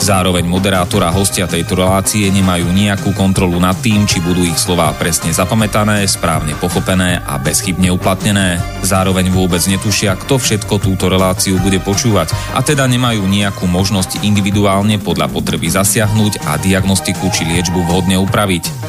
Zároveň moderátor a hostia tejto relácie nemajú nejakú kontrolu nad tým, či budú ich slová presne zapamätané, správne pochopené a bezchybne uplatnené. Zároveň vôbec netušia, kto všetko túto reláciu bude počúvať, a teda nemajú nejakú možnosť individuálne podľa potreby zasiahnuť a diagnostiku či liečbu vhodne upraviť.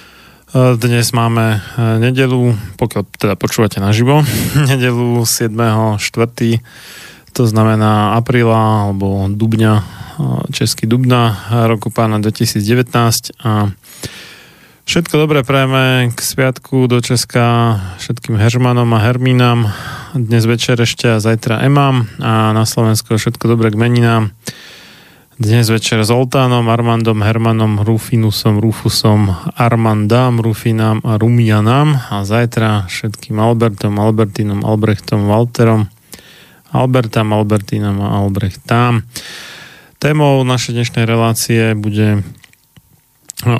Dnes máme nedeľu, pokiaľ teda počúvate naživo, nedeľu 7.4., to znamená apríla alebo dubňa, český dubna roku pána 2019, a všetko dobré prajeme k sviatku do Česka všetkým Heržmanom a Hermínam. Dnes večer ešte a zajtra Emám, a na Slovensku všetko dobré k meninám. Dnes večer s Zoltánom, Armandom, Hermanom, Rufinusom, Rufusom, Armandám, Rufinám a Rumianám, a zajtra všetkým Albertom, Albertínom, Albrechtom, Walterom, Albertám, Albertínom a Albrechtám. Témou našej dnešnej relácie bude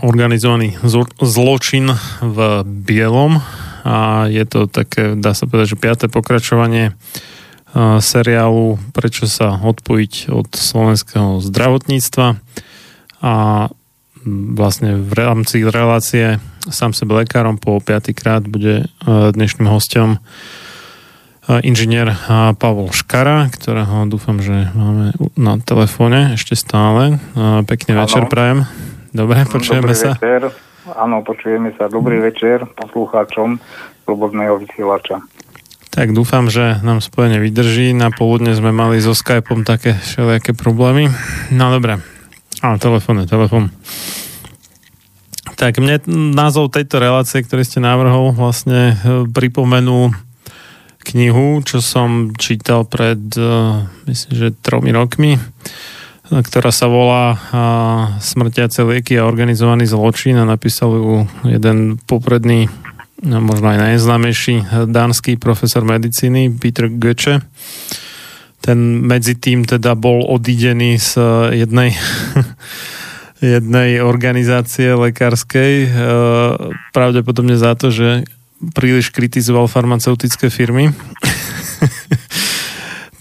organizovaný zločin v bielom, a je to také, dá sa povedať, že 5. pokračovanie seriálu Prečo sa odpojiť od slovenského zdravotníctva, a vlastne v rámci relácie Sám sebe lekárom po 5. krát bude dnešným hostom inžinier Pavol Škara, ktorého dúfam, že máme na telefóne ešte stále. Pekný večer prajem. Dobre, počujeme sa. Večer. Áno, počujeme sa. Dobrý večer poslucháčom Slobodného vysielača. Tak dúfam, že nám spojenie vydrží. Na poludne sme mali so Skypeom také všelijaké problémy. No dobre. Ale telefón. Tak mne názov tejto relácie, ktorý ste navrhol, vlastne pripomenul knihu, čo som čítal pred, myslím, že 3 rokmi, ktorá sa volá Smrtiace lieky a organizovaný zločin, a napísal ju jeden popredný, možno aj najznámejší dánsky profesor medicíny Peter Gøtzsche. Ten medzi tým teda bol odídený z jednej organizácie lekárskej, pravdepodobne za to, že príliš kritizoval farmaceutické firmy.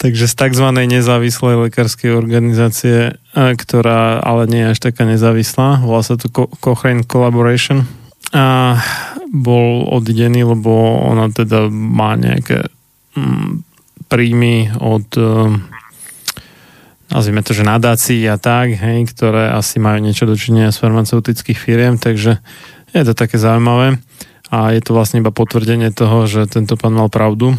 Takže z tzv. Nezávislej lekárskej organizácie, ktorá ale nie je až taká nezávislá, volá sa to Cochrane Collaboration, a bol oddený, lebo ona teda má nejaké príjmy od nazvime to, že nadácií a tak, hej, ktoré asi majú niečo dočinenia z farmaceutických firiem, takže je to také zaujímavé a je to vlastne iba potvrdenie toho, že tento pán mal pravdu.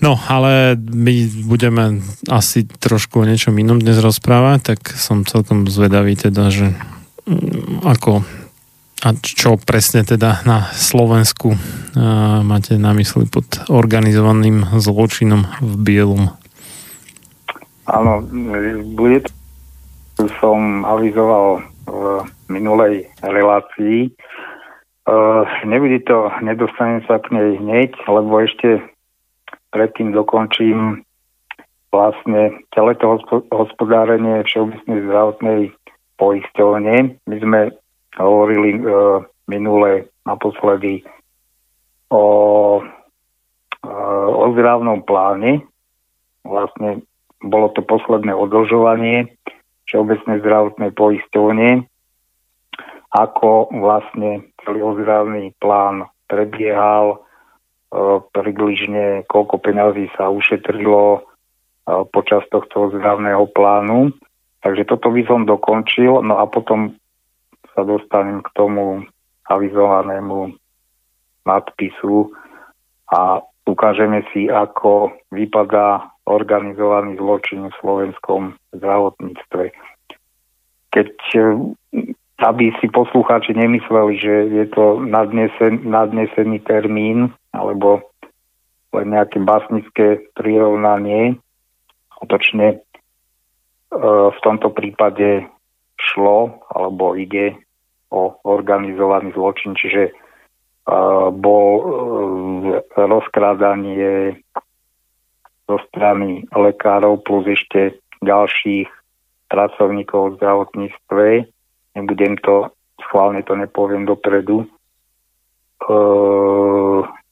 No, ale my budeme asi trošku o niečom inom dnes rozprávať, tak som celkom zvedavý teda, že ako a čo presne teda na Slovensku máte na mysli pod organizovaným zločinom v bielom. Áno, bude to, som avizoval v minulej relácii. Nebude to, nedostanem sa k nej hneď, lebo ešte predtým dokončím vlastne celé to hospodárenie Všeobecnej zdravotnej poisťovne. My sme hovorili minule naposledy o zdravotnom pláne. Vlastne bolo to posledné odlžovanie Všeobecnej zdravotnej poisťovne, ako vlastne celý ozdravný plán prebiehal, približne koľko peňazí sa ušetrilo počas tohto ozdravného plánu. Takže toto by som dokončil, no a potom sa dostanem k tomu avizovanému nadpisu a ukážeme si, ako vypadá organizovaný zločin v slovenskom zdravotníctve. Keď, aby si poslucháči nemysleli, že je to nadnesený termín alebo len nejaké básnické prirovnanie, otočne v tomto prípade šlo alebo ide o organizovaný zločin, čiže bol rozkrádanie zo strany lekárov plus ešte ďalších pracovníkov v zdravotníctve. Nebudem to, schválne to nepoviem dopredu.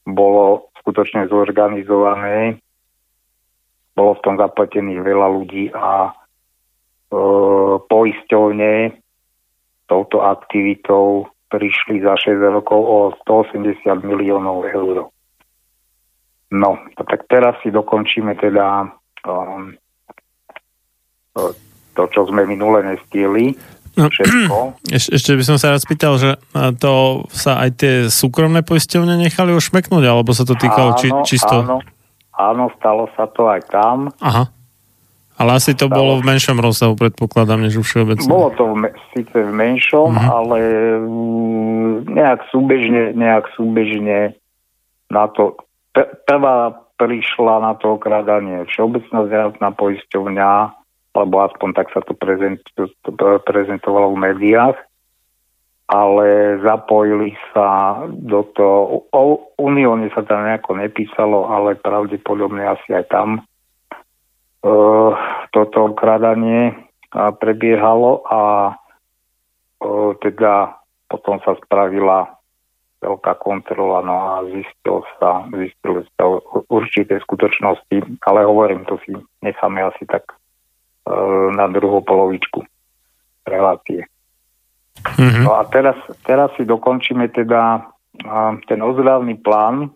Bolo skutočne zorganizované. Bolo v tom zapletených veľa ľudí a poisťovne touto aktivitou prišli za 6 rokov o 180 miliónov eur. No, tak teraz si dokončíme teda to, čo sme minule nestihli. Všetko. Ešte by som sa rád spýtal, že to sa aj tie súkromné poisťovne nechali ošmeknúť, alebo sa to týkalo čisto? Áno, stalo sa to aj tam. Aha. Ale asi to bolo v menšom rozsahu, predpokladám, než u všeobecného. Bolo to síce v menšom, ale nejak súbežne na to. Prvá prišla na to okradanie Všeobecná zdravotná poisťovňa, alebo aspoň tak sa to prezentovalo v médiách, ale zapojili sa do toho. O Unióne sa tam nejako nepísalo, ale pravdepodobne asi aj tam toto okradanie prebiehalo a teda potom sa spravila veľká kontrola, no a zistili sa určité skutočnosti, ale hovorím, to si necháme asi tak na druhú polovičku relácie. Mm-hmm. No a teraz si dokončíme teda ten ozdravný plán.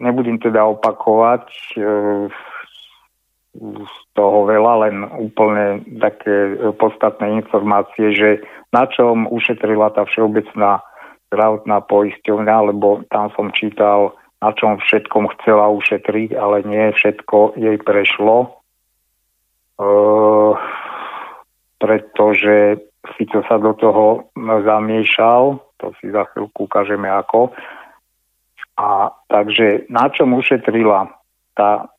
Nebudem teda opakovať z toho veľa, len úplne také podstatné informácie, že na čom ušetrila tá Všeobecná zdravotná poisťovňa, lebo tam som čítal, na čom všetkom chcela ušetriť, ale nie všetko jej prešlo, pretože Fico sa do toho zamiešal, to si za chvíľku ukážeme ako. A takže na čom ušetrila tá.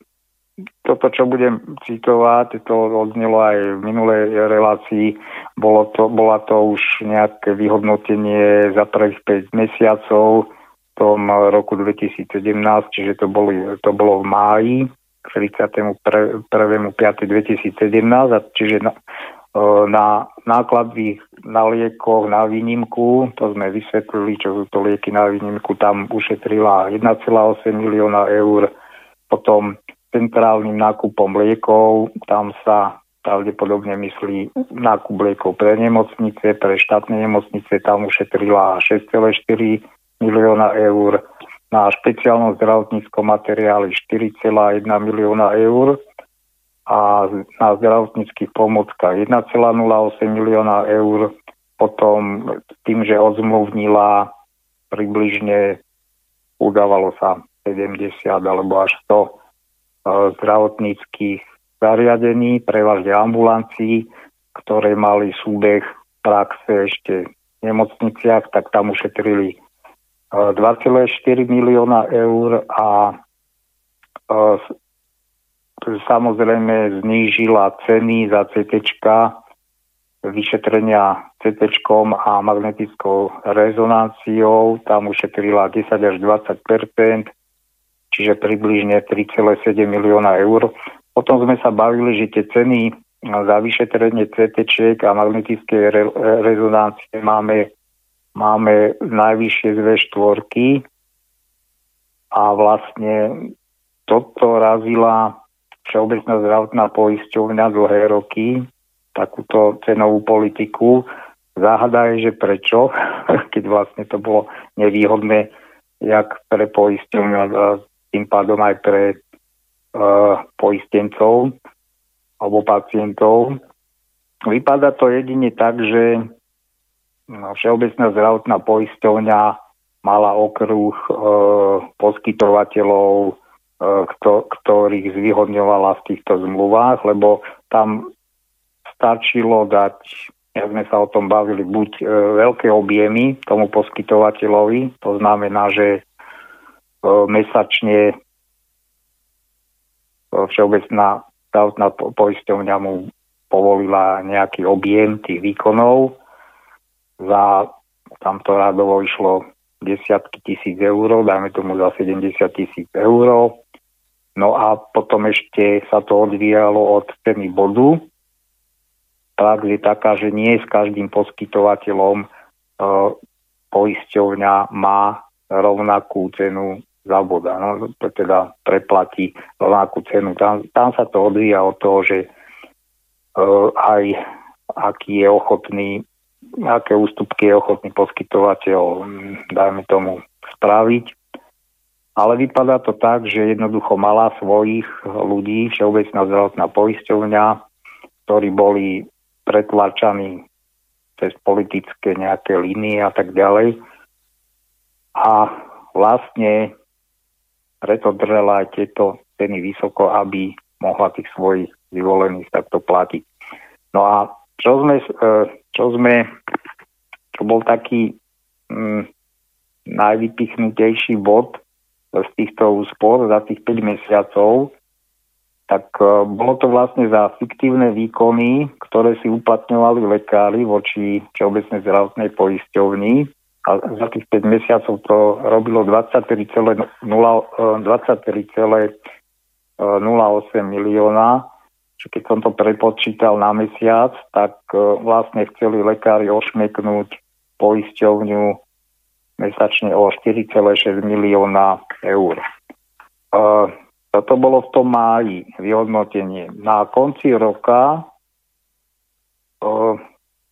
Toto, čo budem citovať, to odznelo aj v minulej relácii, bola to už nejaké vyhodnotenie za prvých 5 mesiacov v tom roku 2017, čiže to bolo v máji 31.5.2017, čiže na nákladných na liekoch na výnimku, to sme vysvetlili, čo sú to lieky na výnimku, tam ušetrila 1,8 milióna eur, potom centrálnym nákupom liekov, tam sa pravdepodobne myslí nákup liekov pre nemocnice, pre štátne nemocnice, tam ušetrila 6,4 milióna eur. na špeciálnom zdravotníckom materiáli 4,1 milióna eur a na zdravotníckých pomockách 1,08 milióna eur. Potom tým, že odzmluvnila približne, udávalo sa 70 alebo až 100 zdravotníckých zariadení, prevažne ambulancií, ktoré mali súbeh praxe ešte v nemocniciach, tak tam ušetrili 2,4 milióna eur a samozrejme znížila ceny za CT-čka, vyšetrenia CT-čkom a magnetickou rezonanciou, tam ušetrila 10 až 20%, čiže približne 3,7 milióna eur. Potom sme sa bavili, že tie ceny za vyšetrenie CT-čiek a magnetické rezonancie máme najvyššie z V4 a vlastne toto razila Všeobecná zdravotná poisťovňa dlhé roky, takúto cenovú politiku. Záhada je, že prečo, keď vlastne to bolo nevýhodné jak pre poisťovňu a tým pádom aj pre poistencov alebo pacientov. Vypadá to jedine tak, že Všeobecná zdravotná poisťovňa mala okruh poskytovateľov, ktorých zvýhodňovala v týchto zmluvách, lebo tam stačilo dať, ja sme sa o tom bavili, buď veľké objemy tomu poskytovateľovi, to znamená, že mesačne Všeobecná zdravotná poisťovňa mu povolila nejaký objem tých výkonov, tamto rádovo išlo desiatky tisíc eur, dáme tomu za 70 000 eur. No a potom ešte sa to odvíjalo od ceny bodu. Prax je taká, že nie s každým poskytovateľom poisťovňa má rovnakú cenu za boda. No, teda preplatí rovnakú cenu. Tam sa to odvíja od toho, že aj aký je ochotný, aké ústupky je ochotný poskytovateľ, dajme tomu, spraviť. Ale vypadá to tak, že jednoducho mala svojich ľudí, Všeobecná zdravotná poisťovňa, ktorí boli pretlačaní cez politické nejaké línie a tak ďalej. A vlastne preto držala aj tieto ceny vysoko, aby mohla tých svojich vyvolených takto platiť. No a čo bol taký najvypichnutejší bod z týchto úspor za tých 5 mesiacov, tak bolo to vlastne za fiktívne výkony, ktoré si uplatňovali lekári voči Všeobecnej zdravotnej poisťovni. A za tých 5 mesiacov to robilo 23,08 milióna. Keď som to prepočítal na mesiac, tak vlastne chceli lekári ošmeknúť poisťovňu mesačne o 4,6 milióna eur. Toto bolo v tom máji vyhodnotenie. Na konci roka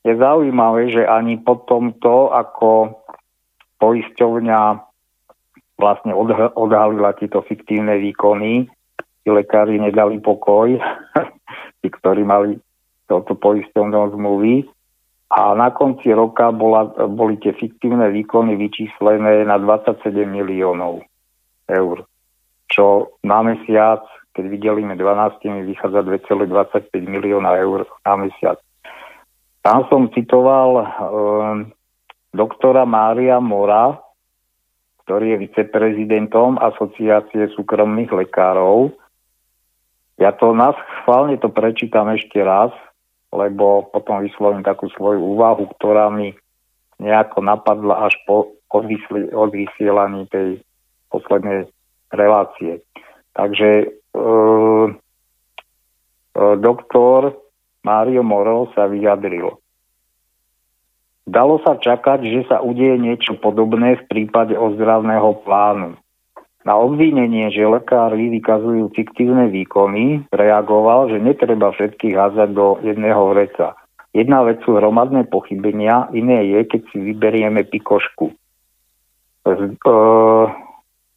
je zaujímavé, že ani po tomto, ako poisťovňa vlastne odhalila tieto fiktívne výkony, lekári nedali pokoj, tí, ktorí mali toto poisťovné zmluvy. A na konci roka boli tie fiktívne výkony vyčíslené na 27 miliónov eur. Čo na mesiac, keď videlíme 12, vychádza 2,25 milióna eur na mesiac. Tam som citoval doktora Mária Mora, ktorý je viceprezidentom Asociácie súkromných lekárov. Ja to schválne to prečítam ešte raz, lebo potom vyslovím takú svoju úvahu, ktorá mi nejako napadla až po odvysielaní tej poslednej relácie. Takže doktor Mário Moro sa vyjadril. Dalo sa čakať, že sa udeje niečo podobné v prípade ozdravného plánu. Na obvinenie, že lekári vykazujú fiktívne výkony, reagoval, že netreba všetkých házať do jedného vreca. Jedna vec sú hromadné pochybenia, iné je, keď si vyberieme pikošku.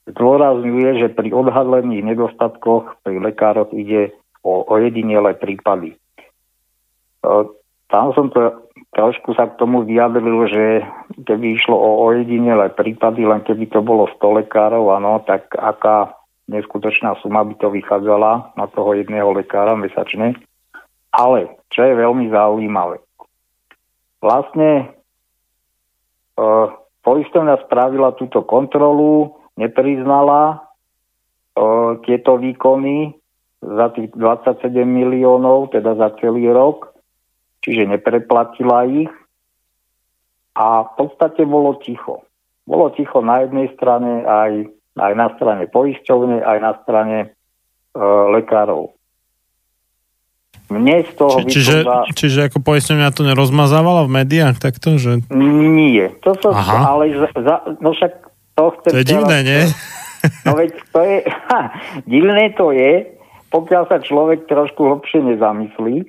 Zdôrazňuje, že pri odhalených nedostatkoch pri lekároch ide o ojedinelé prípady. Tam som to trošku sa k tomu vyjadril, že keby išlo o ojedinelé prípady, len keby to bolo 100 lekárov, áno, tak aká neskutočná suma by to vychádzala na toho jedného lekára mesačne. Ale, čo je veľmi zaujímavé, vlastne poisťovňa spravila túto kontrolu, nepriznala tieto výkony za tých 27 miliónov, teda za celý rok, čiže nepreplatila ich a v podstate bolo ticho. Bolo ticho na jednej strane aj na strane poisťovne, aj na strane lekárov. Mne z toho čiže ako poisťovňa to nerozmazávala v médiách takto? Že... Nie. No však to chce... To je divné, nie? No veď to je... divné to je, pokiaľ sa človek trošku hlbšie nezamyslí.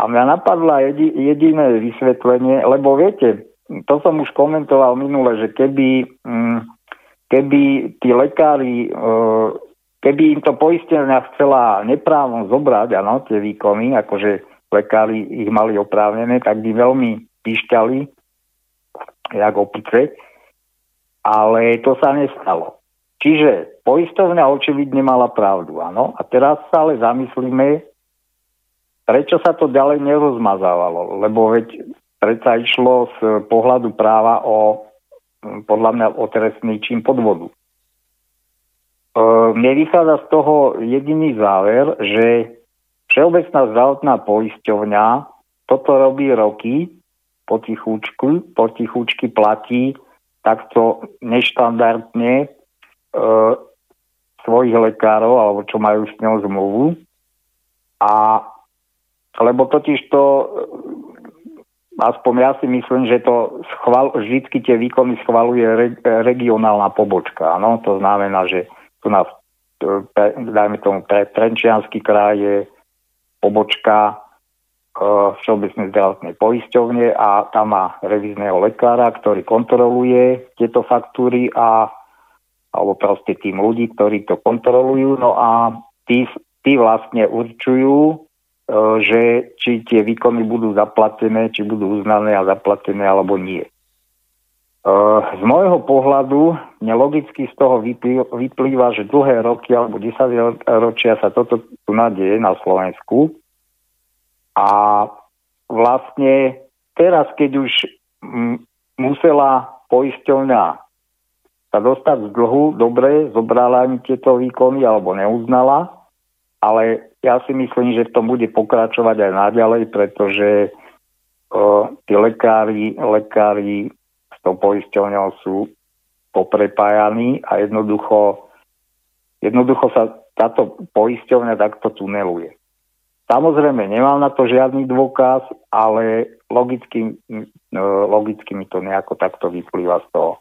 A mňa napadla jediné vysvetlenie, lebo viete, to som už komentoval minule, že keby tí lekári... Keby im to poisťovňa chcela neprávom zobrať, áno, tie výkony, akože lekári ich mali oprávnené, tak by veľmi píšťali, jak opice, ale to sa nestalo. Čiže poisťovňa očividne mala pravdu, áno, a teraz sa ale zamyslíme, prečo sa to ďalej nerozmazávalo, lebo veď predsa išlo z pohľadu práva podľa mňa o trestný čin podvodu. Mne vychádza z toho jediný záver, že Všeobecná zdravotná poisťovňa toto robí roky, potichúčky platí takto neštandardne svojich lekárov, alebo čo majú s ňou zmluvu. Lebo totiž to, aspoň ja si myslím, že to vždycky tie výkony schvaľuje regionálna pobočka. No? To znamená, že tu nás, dajme tomu, Trenčiansky kraj je pobočka Všeobecnej zdravotnej poisťovne a tam má revizného lekára, ktorý kontroluje tieto faktúry alebo proste tým ľudí, ktorí to kontrolujú. No a tí vlastne určujú, že či tie výkony budú zaplatené, či budú uznané a zaplatené alebo nie. Z môjho pohľadu nelogicky z toho vyplýva, že dlhé roky alebo 10 ročia sa toto tu nadeje na Slovensku a vlastne teraz, keď už musela poisťovňa sa dostať z dlhu, dobre, zobrala im tieto výkony alebo neuznala, ale ja si myslím, že v tom bude pokračovať aj naďalej, pretože tí lekári to poisťovňou sú poprepájaní a jednoducho sa táto poisťovňa takto tuneluje. Samozrejme, nemám na to žiadny dôkaz, ale logicky mi to nejako takto vyplýva z toho.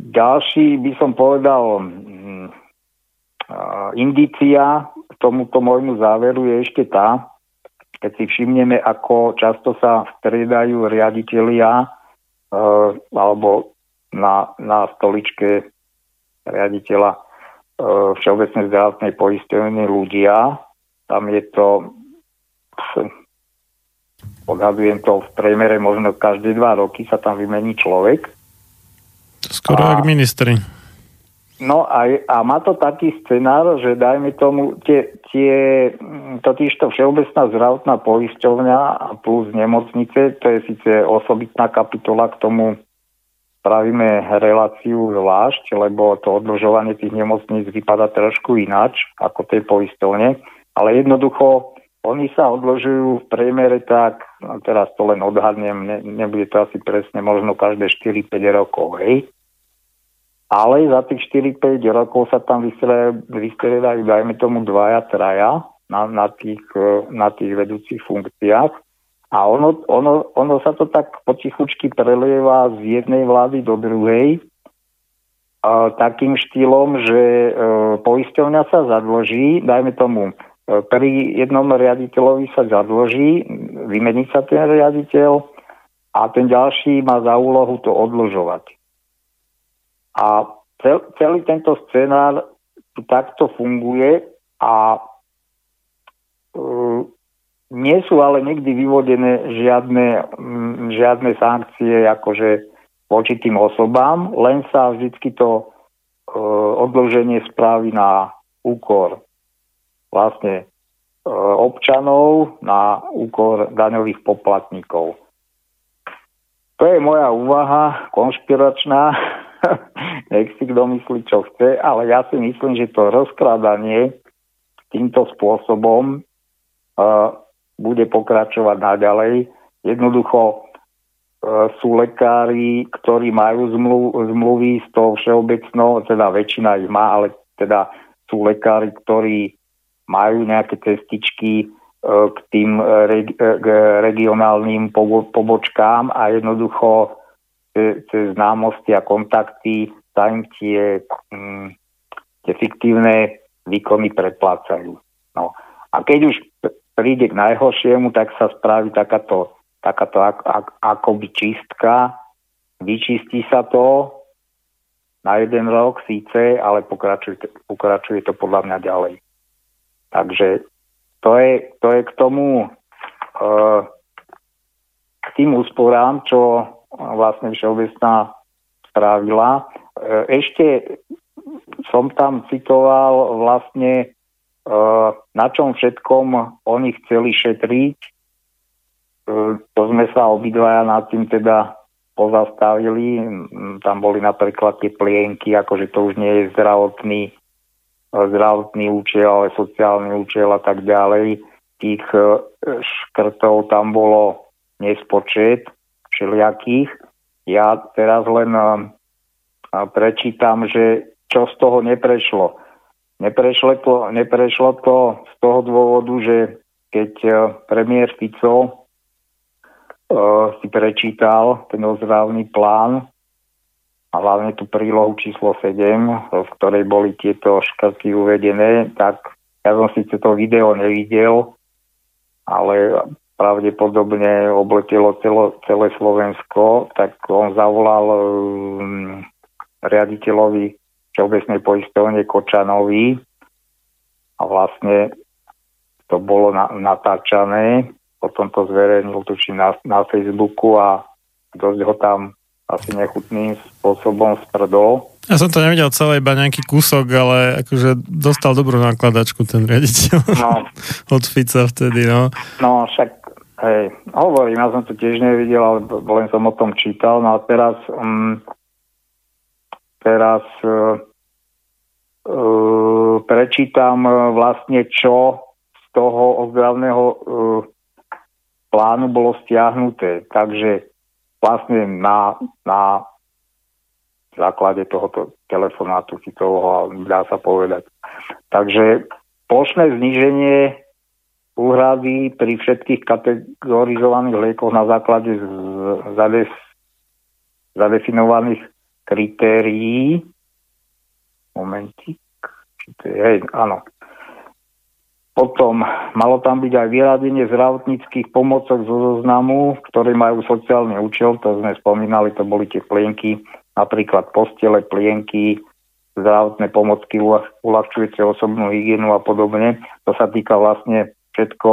Ďalší by som povedal indícia k tomuto môjmu záveru je ešte tá, keď si všimneme, ako často sa striedajú riaditelia alebo na stoličke riaditeľa Všeobecnej zdravotnej poisťovne ľudia. Tam je to, odhadujem to v priemere, možno každé 2 roky sa tam vymení človek. Skoro ako ministri. No a má to taký scenár, že dajme tomu, totižto Všeobecná zdravotná poisťovňa plus nemocnice, to je síce osobitná kapitola, k tomu spravíme reláciu zvlášť, lebo to odložovanie tých nemocníc vypadá trošku ináč ako tej poisťovne, ale jednoducho oni sa odložujú v priemere tak, teraz to len odhadnem, nebude to asi presne, možno každé 4-5 rokov, hej? Ale za tých 4-5 rokov sa tam vystriedajú, dajme tomu, 2-3 na tých vedúcich funkciách. A ono sa to tak potichučky prelieva z jednej vlády do druhej takým štýlom, že poisťovňa sa zadloží, dajme tomu, pri jednom riaditeľovi sa zadloží, vymení sa ten riaditeľ a ten ďalší má za úlohu to odložovať. A celý tento scénár tu takto funguje a nie sú ale nikdy vyvodené žiadne sankcie akože voči tým osobám, len sa vždycky to odloženie spraví na úkor vlastne občanov, na úkor daňových poplatníkov. To je moja úvaha konšpiračná, nech si kto myslí, čo chce, ale ja si myslím, že to rozkrádanie týmto spôsobom bude pokračovať naďalej. Jednoducho sú lekári, ktorí majú zmluvy s tou všeobecnou, teda väčšina ich má, ale teda sú lekári, ktorí majú nejaké cestičky k tým regionálnym pobočkám a jednoducho cez známosti a kontakty sa im tie fiktívne výkony preplácajú. No. A keď už príde k najhoršiemu, tak sa spraví takáto akoby čistka, vyčistí sa to na jeden rok síce, ale pokračuje to podľa mňa ďalej. Takže to je k tomu k tým úsporám, čo vlastne Všeobecná spravila. Ešte som tam citoval vlastne na čom všetkom oni chceli šetriť. To sme sa obidvaja nad tým teda pozastavili. Tam boli napríklad tie plienky, akože to už nie je zdravotný účel, ale sociálny účel a tak ďalej. Tých škrtov tam bolo nespočet všelijakých. Ja teraz len prečítam, že čo z toho neprešlo. Neprešlo to z toho dôvodu, že keď premiér Fico si prečítal ten ozdravný plán a hlavne tú prílohu číslo 7, v ktorej boli tieto škrty uvedené, tak ja som síce to video nevidel, ale pravdepodobne obletelo celé Slovensko, tak on zavolal riaditeľovi Všeobecnej poisťovne Kočanovi a vlastne to bolo natáčané, potom to zverejnil tučím na Facebooku a dosť ho tam asi nechutným spôsobom sprdol. Ja som to nevidel celé, iba nejaký kúsok, ale akože dostal dobrú nakladačku ten riaditeľ od Fica vtedy, no. No však, hej, hovorím, ja som to tiež nevidel, ale len som o tom čítal, no a teraz prečítam vlastne, čo z toho ozdravného plánu bolo stiahnuté. Takže vlastne na základe tohoto telefonátu chytového, dá sa povedať. Takže plošné zníženie úhrady pri všetkých kategorizovaných liekoch na základe zadefinovaných kritérií. Momentík. Hej, áno. Potom malo tam byť aj vyradenie zdravotníckých pomocok zo zoznamu, ktoré majú sociálny účel, to sme spomínali, to boli tie plienky, napríklad postele, plienky, zdravotné pomocky uľahčujúce osobnú hygienu a podobne. To sa týka vlastne všetko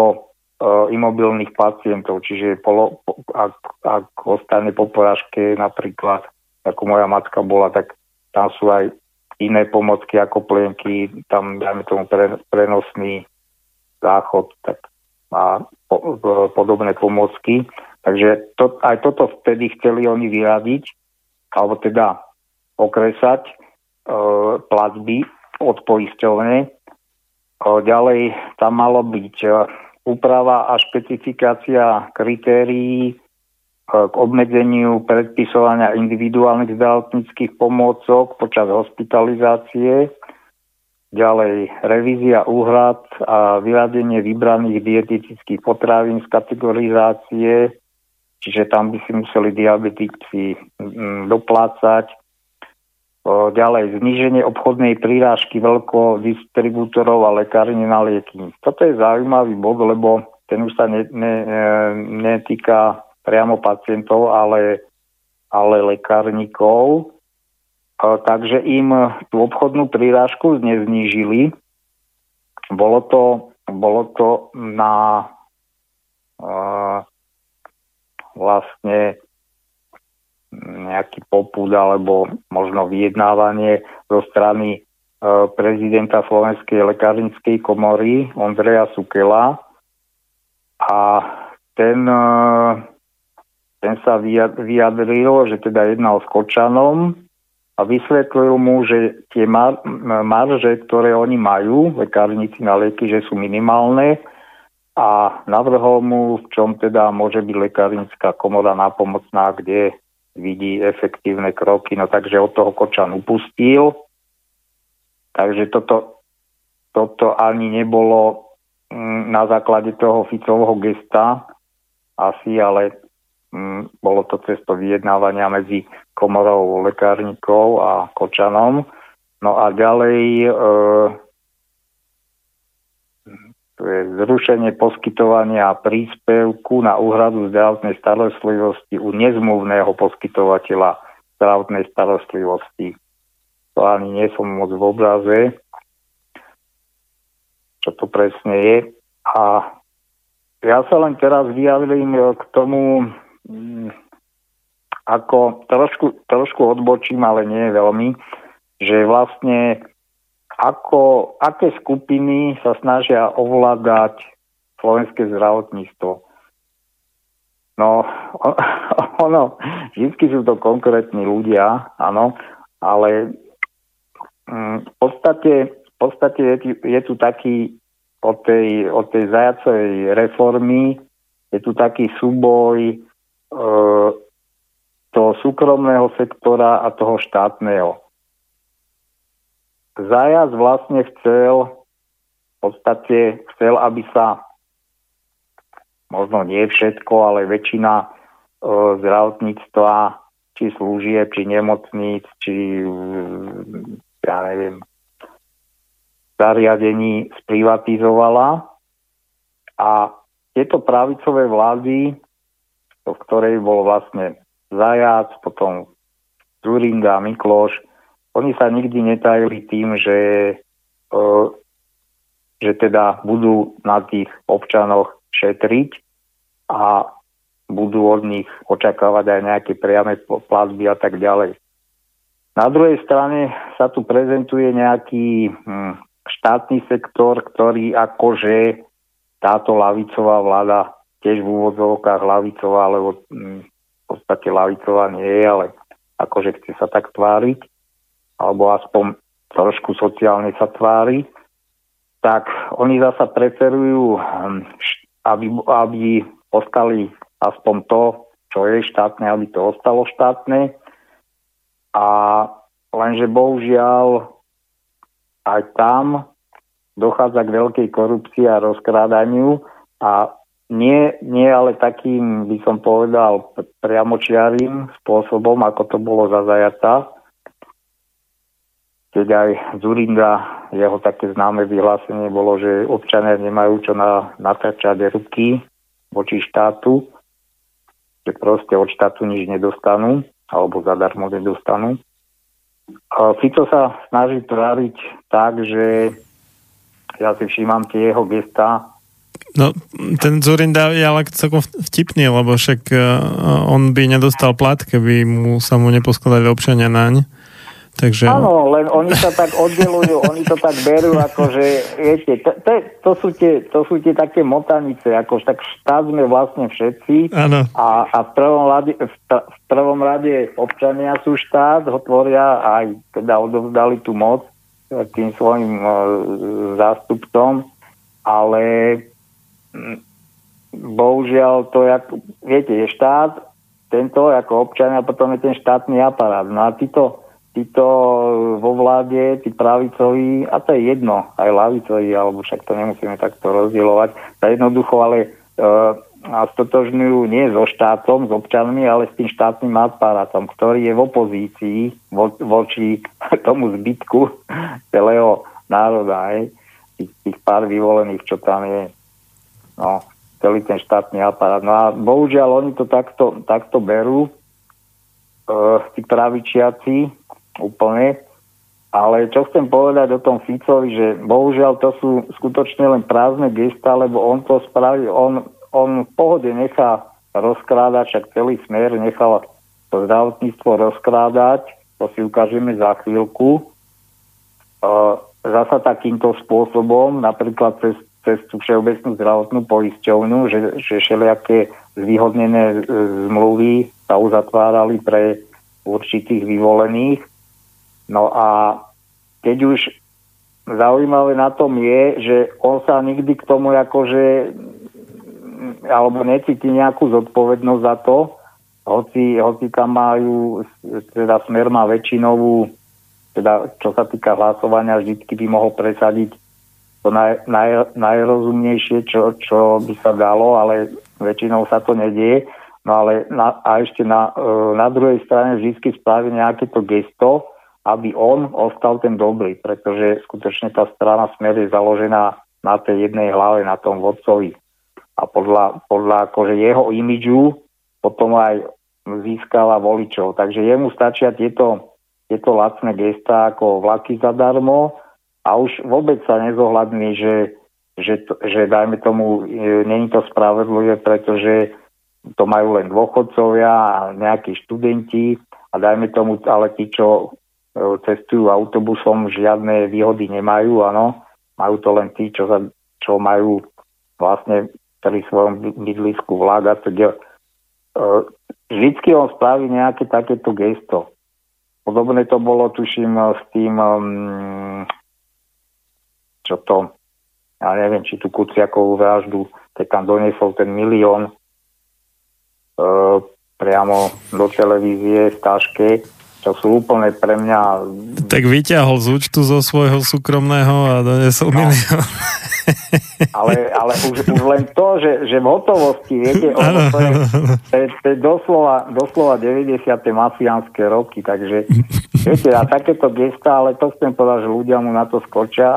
imobilných pacientov, čiže ak ostane po porážke napríklad ako moja matka bola, tak tam sú aj iné pomocky ako plienky, tam dajme tomu prenosný záchod tak má podobné pomocky. Takže aj toto vtedy chceli oni vyradiť, alebo teda okresať platby od poisťovne. Ďalej tam malo byť úprava a špecifikácia kritérií k obmedzeniu predpisovania individuálnych zdravotníckych pomôcok počas hospitalizácie, ďalej revízia úhrad a vyradenie vybraných dietetických potravín z kategorizácie, čiže tam by si museli diabetici doplácať, ďalej zníženie obchodnej prírážky veľkodistribútorov a lekárne na lieky. Toto je zaujímavý bod, lebo ten už sa netýka priamo pacientov, ale lekárnikov. Takže im tú obchodnú prírážku neznížili. Bolo to na vlastne nejaký popud alebo možno vyjednávanie zo strany prezidenta Slovenskej lekárnickej komory Ondreja Sukela, a ten sa vyjadril, že teda jednal s Kočanom a vysvetlil mu, že tie marže, ktoré oni majú, lekárnici, na lieky, že sú minimálne, a navrhol mu, v čom teda môže byť lekárnická komora nápomocná, kde vidí efektívne kroky. No takže od toho Kočan upustil. Takže toto ani nebolo na základe toho Ficovho gesta asi, ale bolo to cesto vyjednávania medzi komorou lekárnikov a Kočanom. No a ďalej to je zrušenie poskytovania príspevku na úhradu zdravotnej starostlivosti u nezmluvného poskytovateľa zdravotnej starostlivosti. To ani nie som moc v obraze, čo to presne je. A ja sa len teraz vyjadrím k tomu, ako trošku odbočím, ale nie veľmi, že vlastne aké skupiny sa snažia ovládať slovenské zdravotníctvo. No, ono, vždy sú to konkrétni ľudia, áno, ale v podstate je tu taký od tej Zajacovej reformy je tu taký súboj toho súkromného sektora a toho štátneho. Zajac vlastne chcel, aby sa možno nie všetko, ale väčšina zdravotníctva, či služieb, či nemocníc, či ja neviem, zariadení sprivatizovala, a tieto pravicové vlády, v ktorej bol vlastne Zajac, potom Zurinda, Mikloš, oni sa nikdy netajili tým, že teda budú na tých občanoch šetriť a budú od nich očakávať aj nejaké priame platby a tak ďalej. Na druhej strane sa tu prezentuje nejaký štátny sektor, ktorý akože táto lavicová vláda, tiež v úvodzovkách lavicová, lebo v podstate lavicová nie je, ale akože chce sa tak tváriť, alebo aspoň trošku sociálne sa tvári, tak oni zasa preferujú, aby ostali aspoň to, čo je štátne, aby to ostalo štátne. A lenže bohužiaľ aj tam dochádza k veľkej korupcii a rozkrádaniu, a nie ale takým, by som povedal, priamočiarým spôsobom, ako to bolo za Zajaca, keď aj Zurinda, jeho také známe vyhlásenie bolo, že občania nemajú čo natáčať ruky voči štátu, že proste od štátu nič nedostanú alebo zadarmo nedostanú. Fico sa snaží tváriť tak, že ja si všímam tie jeho gestá. No, ten Zurinda je ale celkom vtipný, lebo však on by nedostal plat, keby mu sa mu neposkladali občania naň. Takže... Áno, len oni sa tak oddelujú, oni to tak berú, akože, viete, to sú tie také motanice, ako tak štát sme vlastne všetci, a v prvom rade občania sú štát, ho tvoria, aj teda odovzdali tú moc tým svojim zástupcom, ale bohužiaľ to, viete, je štát, tento ako občania, potom je ten štátny aparát. No a títo vo vláde, tí pravicoví, a to je jedno, aj lavicoví, alebo však to nemusíme takto rozdielovať, tá jednoducho, ale stotožňujú nie so štátom, s občanmi, ale s tým štátnym aparátom, ktorý je v opozícii voči tomu zbytku celého národa, tých pár vyvolených, čo tam je. No, celý ten štátny aparát. No a bohužiaľ, oni to takto berú, tí pravičiaci, úplne. Ale čo chcem povedať o tom Ficovi, že bohužiaľ to sú skutočne len prázdne gestá, lebo on to spravil, on v pohode nechá rozkrádať, však celý Smer nechal to zdravotníctvo rozkrádať, to si ukážeme za chvíľku. Zasa takýmto spôsobom, napríklad cez tú Všeobecnú zdravotnú poisťovňu, že všelijaké zvýhodnené zmluvy sa uzatvárali pre určitých vyvolených. No a keď už zaujímavé na tom je, že on sa nikdy k tomu akože alebo necíti nejakú zodpovednosť za to, hoci tam majú, teda Smer má väčšinovú, teda čo sa týka hlasovania, vždycky by mohol presadiť to najrozumnejšie, čo by sa dalo, ale väčšinou sa to nedieje. No ale ešte na druhej strane vždycky spraví nejaké to gesto, aby on ostal ten dobrý, pretože skutočne tá strana Smer je založená na tej jednej hlave, na tom vodcovi. A podľa akože jeho imidžu potom aj získala voličov. Takže jemu stačia tieto lacné gestá ako vlaky zadarmo a už vôbec sa nezohľadní, že dajme tomu, není to spravedlivé, pretože to majú len dôchodcovia a nejakí študenti a dajme tomu, ale tí, čo cestujú autobusom, žiadne výhody nemajú, áno. Majú to len tí, čo majú vlastne pri svojom bydlisku vláda. Vždycky on spraví nejaké takéto gesto. Podobne to bolo, tuším, s tým, čo to, ja neviem, či tú Kuciakovú vraždu, keď tam doniesol ten milión priamo do televízie v taške. To sú úplne pre mňa... Tak vyťahol z účtu zo svojho súkromného a donesol milión. Ale už len to, že v hotovosti, viete, to je doslova 90. mafiánske roky, takže viete, a takéto gesta, ale to chcem povedať, že ľudia mu na to skočia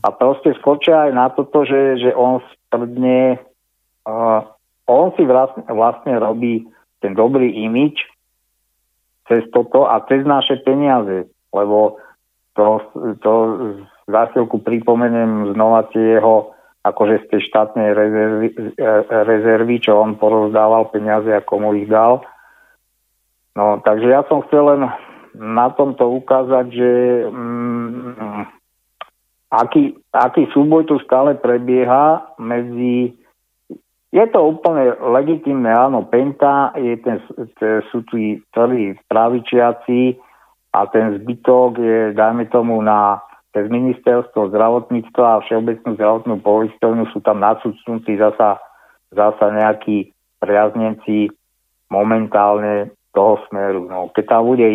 a proste skočia aj na toto, že on sprdne, on si vlastne robí ten dobrý imidž cez toto a cez naše peniaze, lebo to za chvíľku pripomeniem znova tie jeho akože z tej štátnej rezervy, čo on porozdával peniaze a komu ich dal. No, takže ja som chcel len na tomto ukázať, že aký súboj tu stále prebieha medzi. Je to úplne legitímne, áno, Penta, sú tu celí pravičiaci a ten zbytok je, dajme tomu, cez ministerstvo zdravotníctva a Všeobecnú zdravotnú poisťovňu sú tam nadsúcnutí zasa nejakí priaznenci momentálne toho Smeru. No, keď tam bude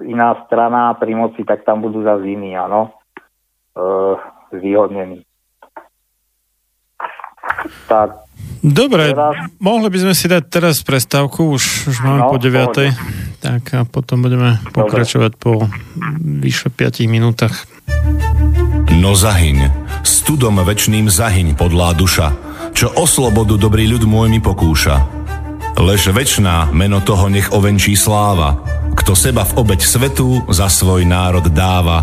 iná strana pri moci, tak tam budú zase iní, áno, zvýhodnení. Tak. Dobre, mohli by sme si dať teraz prestávku, už máme po 9:00, tak a potom budeme pokračovať po vyše 5 minútach. No zahyň, studom večným zahyň podlá duša, čo o slobodu dobrý ľud môj mi pokúša. Lež večná meno toho nech ovenčí sláva, kto seba v obeť svetu za svoj národ dáva.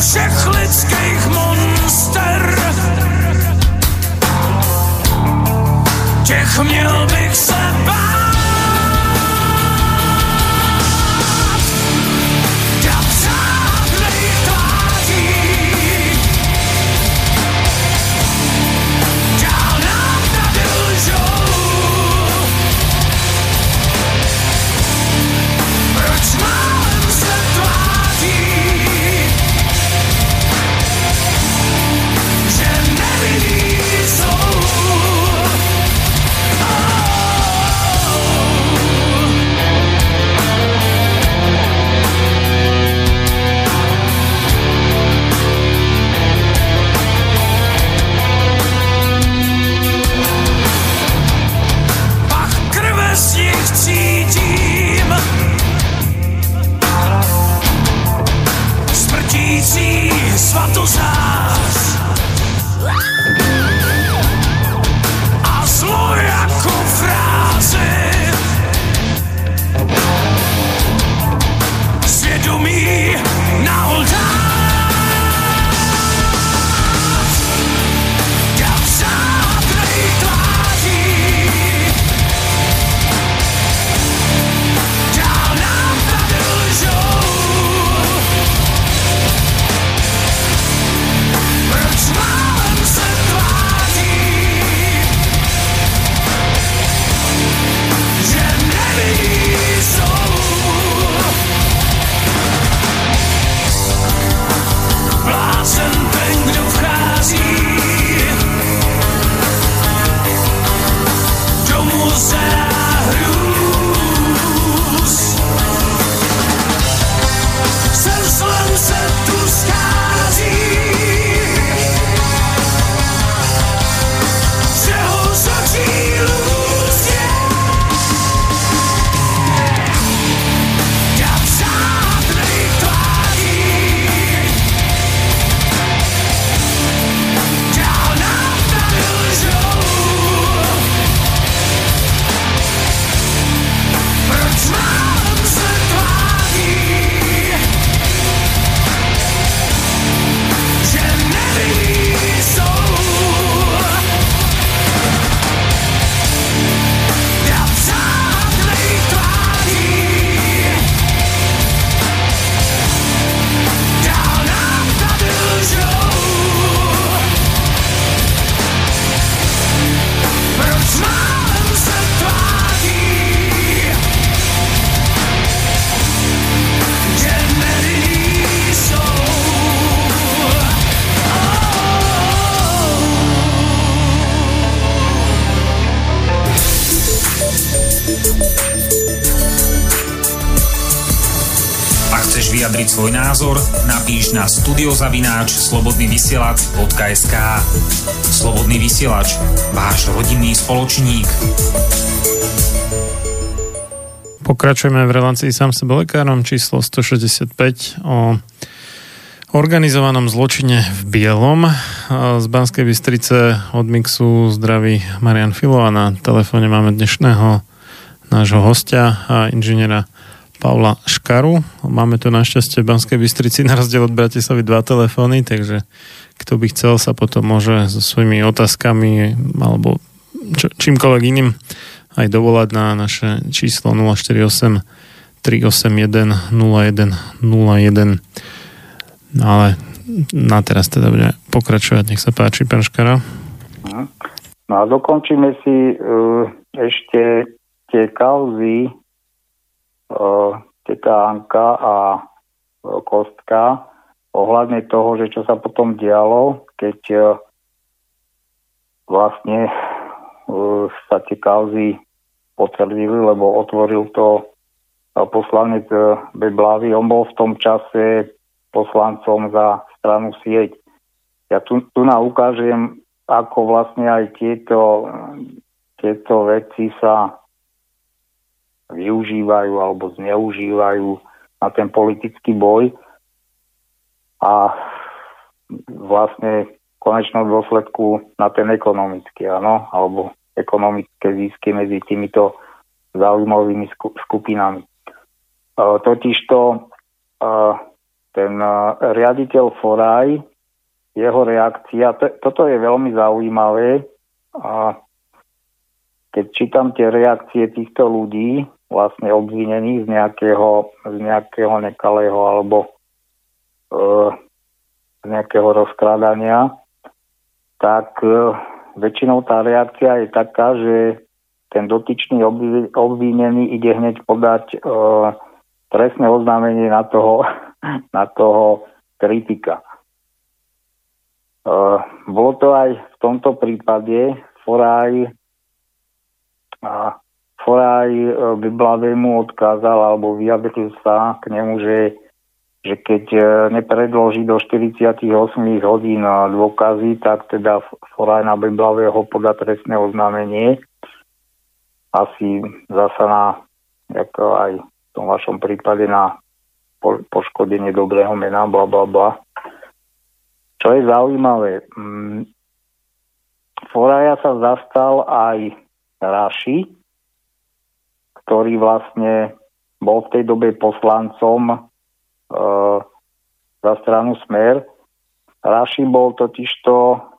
všech lidských monster. Těch měl bych se bát. Svoj názor napíš na studio@slobodnyvysielac.sk. Slobodný vysielač, váš rodinný spoločník. Pokračujeme v relácii Sám sebe lekárom číslo 165 o organizovanom zločine v bielom. Z Banskej Bystrice od mixu zdraví Marián Fillo a na telefóne máme dnešného nášho hostia a inžiniera Pavla Škaru. Máme tu našťastie v Banskej Bystrici na rozdiel od Bratislavy 2 telefóny, takže kto by chcel, sa potom môže so svojimi otázkami alebo čímkoľvek iným aj dovolať na naše číslo 048 381 0101. No ale na teraz teda bude pokračovať. Nech sa páči, pán Škara. No a dokončíme si ešte tie kauzy teta Anka a Kostka ohľadne toho, že čo sa potom dialo, keď vlastne sa tie kauzy potvrdili, lebo otvoril to poslanec Beblavý. On bol v tom čase poslancom za stranu Sieť. Ja tu ukážem, ako vlastne aj tieto veci sa využívajú alebo zneužívajú na ten politický boj a vlastne v konečnom dôsledku na ten ekonomický, áno, alebo ekonomické zisky medzi týmito záujmovými skupinami. Totižto ten riaditeľ Foraj, jeho reakcia, toto je veľmi zaujímavé a keď čítam tie reakcie týchto ľudí, vlastne obvinených z nejakého nekalého alebo z nejakého rozkrádania, tak väčšinou tá reakcia je taká, že ten dotyčný obvinený ide hneď podať trestné oznámenie na toho kritika. Bolo to aj v tomto prípade. Foraj Beblavému odkázal alebo vyjadril sa k nemu, že keď nepredloží do 48 hodín dôkazy, tak teda Foraj na Beblavého podá trestné oznámenie. Asi zasa ako aj v tom vašom prípade na poškodenie dobrého mena, blablabla. Čo je zaujímavé, Foraja sa zastal aj Raši, ktorý vlastne bol v tej dobe poslancom za stranu Smer. Raši bol totižto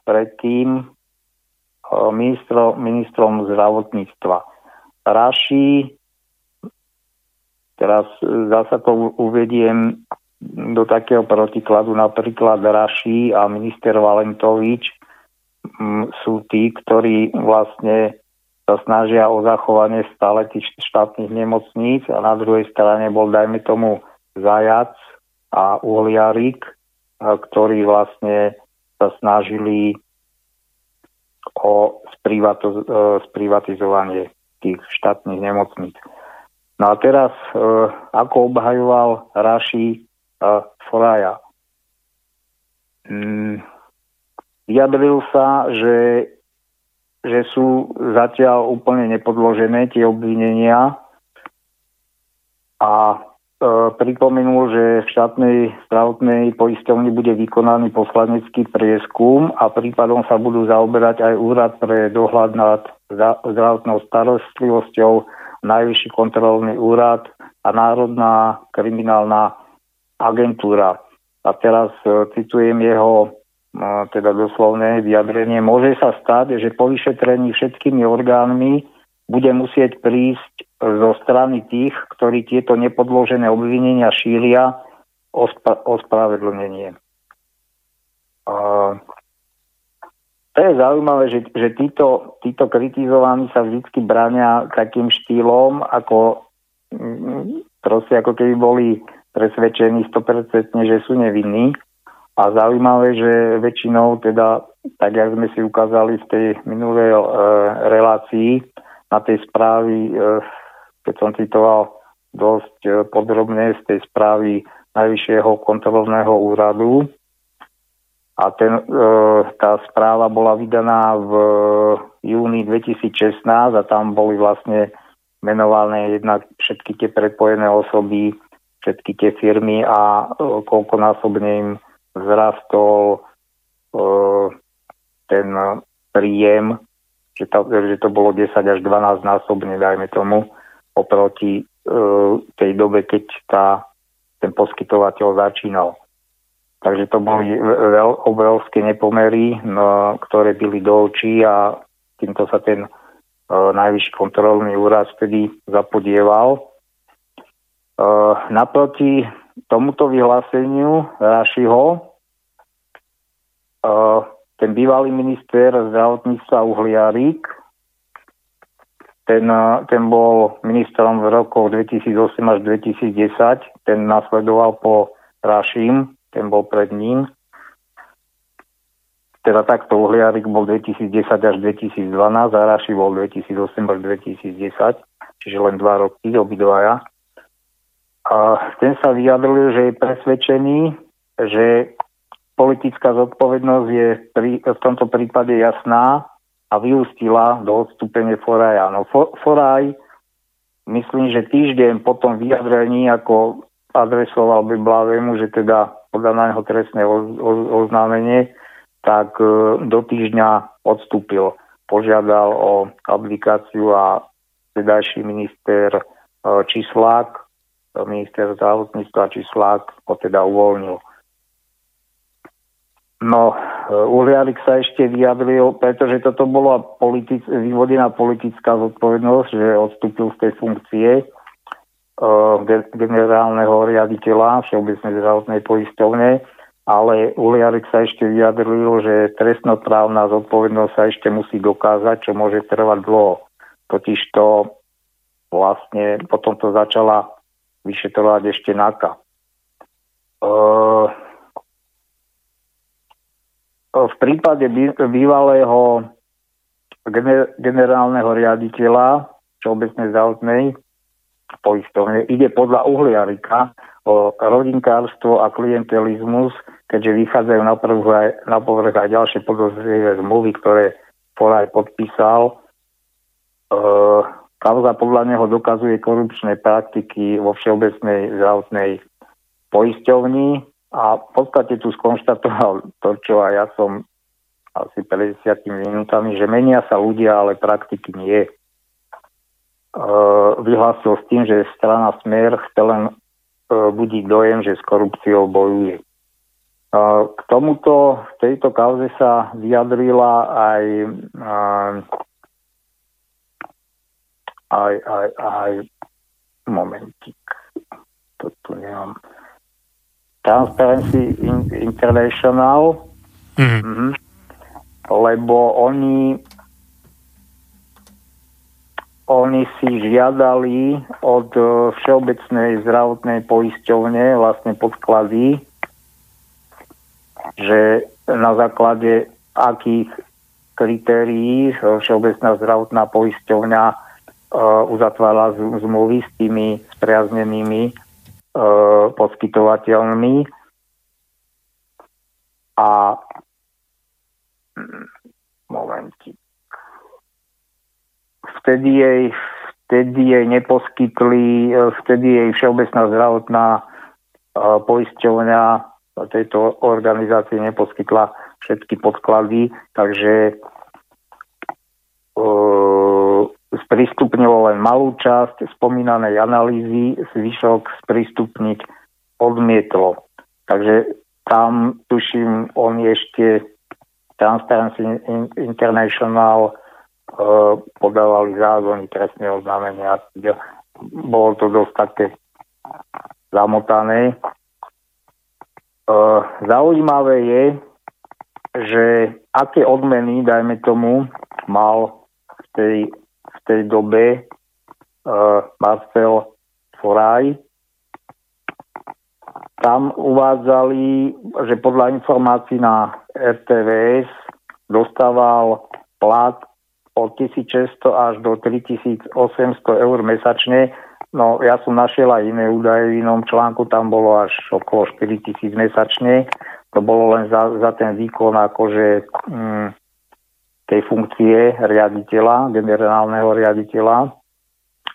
predtým ministrom zdravotníctva. Raši, teraz zasa to uvediem do takého protikladu, napríklad Raši a minister Valentovič sú tí, ktorí vlastne sa snažia o zachovanie stále tých štátnych nemocníc a na druhej strane bol, dajme tomu, Zajac a Uhliarík, ktorí vlastne sa snažili o sprivatizovanie tých štátnych nemocníc. No a teraz, ako obhajoval Raši Foraja. Vyjadril sa, že sú zatiaľ úplne nepodložené tie obvinenia a pripomenul, že v štátnej zdravotnej poisťovni bude vykonaný poslanecký prieskum a prípadom sa budú zaoberať aj Úrad pre dohľad nad zdravotnou starostlivosťou, Najvyšší kontrolný úrad a Národná kriminálna agentúra. A teraz citujem jeho teda doslovné vyjadrenie. Môže sa stať, že po vyšetrení všetkými orgánmi bude musieť prísť zo strany tých, ktorí tieto nepodložené obvinenia šíria, ospravedlnenie. To je zaujímavé, že títo kritizovaní sa vždy bránia takým štýlom, ako proste ako keby boli presvedčení 100%, že sú nevinní. A zaujímavé, že väčšinou teda, tak jak sme si ukázali v tej minulej relácii, na tej správy, keď som citoval dosť podrobne z tej správy Najvyššieho kontrolného úradu, a tá správa bola vydaná v júni 2016 a tam boli vlastne menované jednak všetky tie prepojené osoby, všetky tie firmy a koľkonásobne im vzrastol ten príjem, že to bolo 10 až 12 násobne, dajme tomu, oproti tej dobe, keď ten poskytovateľ začínal. Takže to boli obrovské nepomery, ktoré byli do očí a týmto sa ten Najvyšší kontrolný úrad vtedy zapodieval. Naproti tomuto vyhláseniu Rašiho ten bývalý minister zdravotníctva Uhliarík, ten bol ministrom v rokoch 2008 až 2010, ten nasledoval po Rašim, ten bol pred ním. Teda takto Uhliarík bol 2010 až 2012 a Raši bol 2008 až 2010, čiže len 2 roky, obidvaja. A ten sa vyjadril, že je presvedčený, že politická zodpovednosť je v tomto prípade jasná a vyústila do odstúpenia Foraja. No Foraj, myslím, že týždeň po tom vyjadrení, ako adresoval by Blavému, že teda podľa nájho trestné oznámenie, tak do týždňa odstúpil. Požiadal o abdikáciu a vtedajší minister Čislák minister zdravotníctva Číslák ho teda uvoľnil. No, Uhliarík sa ešte vyjadril, pretože toto bola vyvodená politická zodpovednosť, že odstúpil z tej funkcie generálneho riaditeľa Všeobecnej zdravotnej poisťovne, ale Uhliarík sa ešte vyjadril, že trestnoprávna zodpovednosť sa ešte musí dokázať, čo môže trvať dlho. Totižto vlastne potom to začala vyšetrovať ešte NAKA. V prípade bývalého generálneho riaditeľa Všeobecnej zdravotnej poisťovne ide podľa Uhliarika o rodinkárstvo a klientelizmus, keďže vychádzajú na povrch aj ďalšie podozrivé zmluvy, ktoré Foraj podpísal. Kauza podľa neho dokazuje korupčné praktiky vo Všeobecnej zdravotnej poisťovni. A v podstate tu skonštatoval to, čo aj ja som asi 50 minútami, že menia sa ľudia, ale praktiky nie. Vyhlásil s tým, že strana Smer chce len budí dojem, že s korupciou bojuje. K tomuto, v tejto kauze sa vyjadrila aj momentík, to tu nemám. Transparency International, lebo oni si žiadali od Všeobecnej zdravotnej poisťovne vlastne podklady, že na základe akých kritérií Všeobecná zdravotná poisťovňa uzatvára zmluvy s tými spriaznenými poskytovateľmi, a vtedy jej Všeobecná zdravotná poisťovňa tejto organizácie neposkytla všetky podklady, takže sprístupnilo len malú časť spomínanej analýzy, zvyšok sprístupniť odmietlo. Takže tam, tuším, on ešte Transparency International podávali zákony trestného oznámenia. Bolo to dosť také zamotané. Zaujímavé je, že aké odmeny, dajme tomu, mal v tej dobe Marcel Foraj. Tam uvádzali, že podľa informácií na RTVS dostával plat od 1600 až do 3800 eur mesačne. No, ja som našiel aj iné údaje, v inom článku tam bolo až okolo 4000 mesačne. To bolo len za ten výkon akože tej funkcie riaditeľa, generálneho riaditeľa.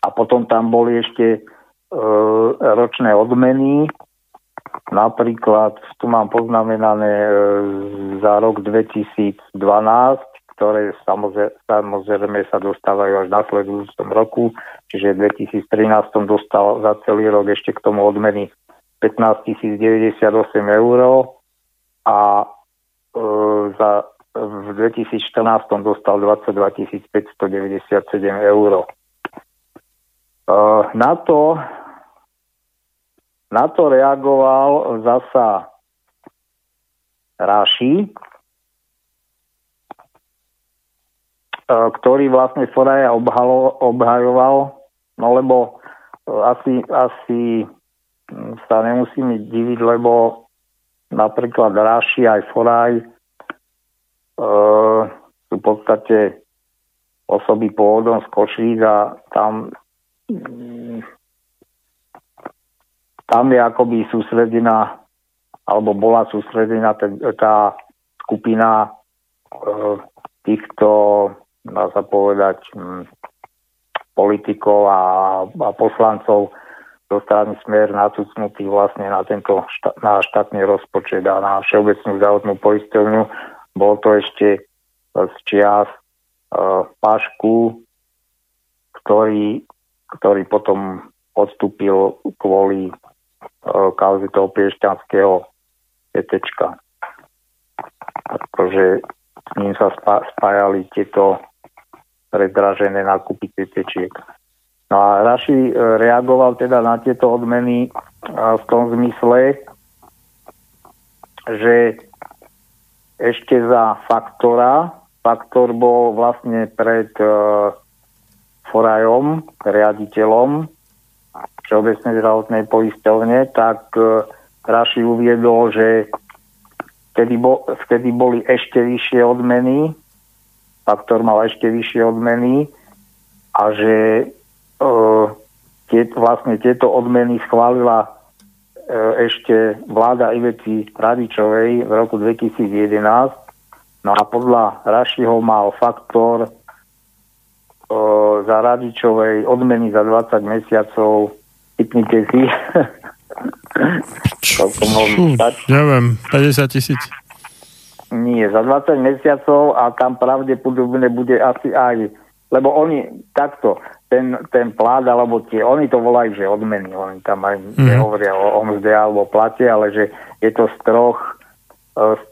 A potom tam boli ešte ročné odmeny. Napríklad, tu mám poznamenané za rok 2012, ktoré samozrejme sa dostávajú až v nasledujúcom roku, čiže v 2013 dostal za celý rok ešte k tomu odmeny 15 098 eur a v 2014 dostal 22 597 eur. Na to reagoval zasa Raši, ktorý vlastne Foraja obhajoval, no lebo asi sa nemusíme diviť, lebo napríklad Raši aj Foraj sú v podstate osoby pôvodom z Košíc a tam je akoby sústredená, alebo bola sústredená tá skupina týchto, dá sa povedať, politikov a poslancov do strany Smer nacucnutých vlastne na tento na štátny rozpočet a na Všeobecnú zdravotnú poisťovňu. Bol to ešte z čias Pašku, ktorý potom odstúpil kvôli kauze toho piešťanského tetečka. Pretože s ním sa spájali tieto predražené nákupy tetečiek. No a Raši reagoval teda na tieto odmeny v tom zmysle, že ešte za faktora, faktor bol vlastne pred Forajom, riaditeľom Všeobecnej zdravotnej poisťovne, tak Raši uviedol, že vtedy boli ešte vyššie odmeny, faktor mal ešte vyššie odmeny a že vlastne tieto odmeny schválila ešte vláda Ivety Radičovej v roku 2011. No a podľa Rašiho mal faktor za Radičovej odmeny za 20 mesiacov. Typnite si. Neviem, 50 000. Nie, za 20 mesiacov a tam pravdepodobne bude asi aj, lebo oni takto, ten plát, alebo tie, oni to volajú, že odmeny, oni tam aj nehovoria o mzde alebo plate, ale že je to z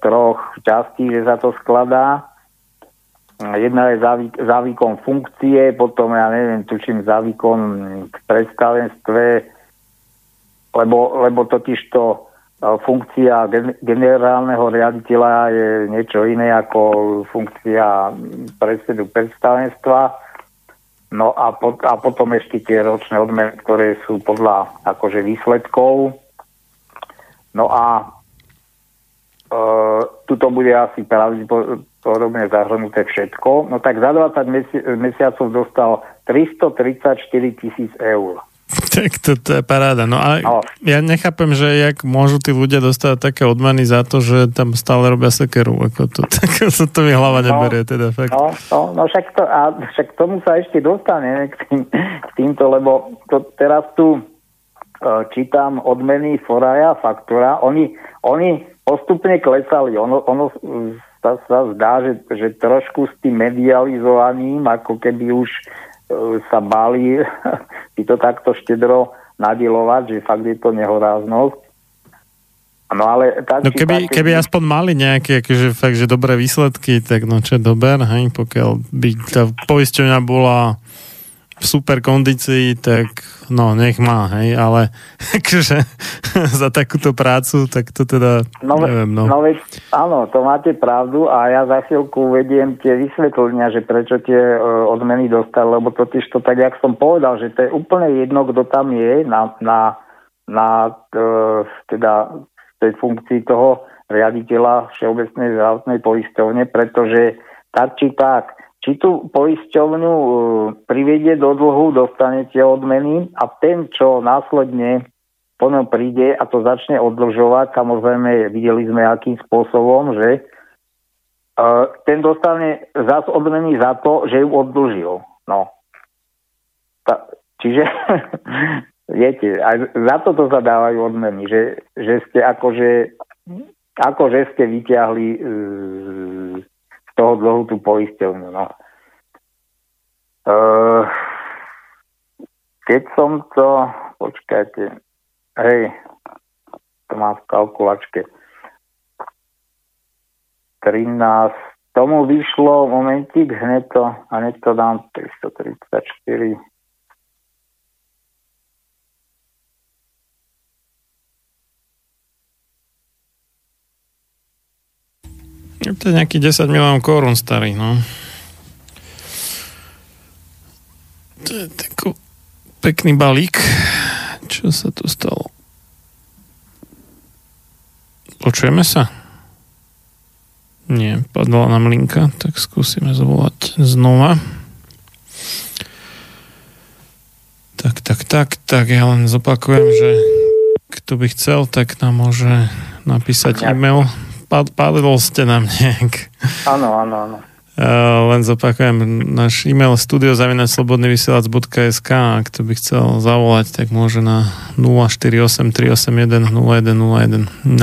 troch častí, že sa to skladá. Jedna je za výkon funkcie, potom ja neviem, tučím za výkon v predstavenstve, lebo totižto funkcia generálneho riaditeľa je niečo iné ako funkcia predsedu predstavenstva. No a potom ešte tie ročné odmeny, ktoré sú podľa akože výsledkov. No a tuto bude asi pravdepodobne zahrnuté všetko. No tak za 20 mesiacov dostal 334 000 eur. Tak to je paráda. No a ja nechápem, že jak môžu tí ľudia dostať také odmeny za to, že tam stále robia sekeru. To mi hlava neberie. Teda, fakt. No však k tomu sa ešte dostane k týmto, lebo to teraz tu čítam odmeny Foraja, faktora. Oni postupne klesali. Ono sa zdá, že trošku s tým medializovaním, ako keby už sa báli si to takto štedro nadielovať, že fakt je to nehoráznosť. No ale tak, no keby aspoň mali nejaké akože fakt, že dobré výsledky, tak no čo dober, hej, pokiaľ by tá poisťovňa bola v super kondícii, tak no nech má, hej, ale akože za takúto prácu, tak to teda neviem, no. No veď, áno, to máte pravdu a ja za chvíľku uvediem tie vysvetlenia, že prečo tie odmeny dostali, lebo totiž to tak, jak som povedal, že to je úplne jedno, kto tam je teda tej funkcii toho riaditeľa Všeobecnej zdravotnej poisťovne, pretože tak či tak, či tú poisťovňu privedie do dlhu, dostanete odmeny a ten, čo následne po ňom príde a to začne oddlžovať, samozrejme videli sme akým spôsobom, že ten dostane zas odmeny za to, že ju oddlžil. No. Čiže viete, aj za toto sa dávajú odmeny, že ste akože ste vyťahli z toho dlhu tú poisťovňu. No. Keď som to... Počkajte. Hej, to mám v kalkulačke. 13. Tomu vyšlo, momentík, hneď to dám 334... To je nejaký 10 miliónov korún starý, no. To je taký pekný balík. Čo sa tu stalo? Počujeme sa? Nie, padla nám linka, tak skúsime zavolať znova. Tak, ja len zopakujem, že kto by chcel, tak nám môže napísať e-mail. Padol ste nám nejak. Áno. Len zopakujem, náš e-mail studio@slobodnyvysielac.sk. Ak to by chcel zavolať, tak môže na 048 381 0101. No,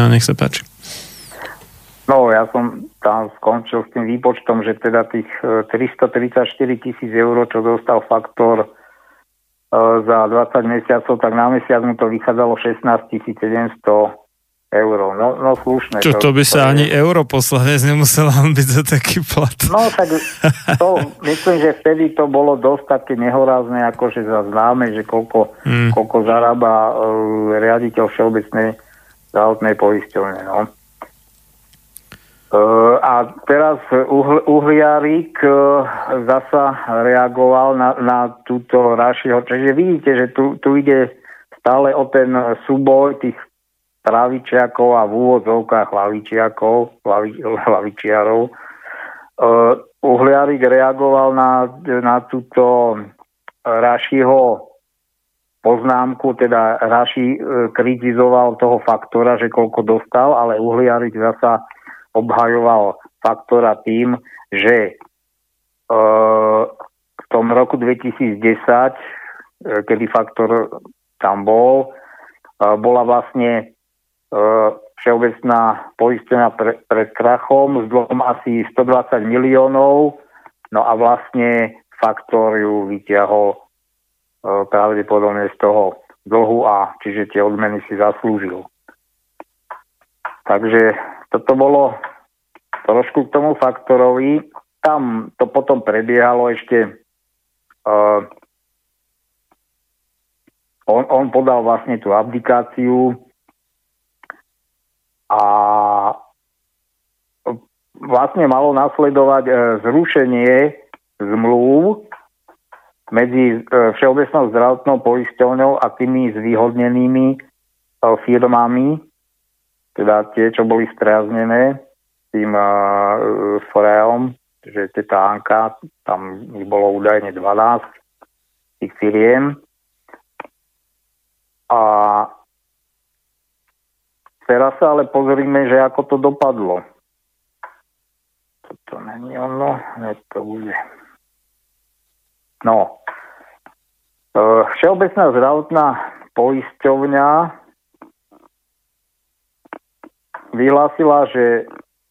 nech sa páči. No, ja som tam skončil s tým výpočtom, že teda tých 334 000 eur, čo dostal faktor za 20 mesiacov, tak na mesiac mu to vychádzalo 16 700 eur. No slušné. Čo to by sa ani europoslanec nemusel byť za taký plat. No tak to, myslím, že vtedy to bolo dosť také nehorázne, akože zaznáme, že koľko zarába riaditeľ Všeobecnej zdravotnej poisťovne. No. A teraz Uhliarík zasa reagoval na túto Rašiho. Čiže vidíte, že tu ide stále o ten súboj tých pravičiakov a v úvodzovkách hlavičiarov. Uhliarík reagoval na túto Rašiho poznámku, teda Raši kritizoval toho faktora, že koľko dostal, ale Uhliarík zasa obhajoval faktora tým, že v tom roku 2010, kedy faktor tam bol, bola vlastne Všeobecná poisťovňa pred krachom s dlhom asi 120 miliónov, no a vlastne faktor ju vyťahol pravdepodobne z toho dlhu a čiže tie odmeny si zaslúžil. Takže toto bolo trošku k tomu faktorovi. Tam to potom prebiehalo ešte. On podal vlastne tú abdikáciu a vlastne malo nasledovať zrušenie zmluv medzi Všeobecnou zdravotnou poisťovňou a tými zvýhodnenými firmami, teda tie, čo boli spriaznené tým Forajom, že tá Anka, tam ich bolo údajne 12 tých firiem. A teraz sa ale pozrime, že ako to dopadlo. Toto není ono, nie to bude. No. Všeobecná zdravotná poisťovňa vyhlásila, že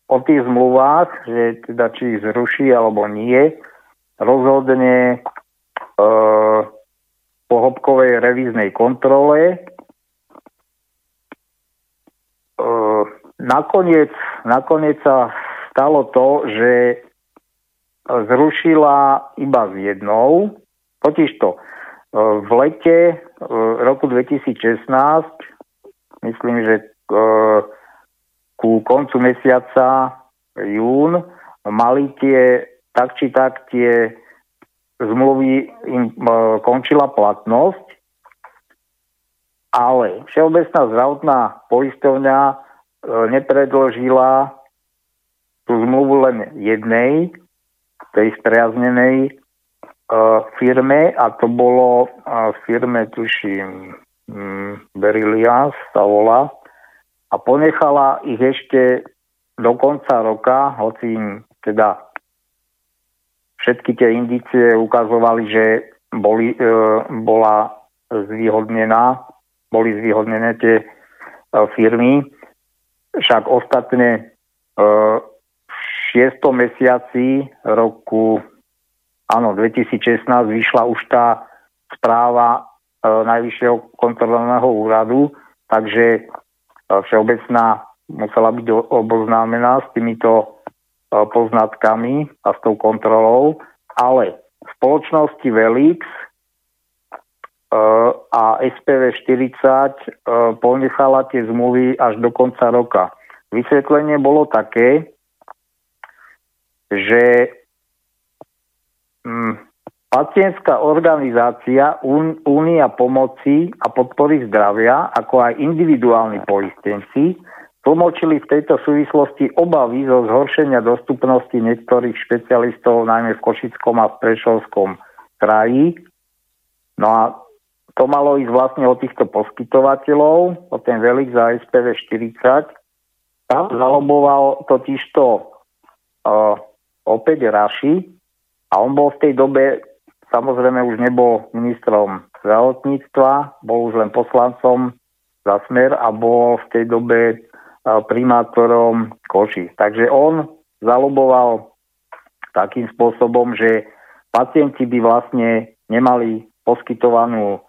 o tých zmluvách, že teda či ich zruší alebo nie, rozhodne po hĺbkovej revíznej kontrole. Nakoniec sa stalo to, že zrušila iba s jednou, totižto v lete roku 2016, myslím, že ku koncu mesiaca jún mali tie, tak či tak tie zmluvy im končila platnosť, ale Všeobecná zdravotná poisťovňa nepredložila tú zmluvu len jednej, tej spriaznenej firme, a to bolo v firme, tuším, Berilias sa volá, a ponechala ich ešte do konca roka, hoci im teda všetky tie indície ukazovali, že boli zvýhodnené tie firmy. Však ostatne v 6. mesiaci roku 2016 vyšla už tá správa Najvyššieho kontrolného úradu, takže Všeobecná musela byť oboznámená s týmito poznatkami a s tou kontrolou, ale v spoločnosti Velix a SPV 40 ponechala tie zmluvy až do konca roka. Vysvetlenie bolo také, že pacientská organizácia Únia pomoci a podpory zdravia, ako aj individuálni poistenci, tlmočili v tejto súvislosti obavy zo zhoršenia dostupnosti niektorých špecialistov, najmä v Košickom a v Prešovskom kraji. No a to malo ísť vlastne o týchto poskytovateľov, o ten Velix za SPV 40. Tam zaloboval totižto opäť Raši a on bol v tej dobe, samozrejme už nebol ministrom zdravotníctva, bol už len poslancom za Smer a bol v tej dobe primátorom Košíc. Takže on zaloboval takým spôsobom, že pacienti by vlastne nemali poskytovanú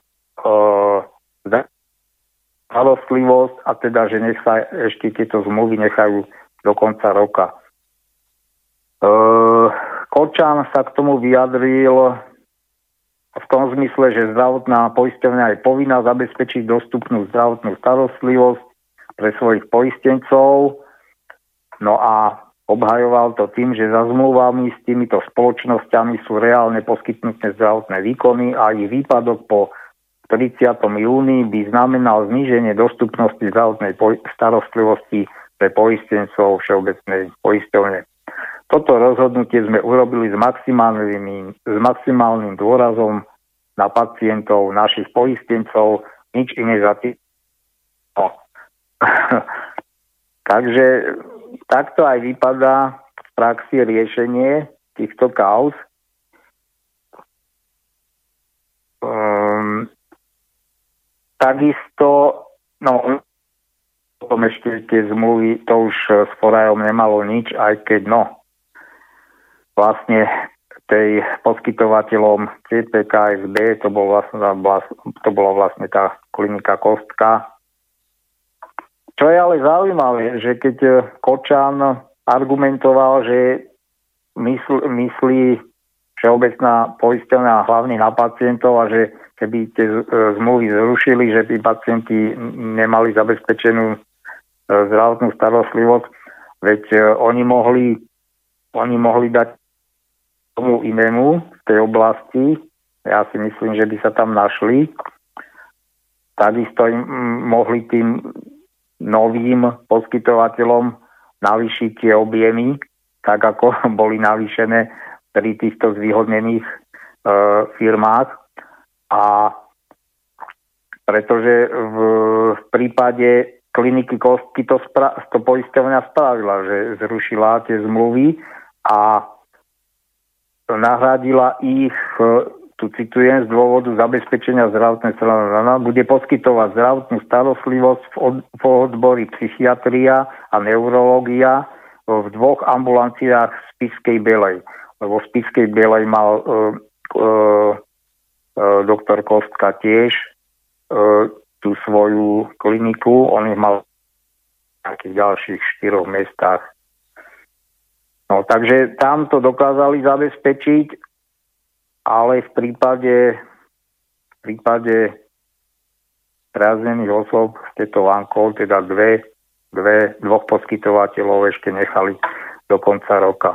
starostlivosť a teda, že nech sa ešte tieto zmluvy nechajú do konca roka. Kočan sa k tomu vyjadril v tom zmysle, že zdravotná poisťovňa je povinná zabezpečiť dostupnú zdravotnú starostlivosť pre svojich poistencov. No a obhajoval to tým, že za zmluvami s týmito spoločnosťami sú reálne poskytnuté zdravotné výkony a ich výpadok po 30. júni by znamenal zníženie dostupnosti zdravotnej starostlivosti pre poistencov Všeobecnej poisťovne. Toto rozhodnutie sme urobili s maximálnym dôrazom na pacientov, našich poistencov, nič iné za tým. No. Takže takto aj vypadá v praxi riešenie týchto kauz. Takisto, no, potom ešte tie zmluvy, to už s Forajom nemalo nič, aj keď, no, vlastne tej poskytovateľom CPKSB, to bola vlastne tá klinika Kostka. Čo je ale zaujímavé, že keď Kočan argumentoval, že myslí Všeobecná poisťovňa hlavne na pacientov a že keby tie zmluvy zrušili, že by pacienti nemali zabezpečenú zdravotnú starostlivosť, veď oni mohli dať tomu inému v tej oblasti. Ja si myslím, že by sa tam našli. Takisto im mohli tým novým poskytovateľom navýšiť tie objemy, tak ako boli navýšené pri týchto zvýhodnených firmách. A pretože v prípade kliniky Kostky to poisťovňa spravila, že zrušila tie zmluvy a nahradila ich, tu citujem, z dôvodu zabezpečenia zdravotnej starostlivosti bude poskytovať zdravotnú starostlivosť v odbori psychiatria a neurológia v dvoch ambulanciách v Spišskej Belej. Lebo v Spišskej Belej mal doktor Kostka tiež tú svoju kliniku. On ich mal v nejakých ďalších 4 mestách. No, takže tam to dokázali zabezpečiť. Ale v prípade prázdnených osôb tieto vankov, teda dvoch poskytovateľov ešte nechali do konca roka.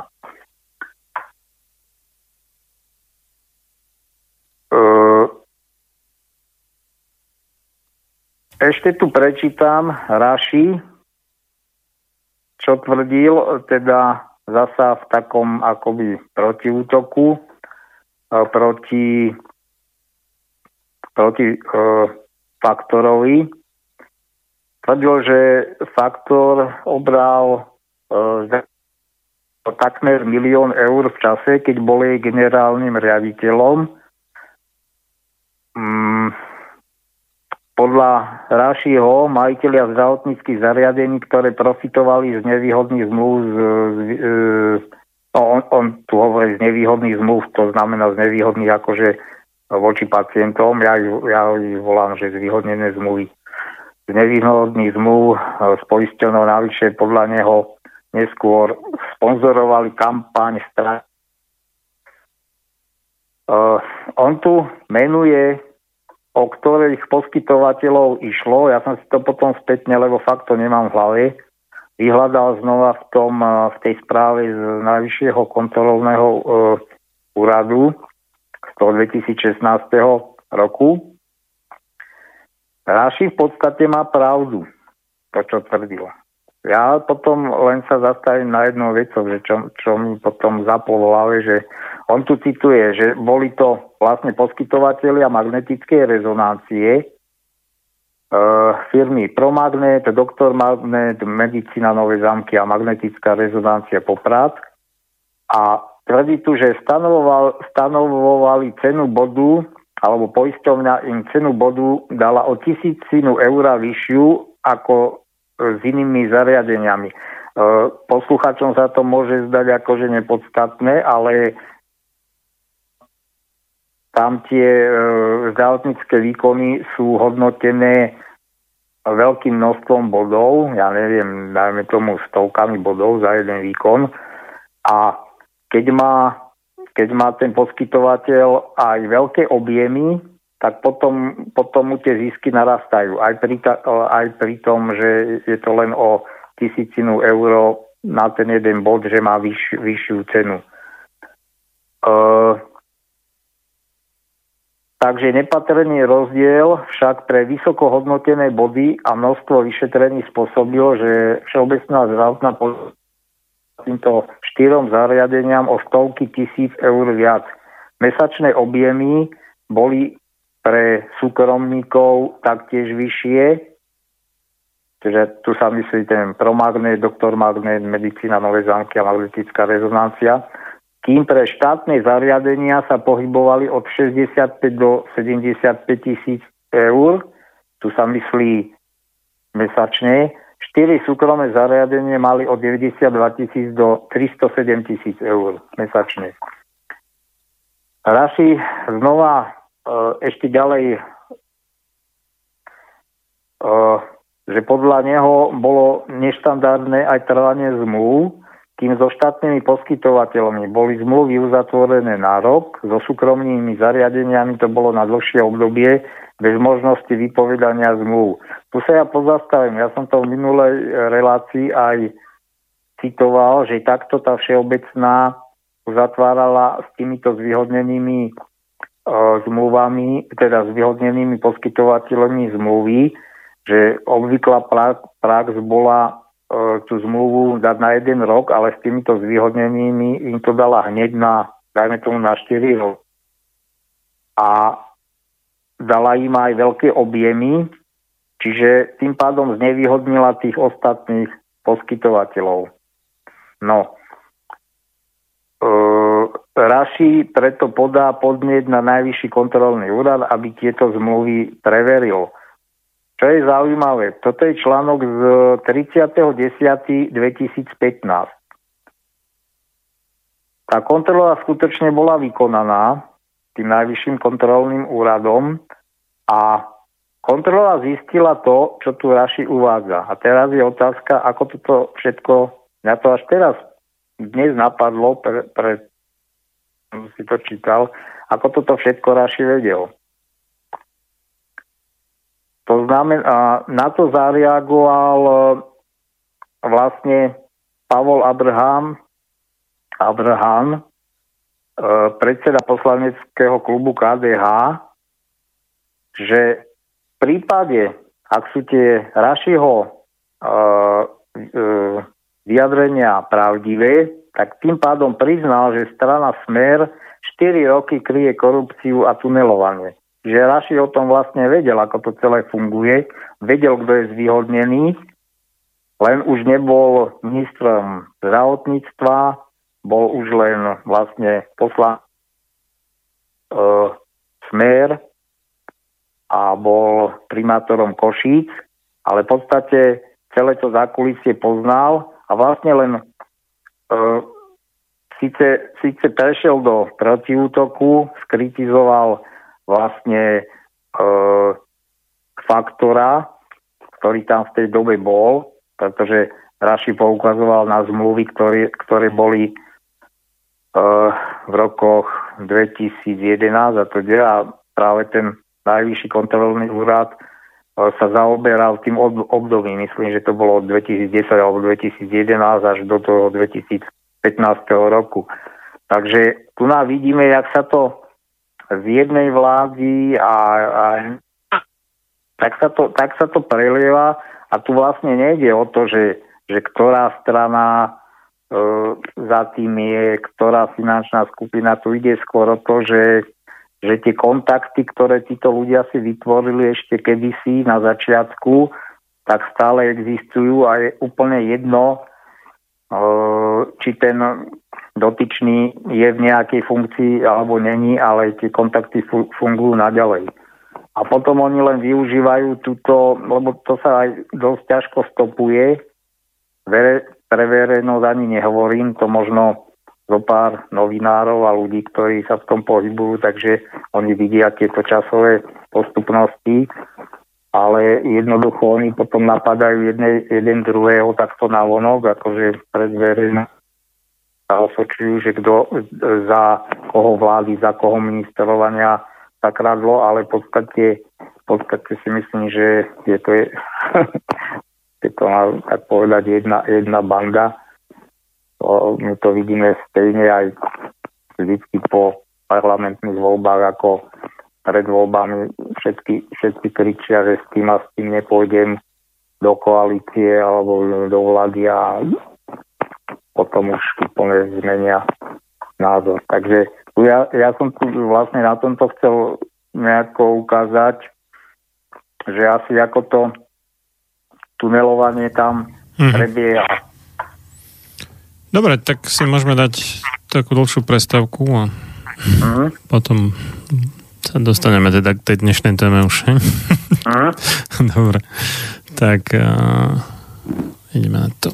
Ešte tu prečítam Raši, čo tvrdil, teda zasa v takom akoby protiútoku, proti Faktorovi. Tvrdil, že Faktor obral takmer 1 000 000 eur v čase, keď bol jej generálnym riaditeľom. Podľa Rašiho majiteľia zdravotníckych zariadení, ktoré profitovali z nevýhodných zmluv On tu hovorí z nevýhodných zmluv, to znamená z nevýhodných akože voči pacientom. Ja volám, že zvýhodnené zmluvy. Z nevýhodných zmluv s poisťovňou navyše podľa neho neskôr sponzorovali kampaň strany. On tu menuje, o ktorých poskytovateľov išlo. Ja som si to potom spätne, lebo fakt to nemám v hlave, vyhľadal znova v tej správe z Najvyššieho kontrolného úradu z toho 2016. roku. Raši v podstate má pravdu, to, čo tvrdila. Ja potom len sa zastavím na jednou vecou, že čo mi potom zapovolali, že on tu cituje, že boli to vlastne poskytovatelia magnetickej rezonancie, firmy Promagnet, Doktor Magnet, Medicína Nové Zámky a magnetická rezonancia Poprad. A tvrdí tu, že stanovovali cenu bodu, alebo poisťovňa im cenu bodu dala o 1000 eur vyššiu ako s inými zariadeniami. Posluchačom sa to môže zdať akože nepodstatné, ale Tam tie zdravotnícke výkony sú hodnotené veľkým množstvom bodov, ja neviem, dajme tomu stovkami bodov za jeden výkon. A keď má ten poskytovateľ aj veľké objemy, tak potom mu tie zisky narastajú. Aj pri tom, že je to len o 1000 eur na ten jeden bod, že má vyššiu cenu. Takže nepatrný rozdiel však pre vysoko hodnotené body a množstvo vyšetrení spôsobilo, že Všeobecná zdravotná týmto 4 zariadeniam o stovky tisíc eur viac. Mesačné objemy boli pre súkromníkov taktiež vyššie, čiže tu sa myslí ten promagnet, doktor magnet, medicína Novej Zánky a magnetická rezonancia, kým pre štátne zariadenia sa pohybovali od 65 do 75 tisíc eur, tu sa myslí mesačne, 4 súkromné zariadenie mali od 92 tisíc do 307 tisíc eur mesačne. Raši znova ešte ďalej, že podľa neho bolo neštandardné aj trvanie zmluv, kým so štátnymi poskytovateľmi boli zmluvy uzatvorené na rok, so súkromnými zariadeniami to bolo na dlhšie obdobie, bez možnosti vypovedania zmluv. Tu sa ja pozastavím, ja som to v minulej relácii aj citoval, že takto tá Všeobecná uzatvárala s týmito zvýhodnenými zmluvami, teda zvýhodnenými poskytovateľmi zmluvy, že obvyklá prax bola tú zmluvu dať na 1 rok, ale s týmito zvýhodnenými im to dala hneď na, dajme tomu, na 4 roky. A dala im aj veľké objemy, čiže tým pádom znevýhodnila tých ostatných poskytovateľov. No. Raši preto podá podnet na Najvyšší kontrolný úrad, aby tieto zmluvy preveril. Čo je zaujímavé, toto je článok z 30.10.2015. Tá kontrola skutočne bola vykonaná tým Najvyšším kontrolným úradom a kontrola zistila to, čo tu Raši uvádza. A teraz je otázka, ako toto všetko, mňa to až teraz dnes napadlo, si to čítal, ako toto všetko Raši vedel. To znamená, na to zareagoval vlastne Pavol Abraham, predseda poslaneckého klubu KDH, že v prípade, ak sú tie Rašiho vyjadrenia pravdivé, tak tým pádom priznal, že strana Smer 4 roky kryje korupciu a tunelovanie. Že Raši o tom vlastne vedel, ako to celé funguje, vedel, kto je zvýhodnený, len už nebol ministrom zdravotníctva, bol už len vlastne poslanec Smer a bol primátorom Košíc, ale v podstate celé to zákulisie poznal a vlastne len síce prešiel do protiútoku, skritizoval vlastne faktora, ktorý tam v tej dobe bol, pretože Raši poukazoval na zmluvy, ktoré boli v rokoch 2011 a to je, a práve ten Najvyšší kontrolný úrad sa zaoberal tým obdobím. Myslím, že to bolo od 2010 alebo 2011 až do toho 2015. roku. Takže tu nám vidíme, jak sa to z jednej vlády a tak sa to prelieva a tu vlastne nejde o to, že ktorá strana za tým je, ktorá finančná skupina, tu ide skôr o to, že tie kontakty, ktoré títo ľudia si vytvorili ešte kedysi na začiatku, tak stále existujú a je úplne jedno, či ten dotyčný je v nejakej funkcii alebo není, ale tie kontakty fungujú naďalej. A potom oni len využívajú túto, lebo to sa aj dosť ťažko stopuje, pre verejnosť ani nehovorím, to možno zo pár novinárov a ľudí, ktorí sa v tom pohybujú, takže oni vidia tieto časové postupnosti, ale jednoducho oni potom napadajú jeden druhého takto na vonok, akože pred verejnosťou a osočujú, že kto za koho vlády, za koho ministerovania sa kradlo, ale v podstate si myslím, že je to tak povedať jedna banda. My to vidíme stejne aj vždycky po parlamentných voľbách, ako pred voľbami všetci kričia, že s tým nepôjdem do koalície alebo do vlády a potom už úplne zmenia názor. Takže ja som tu vlastne na tomto chcel nejako ukázať, že asi ako to tunelovanie tam prebieha. Dobre, tak si môžeme dať takú dlhšiu prestávku a potom sa dostaneme teda k tej dnešnej téme už. Dobre, tak ideme na to.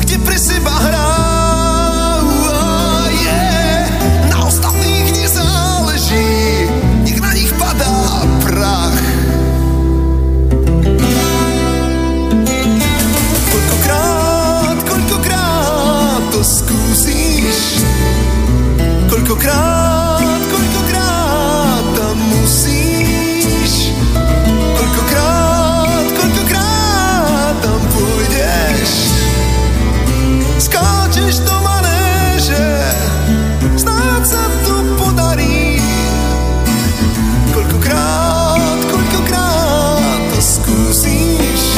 Kde pre seba hrá. Koľkokrát tam musíš, koľkokrát tam pôjdeš, skáčeš do manéže, snáď sa to podarí, koľkokrát to skúsiš.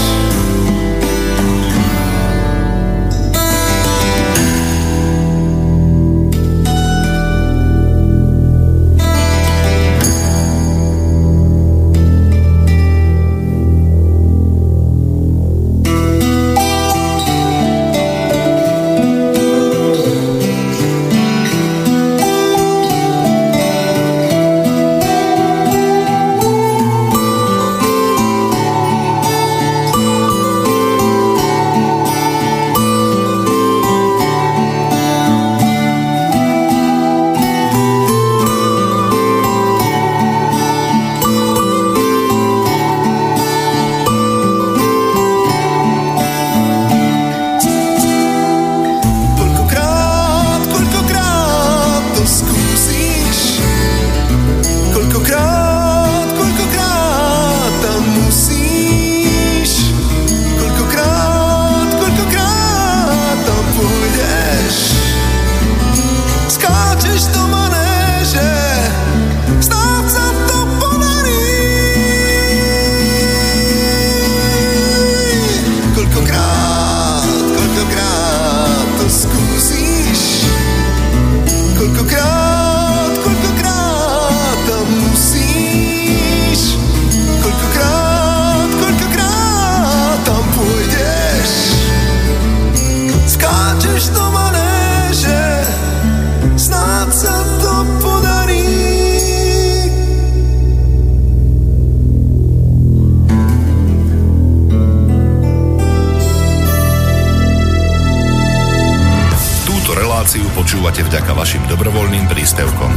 Vďaka vašim dobrovoľným príspevkom.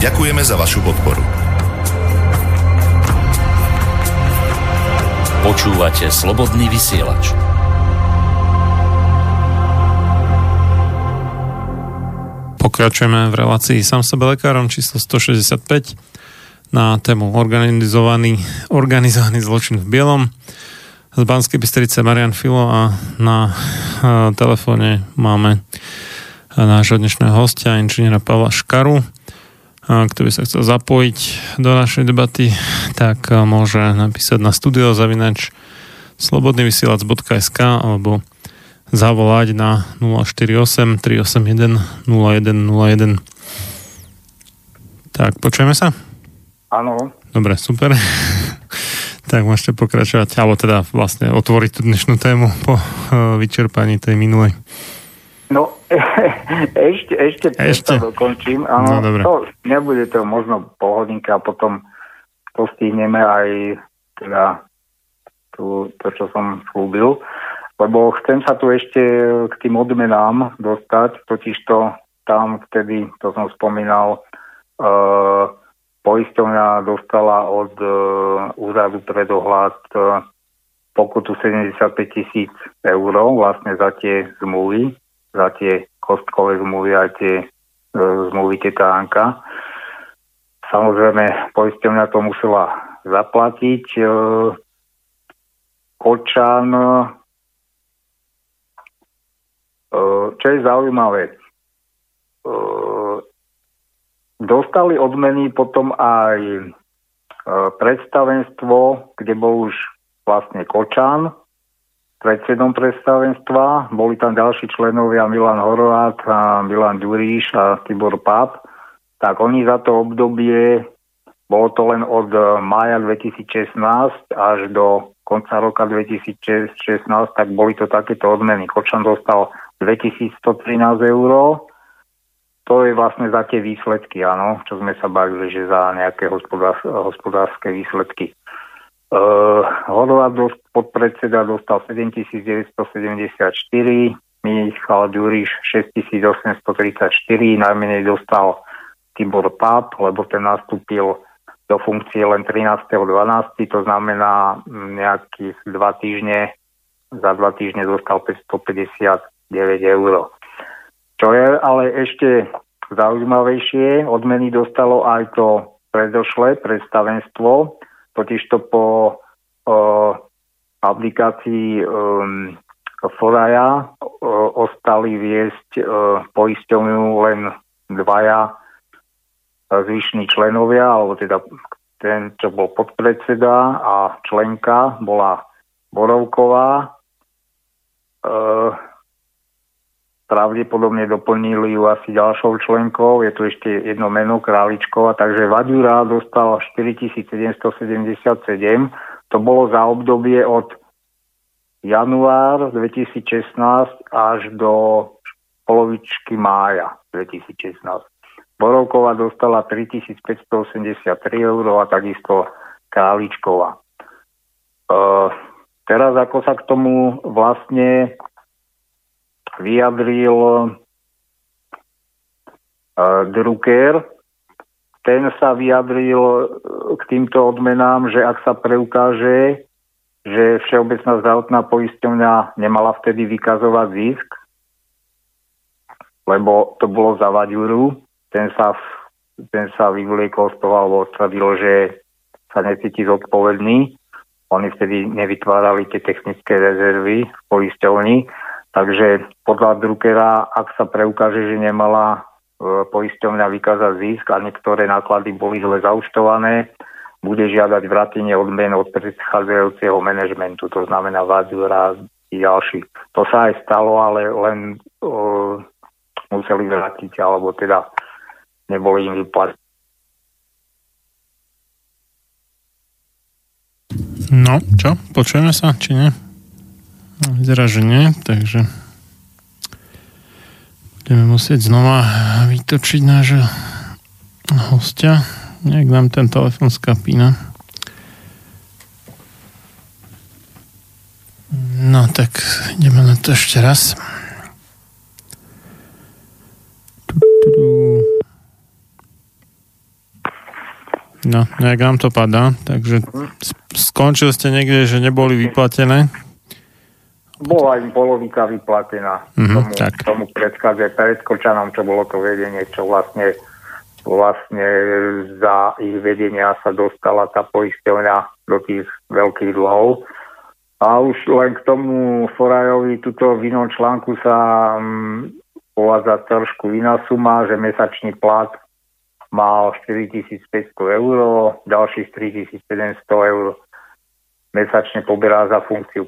Ďakujeme za vašu podporu. Počúvate Slobodný vysielač. Pokračujeme v relácii Sám sebe lekárom číslo 165 na tému organizovaný zločin v bielom. Z Banskej Bystrice Marián Fillo a na telefóne máme nášho dnešného hostia, inžiniera Pavla Škaru. Kto by sa chcel zapojiť do našej debaty, tak môže napísať na studio@slobodnyvysielac.sk alebo zavolať na 048 381 0101. Tak, počujeme sa? Áno. Dobre, super. Tak môžete pokračovať, alebo teda vlastne otvoriť tú dnešnú tému po vyčerpaní tej minulej. No, ešte to dokončím. Áno, no, to nebude to možno polhodinka, potom to stihneme aj teda to, čo som slúbil. Lebo chcem sa tu ešte k tým odmenám dostať, totižto tam vtedy, to som spomínal, poisťovňa dostala od Úradu pre dohľad pokutu 75 000 eur vlastne za tie zmluvy, za tie kostkové zmluvy, aj tie zmluvy tetánka. Samozrejme, poisťovňa to musela zaplatiť. Kočan, čo je zaujímavé, dostali odmeny potom aj predstavenstvo, kde bol už vlastne Kočan, predsedom predstavenstva, boli tam ďalší členovia Milan Horvát a Milan Ďuríš a Tibor Páp, tak oni za to obdobie, bolo to len od mája 2016 až do konca roka 2016, tak boli to takéto odmeny. Kočan dostal 2113 eur, to je vlastne za tie výsledky, áno, čo sme sa bavili, že za nejaké hospodárske výsledky. Horvát podpredseda dostal 7 974, Michal Ďuriš 6 834, najmenej dostal Tibor Páp, lebo ten nastúpil do funkcie len 13.12., to znamená nejakých 2 týždne, za 2 týždne dostal 559 eur. Čo je ale ešte Zaujímavejšie odmeny dostalo aj to predošlé predstavenstvo, totižto po aplikácii Foraja ostali viesť poisťovňu len dvaja zvyšní členovia, alebo teda ten, čo bol podpredseda a členka, bola Borovková. Pravdepodobne doplnili ju asi ďalšou členkou, je tu ešte jedno meno, Králičková, takže Vaďura dostal 4777, to bolo za obdobie od január 2016 až do polovičky mája 2016. Borovková dostala 3583 eur a takisto Králičková. Teraz ako sa k tomu vlastne vyjadril Drucker. Ten sa vyjadril k týmto odmenám, že ak sa preukáže, že Všeobecná zdravotná poisťovňa nemala vtedy vykazovať zisk, lebo to bolo za Vaďuru, ten sa vyvliekol z toho alebo odstradil, že sa necíti zodpovedný. Oni vtedy nevytvárali tie technické rezervy v poisťovni. Takže podľa Druckera, ak sa preukáže, že nemala poisťovňa vykázať zisk a niektoré náklady boli zle zaučtované, bude žiadať vrátenie odmen od predchádzajúceho manažmentu, to znamená Vaďura i ďalší. To sa aj stalo, ale len museli vrátiť, alebo teda neboli im vyplatiť. No, čo? Počujeme sa, či nie? Vyzerá, že nie, takže budeme musieť znova vytočiť nášho hostia. Nejak nám ten telefon skapína. No tak ideme na to ešte raz. No, nejak nám to padá, takže skončil ste niekde, že neboli vyplatené. Bola im polovica vyplatená tomu predskočanom, čo bolo to vedenie, čo vlastne za ich vedenia sa dostala tá poisťovňa do tých veľkých dlhov. A už len k tomu Forajovi, tuto v inom článku sa uvádza trošku iná suma, že mesačný plat mal 4500 eur, ďalších 3700 eur mesačne poberá za funkciu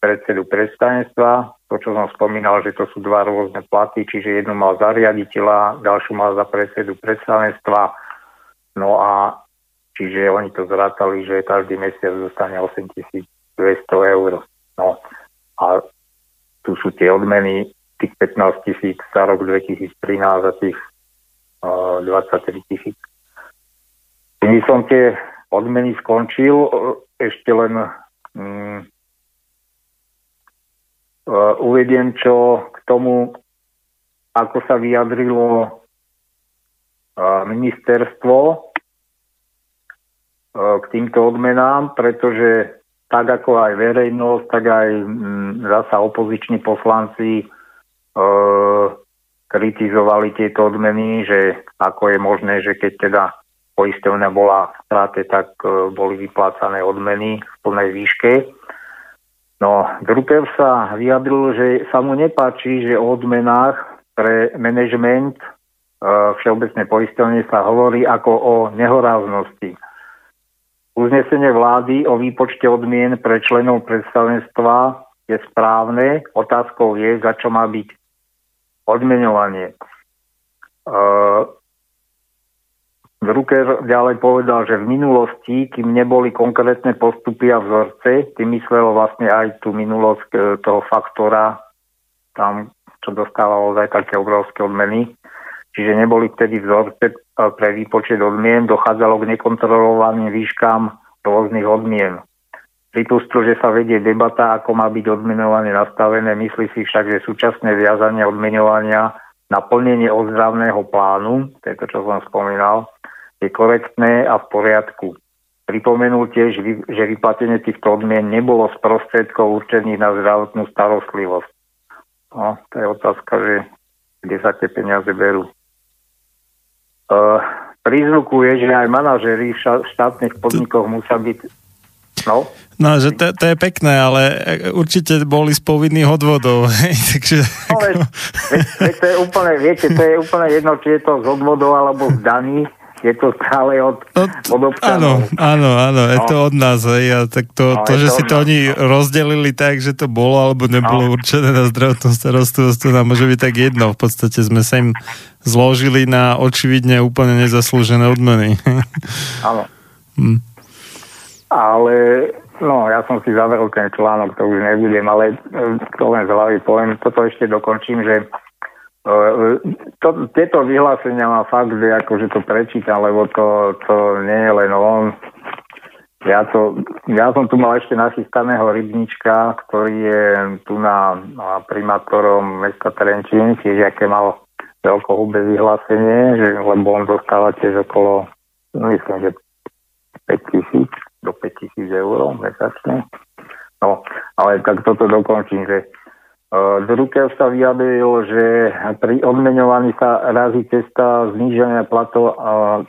predsedu predstavenstva, to čo som spomínal, že to sú dva rôzne platy, čiže jednu mal za riaditeľa, ďalšiu mal za predsedu predstavenstva, no a čiže oni to zrátali, že každý mesiac dostane 8200 eur. No a tu sú tie odmeny, tých 15 000 za rok 2013 a tých 23 000. Kým som tie odmeny skončil, ešte len uvediem, čo k tomu, ako sa vyjadrilo ministerstvo k týmto odmenám, pretože tak ako aj verejnosť, tak aj zasa opoziční poslanci kritizovali tieto odmeny, že ako je možné, že keď teda poisťovňa bola v strate, tak boli vyplácané odmeny v plnej výške. No, Drucker sa vyjadril, že sa mu nepáči, že o odmenách pre manažment Všeobecnej poisťovne sa hovorí ako o nehoráznosti. Uznesenie vlády o výpočte odmien pre členov predstavenstva je správne. Otázkou je, za čo má byť odmeňovanie. Drucker ďalej povedal, že v minulosti, kým neboli konkrétne postupy a vzorce, tým myslel vlastne aj tú minulosť toho faktora, tam, čo dostávalo aj také obrovské odmeny. Čiže neboli vtedy vzorce pre výpočet odmien, dochádzalo k nekontrolovaným výškám rôznych odmien. Pripustil, že sa vedie debata, ako má byť odmenovanie nastavené, myslí si však, že súčasné viazanie odmenovania na plnenie ozdravného plánu, to je to, čo som spomínal, je korektné a v poriadku. Pripomenul tiež, že vyplatenie týchto odmien nebolo z prostriedkov určených na zdravotnú starostlivosť. No, to je otázka, že kde sa tie peniaze berú. príznaku je, že aj manažéri v štátnych podnikoch musia byť... No, že to je pekné, ale určite boli z povinných odvodov. Hej, takže... No, to je úplne, viete, to je úplne jedno, či je to z odvodov alebo z daní. Je to stále od občanov. Áno, je to od nás. Hej, tak to že si to oni rozdelili tak, že to bolo alebo nebolo určené na zdravotnú starostlivosť, to nám môže byť tak jedno. V podstate sme sa im zložili na očividne úplne nezaslúžené odmeny. Áno. Ale, no, ja som si zaveril ten článok, to už nebudem, ale to len z hlavy poviem, toto ešte dokončím, že tieto vyhlásenia má fakt, že akože to prečítam, lebo to nie je len on. Ja som tu mal ešte nachystaného Rybnička, ktorý je tu na primátorom mesta Trenčín, tiež aké mal veľkohubé vyhlásenie, že, lebo on dostáva tiež okolo, myslím, že 5 000 do 5 000 eur mesačne. No, ale tak toto dokončím, že Drucker sa vyjadril, že pri odmeňovaní sa razí cesta zníženia platov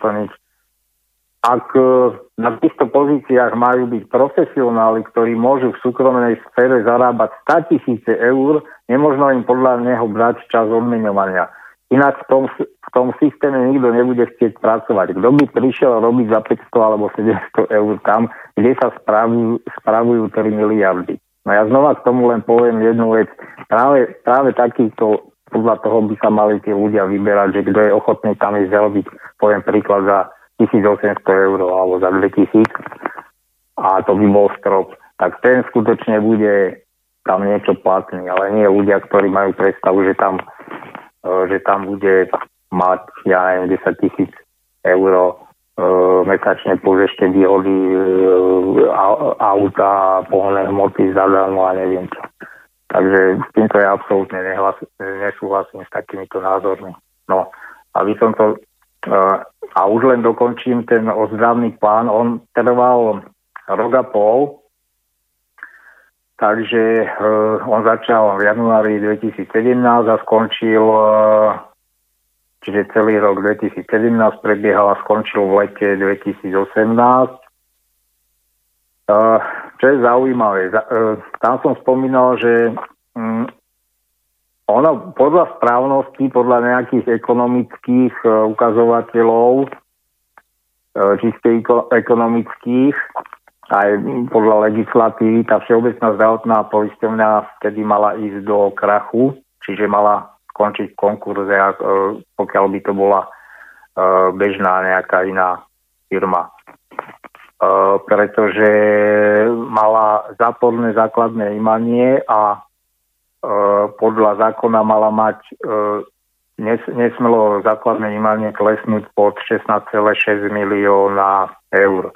to nič. Ak na týchto pozíciách majú byť profesionáli, ktorí môžu v súkromnej sfére zarábať 100 000 eur, nemožno im podľa neho brať čas odmeňovania. Inak v tom systéme nikto nebude chcieť pracovať. Kto by prišiel robiť za 500 alebo 700 eur tam, kde sa spravujú 3 miliardy. No ja znova k tomu len poviem jednu vec. Práve takýto, podľa toho by sa mali tí ľudia vyberať, že kto je ochotný tam ísť zarobiť, poviem príklad, za 1800 eur alebo za 2000, a to by bol strop. Tak ten skutočne bude tam niečo platný, ale nie ľudia, ktorí majú predstavu, že tam bude mať, ja neviem, 10 000 eur mesačne plus ešte výhody auta, pohonné hmoty zadarmo a neviem čo. Takže s týmto ja absolútne nesúhlasím s takýmito názormi. No a vy som to... a už len dokončím ten ozdravný plán. On trval 1,5 roka, takže on začal v januári 2017 a skončil, čiže celý rok 2017 prebiehal a skončil v lete 2018. Čo je zaujímavé, tam som spomínal, že ono podľa správnosti, podľa nejakých ekonomických ukazovateľov, čiste ekonomických, aj podľa legislatívy, tá Všeobecná zdravotná poisťovňa vtedy mala ísť do krachu, čiže mala skončiť v konkurze, pokiaľ by to bola bežná nejaká iná firma. Pretože mala záporné základné imanie a podľa zákona mala mať nesmelo základné imanie klesnúť pod 16,6 milióna eur.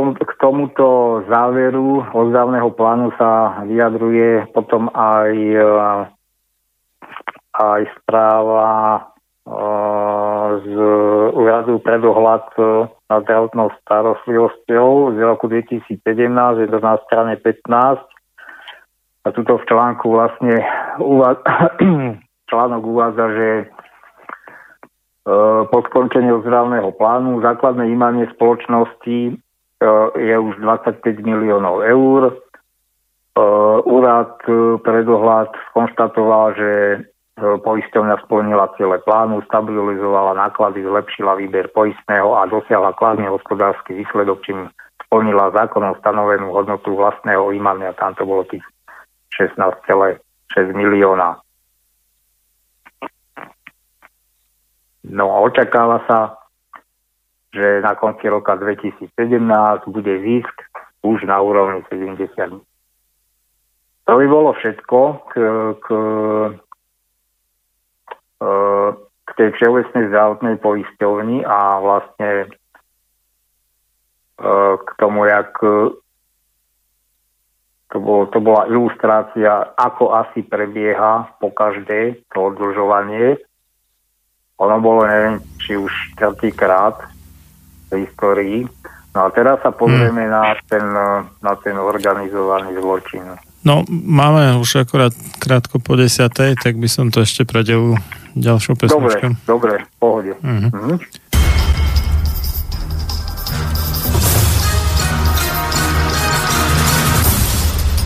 K tomuto záveru ozdravného plánu sa vyjadruje potom aj správa z Úradu pre dohľad nad zdravotnou starostlivosťou z roku 2017, je to na strane 15. A tuto v článku vlastne článok uvádza, že po skončení ozdravného plánu základné imanie spoločnosti je už 25 miliónov eur. Úrad pre dohľad skonštatoval, že poisťovňa splnila ciele plánu, stabilizovala náklady, zlepšila výber poistného a dosiahla kladný hospodársky výsledok, čím splnila zákonom stanovenú hodnotu vlastného imania. Tam to bolo tých 16,6 milióna. No a očakáva sa, že na konci roka 2017 bude zisk už na úrovni 70. To by bolo všetko k tej Všeobecnej zdravotnej poisťovni a vlastne k tomu, jak to bola ilustrácia, ako asi prebieha po každé to oddlžovanie. Ono bolo, neviem, či už 4-krát v histórii. No a teraz sa pozrieme na ten organizovaný zločin. No, máme už akorát krátko po 10:00, tak by som to ešte predelil ďalšou pesničkou. Dobre, v pohode. Uh-huh. Uh-huh.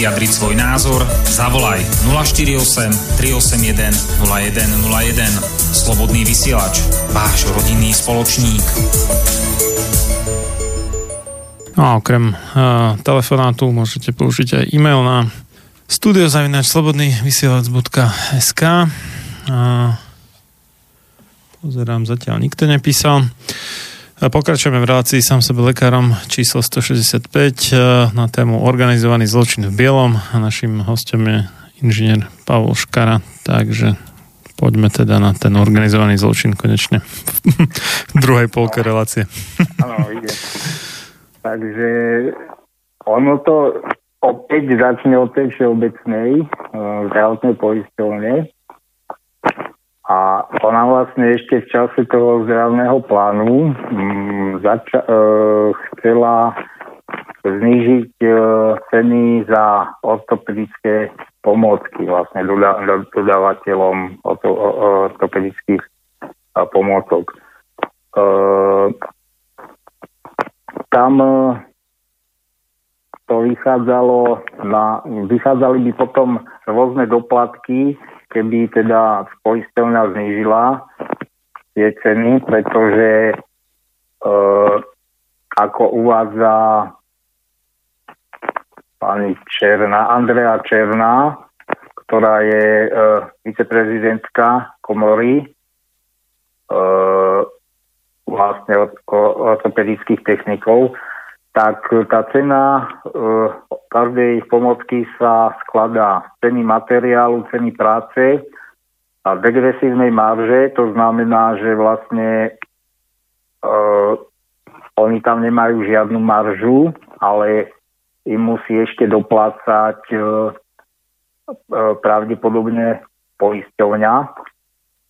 Vyjadriť svoj názor, zavolaj 048 381 0101. Slobodný vysielač, váš rodinný spoločník. No a okrem telefonátu môžete použiť aj e-mail na studio@slobodnyvysielac.sk. Pozerám, zatiaľ nikto nepísal. Pokračujeme v relácii Sám sebe lekárom číslo 165 na tému Organizovaný zločin v bielom a našim hostom je inžinier Pavol Škara, takže poďme teda na ten organizovaný zločin konečne v druhej polke relácie. Áno, ide. Takže ono to opäť začne od tej všeobecnej zdravotnej poisťovne, A ona vlastne ešte v čase toho zdravného plánu chcela znižiť ceny za ortopedické pomôcky vlastne dodávateľom ortopedických pomôcok. Tam to vychádzali by potom rôzne doplatky, keby teda poisťovňa znížila tie ceny, pretože ako uvádza pani Andrea Černá, ktorá je viceprezidentka komory vlastne od ortopedických technikov, tak tá cena každej pomocky sa skladá z ceny materiálu, ceny práce a degresívnej marže. To znamená, že vlastne oni tam nemajú žiadnu maržu, ale im musí ešte doplácať pravdepodobne poisťovňa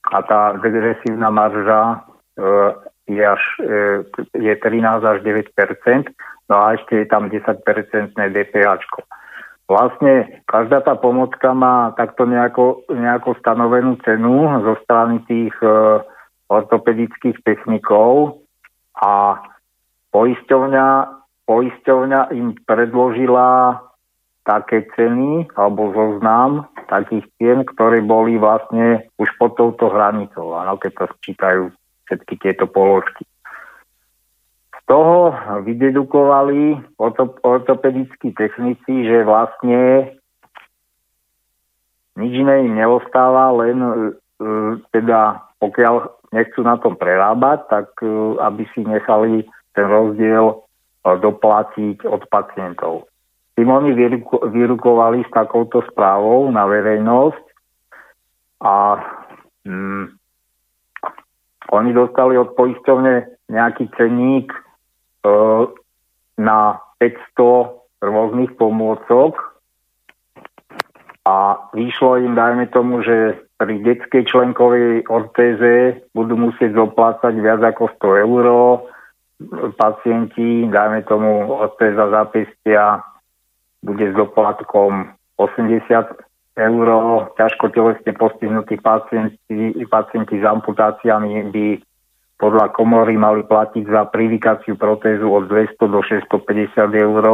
a tá degresívna marža je 13 až 9%, no a ešte je tam 10% DPH. Vlastne každá tá pomocka má takto nejako stanovenú cenu zo strany tých ortopedických technikov a poisťovňa im predložila také ceny alebo zoznam takých cien, ktoré boli vlastne už pod touto hranicou, ano, keď to sčítajú všetky tieto položky. Z toho vydedukovali ortopedickí technici, že vlastne nič iné im neostáva, len teda pokiaľ nechcú na tom prerábať, tak aby si nechali ten rozdiel doplatiť od pacientov. Tým oni vyrukovali s takouto správou na verejnosť a oni dostali od poisťovne nejaký cenník na 500 rôznych pomôcok a vyšlo im, dajme tomu, že pri detskej členkovej ortéze budú musieť doplácať viac ako 100 eur. Pacienti, dajme tomu, ortéza zápestia bude s doplatkom 80 eur, ťažko telesne postihnutí pacienti s amputáciami by podľa komory mali platiť za privykaciu protézu od 200 do 650 eur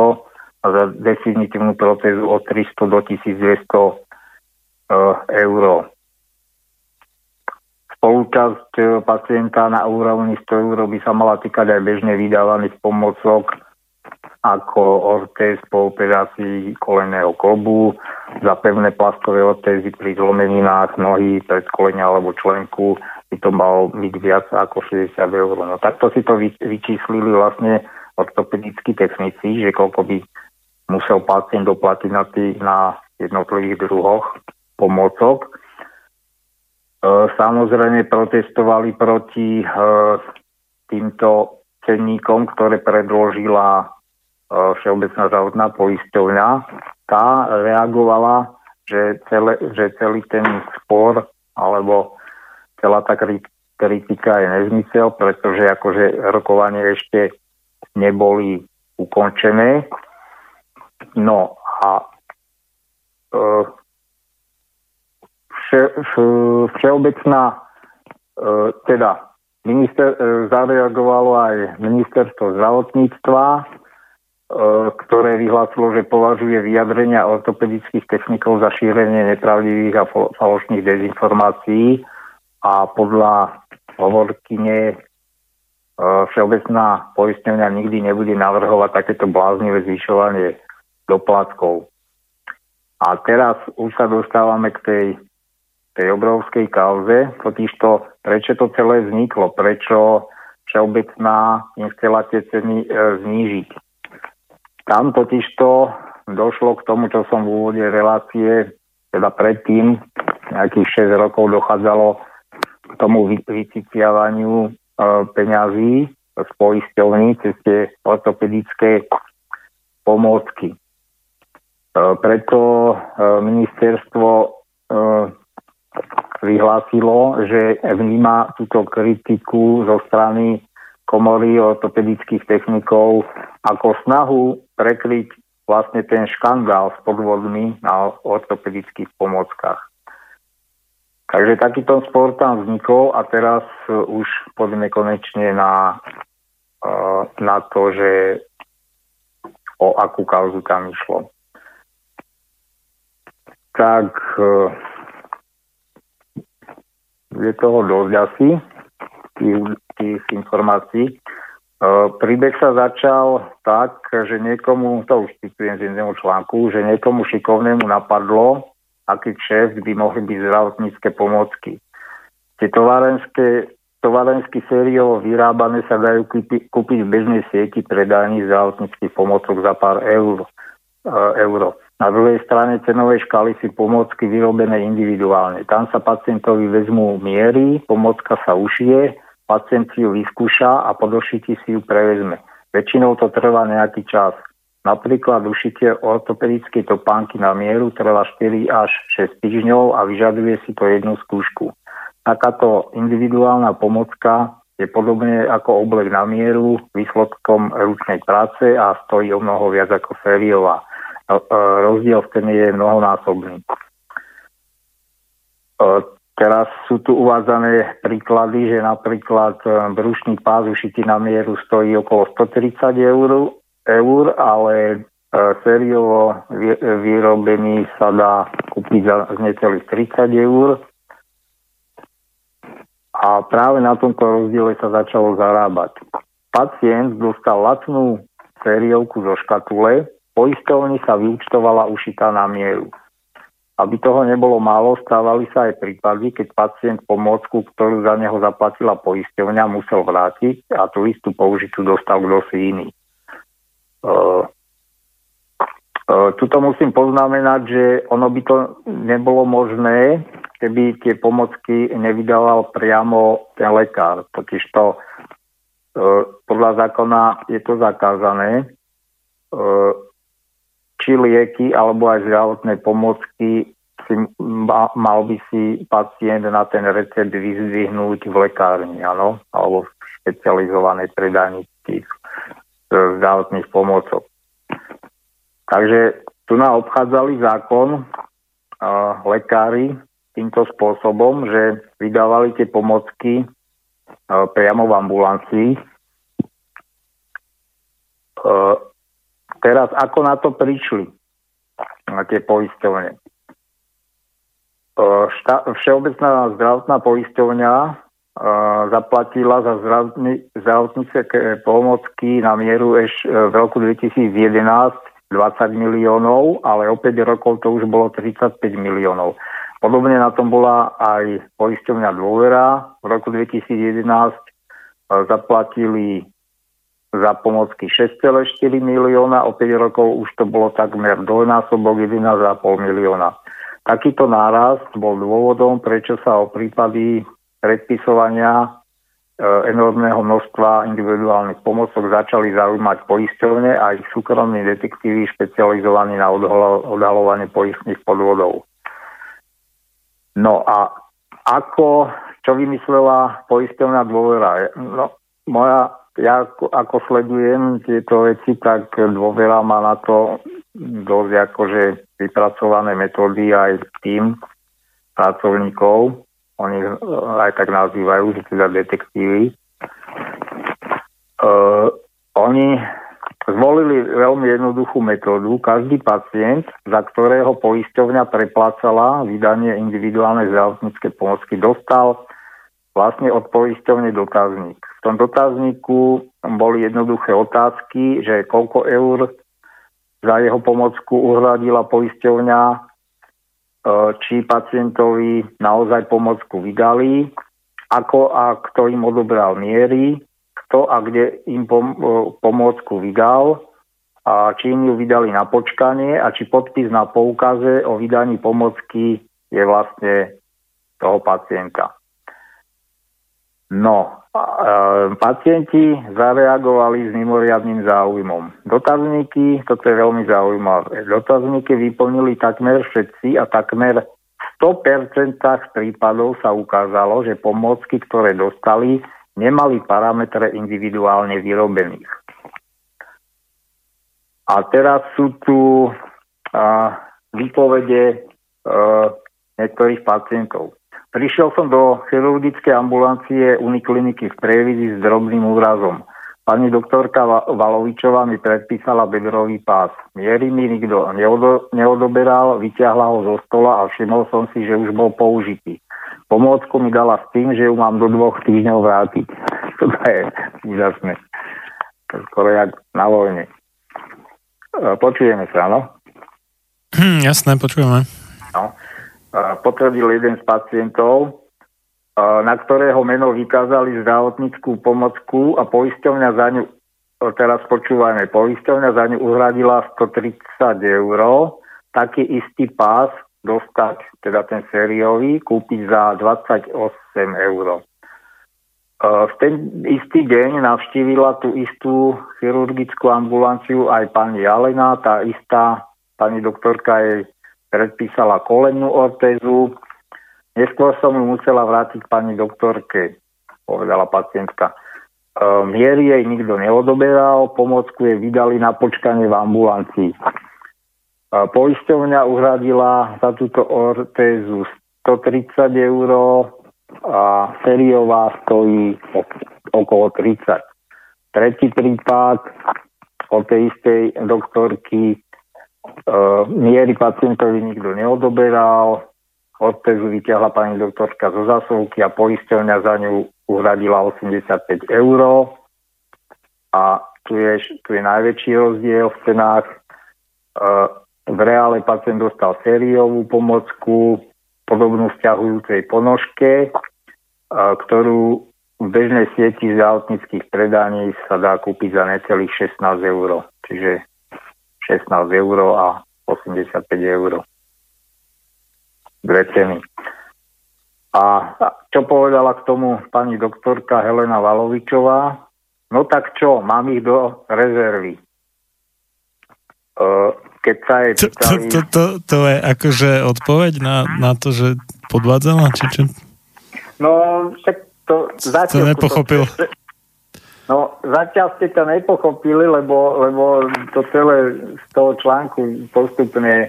a za definitívnu protézu od 300 do 1200 eur. Spolúčasť pacienta na úrovni 100 eur by sa mala týkať aj bežne vydávaných pomôcok ako ortéz po operácii kolenného klobu, za pevné plastové ortézy pri zlomeninách nohy, predkolenia alebo členku by to malo byť viac ako 60 eur. No takto si to vyčíslili vlastne ortopedickí technici, že koľko by musel pacient doplatiť na jednotlivých druhoch pomôcok. Samozrejme protestovali proti týmto cenníkom, ktoré predložila Všeobecná zdravotná poisťovňa. Tá reagovala, že celý ten spor alebo celá tá kritika je nezmysel, pretože akože rokovanie ešte neboli ukončené. No a všeobecná teda zareagovalo aj ministerstvo zdravotníctva, ktoré vyhlásilo, že považuje vyjadrenia ortopedických technikov za šírenie nepravdivých a falošných dezinformácií a podľa hovorkyne Všeobecná poisťovňa nikdy nebude navrhovať takéto bláznivé zvyšovanie doplatkov. A teraz už sa dostávame k tej obrovskej kauze, totižto prečo to celé vzniklo, prečo Všeobecná im chcela tie ceny znížiť. Tam totižto došlo k tomu, čo som v úvode relácie, teda predtým, nejakých 6 rokov dochádzalo k tomu vyciciavaniu peňazí z poisťovní cez tie ortopedické pomôcky. Preto ministerstvo vyhlásilo, že vníma túto kritiku zo strany komory ortopedických technikov ako snahu prekryť vlastne ten škandál s podvodmi na ortopedických pomockách. Takže takýto spor tam vznikol a teraz už poďme konečne na to, že o akú kauzu tam išlo. Tak je toho dosť asi, tých informácií. Príbeh sa začal tak, že niekomu, to už citujem z jedného článku, že niekomu šikovnému napadlo, aký kšeft by mohli byť zdravotnícke pomocky. Tie továrenské sériovo vyrábané sa dajú kúpiť v bežnej sieti predajných zdravotníckych pomocok za pár euro. Na druhej strane cenovej škály sú pomocky vyrobené individuálne. Tam sa pacientovi vezmú miery, pomocka sa ušije, pacient si ju vyskúša a po došití si ju prevezme. Väčšinou to trvá nejaký čas. Napríklad ušitie ortopedickej topánky na mieru trvá 4 až 6 týždňov a vyžaduje si to jednu skúšku. Takáto individuálna pomocka je podobne ako oblek na mieru výsledkom ručnej práce a stojí o mnoho viac ako sériová. Rozdiel v cene je mnohonásobný. Teraz sú tu uvádzané príklady, že napríklad brušný pás ušitý na mieru stojí okolo 130 eur, ale sériovo vyrobený sa dá kúpiť za necelých 30 eur. A práve na tomto rozdiele sa začalo zarábať. Pacient dostal lacnú sériovku zo škatule, poistovne sa vyúčtovala ušitá na mieru. Aby toho nebolo málo, stávali sa aj prípady, keď pacient pomôcku, ktorú za neho zaplatila poisťovňa, musel vrátiť a tú istú použitú dostal kdosi iný. Tuto musím poznamenať, že ono by to nebolo možné, keby tie pomocky nevydával priamo ten lekár. Totižto podľa zákona je to zakázané, či lieky alebo aj zdravotné pomocky mal by si pacient na ten recept vyzdvihnúť v lekárni, áno, alebo v špecializovanej predajnici zdravotných pomocok. Takže tu nám obchádzali zákon lekári týmto spôsobom, že vydávali tie pomocky priamo v ambulancii. Teraz ako na to prišli na tie poisťovne? Všeobecná zdravotná poisťovňa zaplatila za zdravotnícke pomocky na mieru ešte v roku 2011 20 miliónov, ale o 5 rokov to už bolo 35 miliónov. Podobne na tom bola aj poisťovňa Dôvera. V roku 2011 zaplatili za pomocky 6,4 milióna, o 5 rokov už to bolo takmer dvojnásobok, 11,5 milióna. Takýto nárast bol dôvodom, prečo sa o prípady predpisovania enormného množstva individuálnych pomocok začali zaujímať poisťovne a ich súkromní detektívy špecializovaní na odhalovanie poistných podvodov. No a čo vymyslela poisťovňa Dôvera? Ja ako sledujem tieto veci, tak Dôvera má na to dosť akože vypracované metódy aj tým pracovníkov. Oni aj tak nazývajú, že teda detektívy. Oni zvolili veľmi jednoduchú metódu. Každý pacient, za ktorého poisťovňa preplácala vydanie individuálnej zdravotníckej pomocky, dostal vlastne od poisťovne dotazník. V tom dotazníku boli jednoduché otázky, že koľko eur za jeho pomocku uhradila poisťovňa, či pacientovi naozaj pomocku vydali, ako a kto im odobral miery, kto a kde im pomocku vydal, a či im ju vydali na počkanie a či podpis na poukaze o vydaní pomocky je vlastne toho pacienta. No, pacienti zareagovali s mimoriadnym záujmom. Dotazníky, toto je veľmi zaujímavé, dotazníky vyplnili takmer všetci a takmer 100% prípadov sa ukázalo, že pomôcky, ktoré dostali, nemali parametre individuálne vyrobených. A teraz sú tu výpovede niektorých pacientov. Prišiel som do chirurgickej ambulancie Unikliniky v Prievidzi s drobným úrazom. Pani doktorka Valovičová mi predpísala bedrový pás. Miery mi nikto neodoberal, vyťahla ho zo stola a všimol som si, že už bol použitý. Pomôcku mi dala s tým, že ju mám do 2 týždňov vrátiť. To je úžasné. Skoro jak na vojne. Počujeme sa, áno? Jasné, počujeme. No. Potvrdil jeden z pacientov, na ktorého meno vykázali zdravotníckú pomocku a poisťovňa za ňu, teraz počúvajme, poisťovňa za ňu uhradila 130 €, taký istý pás dostať, teda ten sériový, kúpiť za 28 €. V ten istý deň navštívila tú istú chirurgickú ambulanciu aj pani Alena, tá istá pani doktorka jej predpísala kolennú ortézu. Neskôr som ju musela vrátiť pani doktorke, povedala pacientka. Miery jej nikto neodoberal, pomôcku jej vydali na počkanie v ambulancii. Poisťovňa uhradila za túto ortézu 130 € a sériová stojí okolo 30. Tretí prípad od tej istej doktorky, miery pacientovi nikto neodoberal, ortézu vyťahla pani doktorka zo zásuvky a poisťovňa za ňu uhradila 85 €. A tu je najväčší rozdiel v cenách. V reále pacient dostal sériovú pomocku, podobnú sťahujúcej ponožke, ktorú v bežnej sieti zdravotníckych predaní sa dá kúpiť za necelých 16 €. Čiže 16 € a 85 €. Dve ceny. A čo povedala k tomu pani doktorka Helena Valovičová? No tak čo, mám ich do rezervy. Keď sa jej pýtali... To je akože odpoveď na to, že podvádzala? Či... No, však to... To nepochopil. No, zatiaľ ste to nepochopili, lebo to celé z toho článku postupne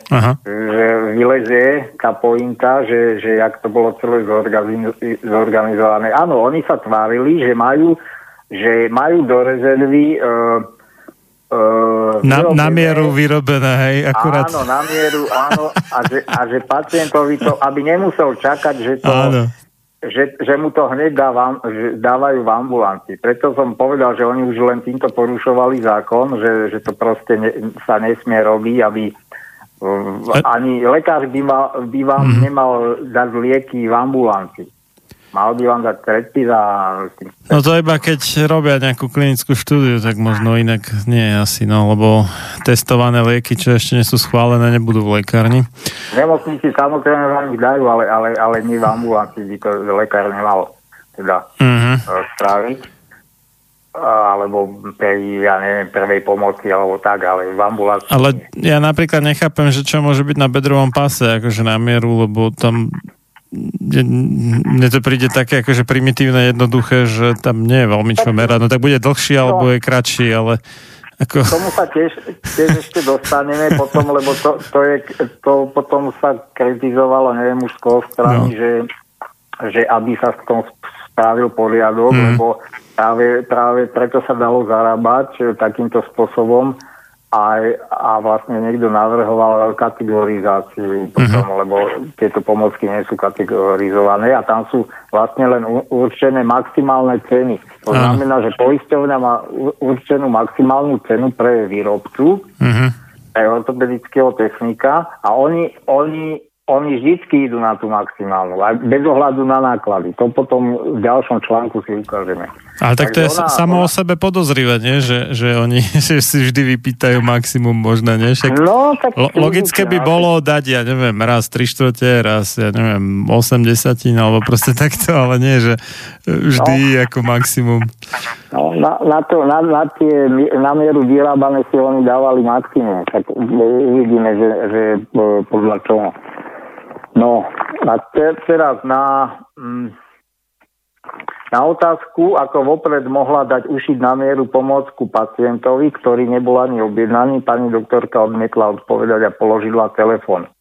vylezie tá pointa, že jak to bolo celé zorganizované. Áno, oni sa tvárili, že majú do rezervy na mieru vyrobené, hej, akurát. Áno, na mieru, áno, a že pacientovi to, aby nemusel čakať, že to... Áno. Že mu to hneď dávajú v ambulancii. Preto som povedal, že oni už len týmto porušovali zákon, že to proste sa nesmie robiť, aby ani lekár by vám nemal dať lieky v ambulancii. Mal by vám dať predpis a... No to iba keď robia nejakú klinickú štúdiu, tak možno inak nie asi, no, lebo testované lieky, čo ešte nie sú schválené, nebudú v lekárni. Nemocníci samozrejme vám ich dajú, ale nie v ambulancii by to lekár nemal teda stráviť. Alebo prvej pomoci alebo tak, ale v ambulancii. Ale ja napríklad nechápem, že čo môže byť na bedrovom páse, akože na mieru, lebo tam mne to príde také akože primitívne, jednoduché, že tam nie je veľmi čo merať. No tak bude dlhší alebo je kratší, ale... Ako... K tomu sa tiež ešte dostaneme potom, lebo to potom sa kritizovalo, neviem, už z koho strany, že aby sa v tom spravil poriadok, lebo práve preto sa dalo zarábať takýmto spôsobom a vlastne niekto navrhoval kategorizáciu potom, lebo tieto pomocky nie sú kategorizované a tam sú vlastne len určené maximálne ceny. To znamená, že poisťovňa má určenú maximálnu cenu pre výrobcu, pre ortopedického technika a oni vždycky idú na tú maximálnu, aj bez ohľadu na náklady. To potom v ďalšom článku si ukážeme. Ale tak to je samo o sebe podozrivé, nie? Že oni si vždy vypýtajú maximum možno, nie? Však no, tak logické by bolo dať, ja neviem, raz 3/4, raz, ja neviem, 80, alebo proste takto, ale nie, že vždy ako maximum. No, na mieru vyrábané si oni dávali maximum. Tak uvidíme, že podľa čoho. No a teraz na otázku, ako vopred mohla dať ušiť na mieru pomôcku pacientovi, ktorý nebol ani objednaný, pani doktorka odmietla odpovedať a položila telefón.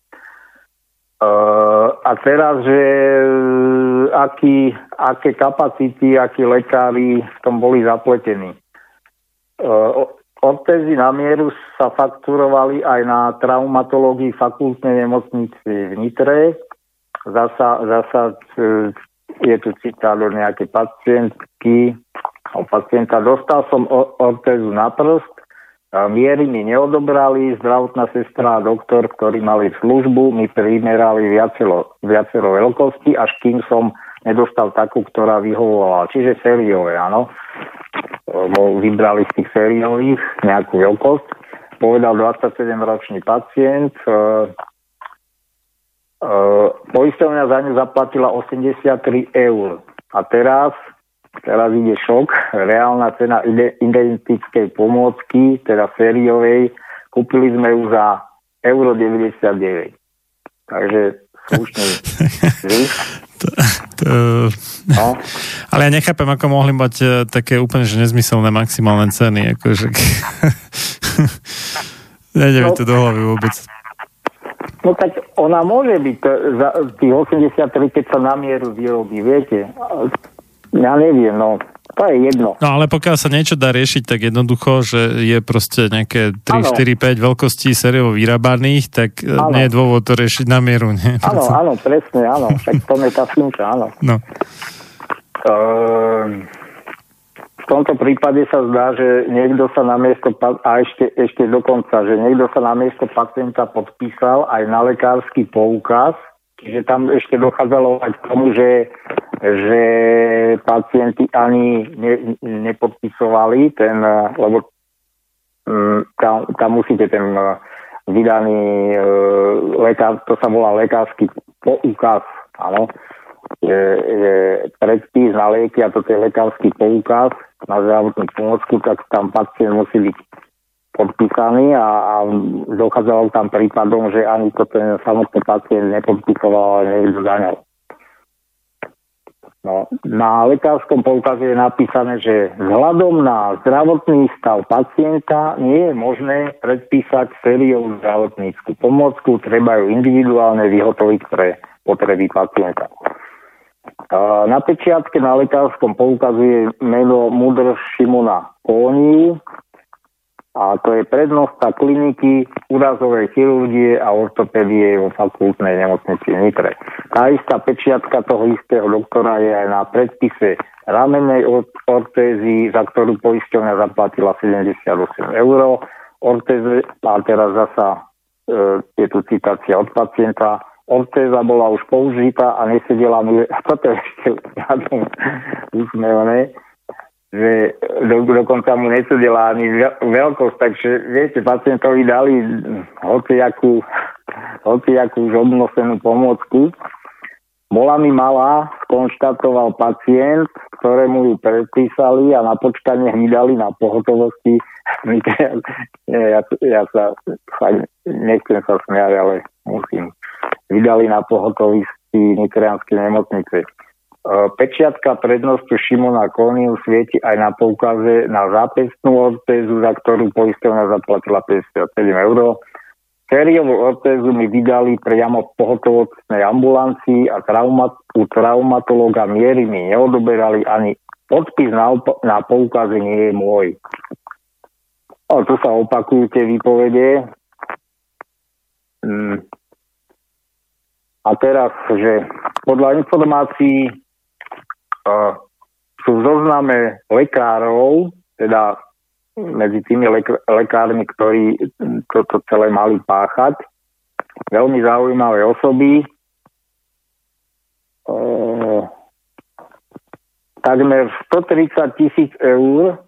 A teraz, že aké kapacity, akí lekári v tom boli zapletení. Ortézy na mieru sa fakturovali aj na traumatológii fakultnej nemocnici v Nitre. Zasa je tu citát od nejakej pacientky. Pacienta: dostal som ortézu na prst, miery mi neodobrali, zdravotná sestra a doktor, ktorí mali službu, mi primerali viacero veľkosti, až kým som nedostal takú, ktorá vyhovovala. Čiže sériové, áno. Vybrali z tých sériových nejakú veľkosť, povedal 27-ročný pacient. Poisťovňa za ňu zaplatila 83 €. A teraz ide šok. Reálna cena identickej pomôcky, teda sériovej, kúpili sme ju za €99. Takže slušný zisk. No. Ale ja nechápem, ako mohli mať také úplne že nezmyselné maximálne ceny. Akože... Nejde mi to do hlavy vôbec. No tak ona môže byť za tých 83, keď sa na mieru vyrobí, viete. Ja neviem, no. To je jedno. No ale pokiaľ sa niečo dá riešiť tak jednoducho, že je proste nejaké 3, ano. 4, 5 veľkostí sériovo vyrábaných, tak ano. Nie je dôvod to riešiť na mieru. Áno, presne, áno. Tak to je tá slunka, áno. No. V tomto prípade sa zdá, že niekto sa namiesto, a ešte dokonca, že niekto sa namiesto pacienta podpísal aj na lekársky poukaz, že tam ešte dochádzalo aj k tomu, že pacienti ani nepodpisovali ten, lebo tam musíte ten vydaný lekár, to sa volá lekársky poukaz, áno, je predpis na lieky a toto je lekársky poukaz na zdravotnú pomôcku, tak tam pacient musí byť podpísaný a dochádzalo tam prípadom, že ani to ten samotný pacient nepodpisoval, ale niekto daňal. No, na lekárskom poukaze je napísané, že vzhľadom na zdravotný stav pacienta nie je možné predpísať sériovú zdravotnícku pomôcku, treba ju individuálne vyhotoviť pre potreby pacienta. Na pečiatke na lekárskom poukazu je meno MUDR Šimona Kóni, a to je prednosta kliniky úrazovej chirurgie a ortopédie vo fakultnej nemocnici Nitre. Tá istá pečiatka toho istého doktora je aj na predpise ramenej ortézy, za ktorú poisťovňa zaplatila 78 €. Ortéze, a teraz zasa je tu citácia od pacienta, ortéza bola už použitá a nesedela mu... Toto je ešte usmevné, že dokonca mu nesedela ani veľkosť, takže viete, pacientovi dali hociakú už obnosenú pomôcku. Bola mi malá, skonštatoval pacient, ktorému ju predpísali a na počkanie mi dali na pohotovosti. Nechcem sa smiať, ale musím. Vydali na pohotovosti nitrianskej nemocnice. Pečiatka prednostu Šimona Kóniu svieti aj na poukaze na zápästnú ortézu, za ktorú poisťovňa zaplatila 57 €. Sériovú ortézu mi vydali priamo v pohotovostnej ambulancii a u traumatológa miery mi neodoberali, ani podpis na poukaze nie je môj. Tu sa opakujú tie výpovede. A teraz, že podľa informácií sú v zozname lekárov, teda medzi tými lekármi, ktorí toto celé mali páchať, veľmi zaujímavé osoby. Takmer 130 000 €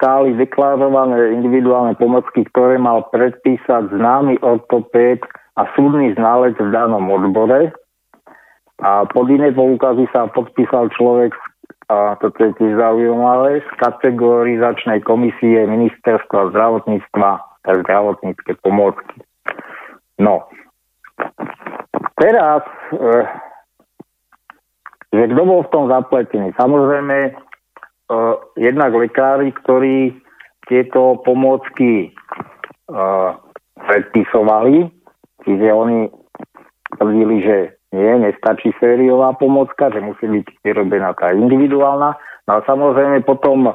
stáli deklarované individuálne pomocky, ktoré mal predpísať známy ortopéd a súdny znalec v danom odbore. A pod iné poukazy sa podpísal človek, a to je tiež zaujímavé, z kategorizačnej komisie Ministerstva zdravotníctva a zdravotníckej pomôcky. No. Teraz, že kto bol v tom zapletený? Samozrejme, jednak lekári, ktorí tieto pomôcky predpisovali, čiže oni tvrdili, že nie, nestačí sériová pomôcka, že musí byť vyrobená tá individuálna. No a samozrejme potom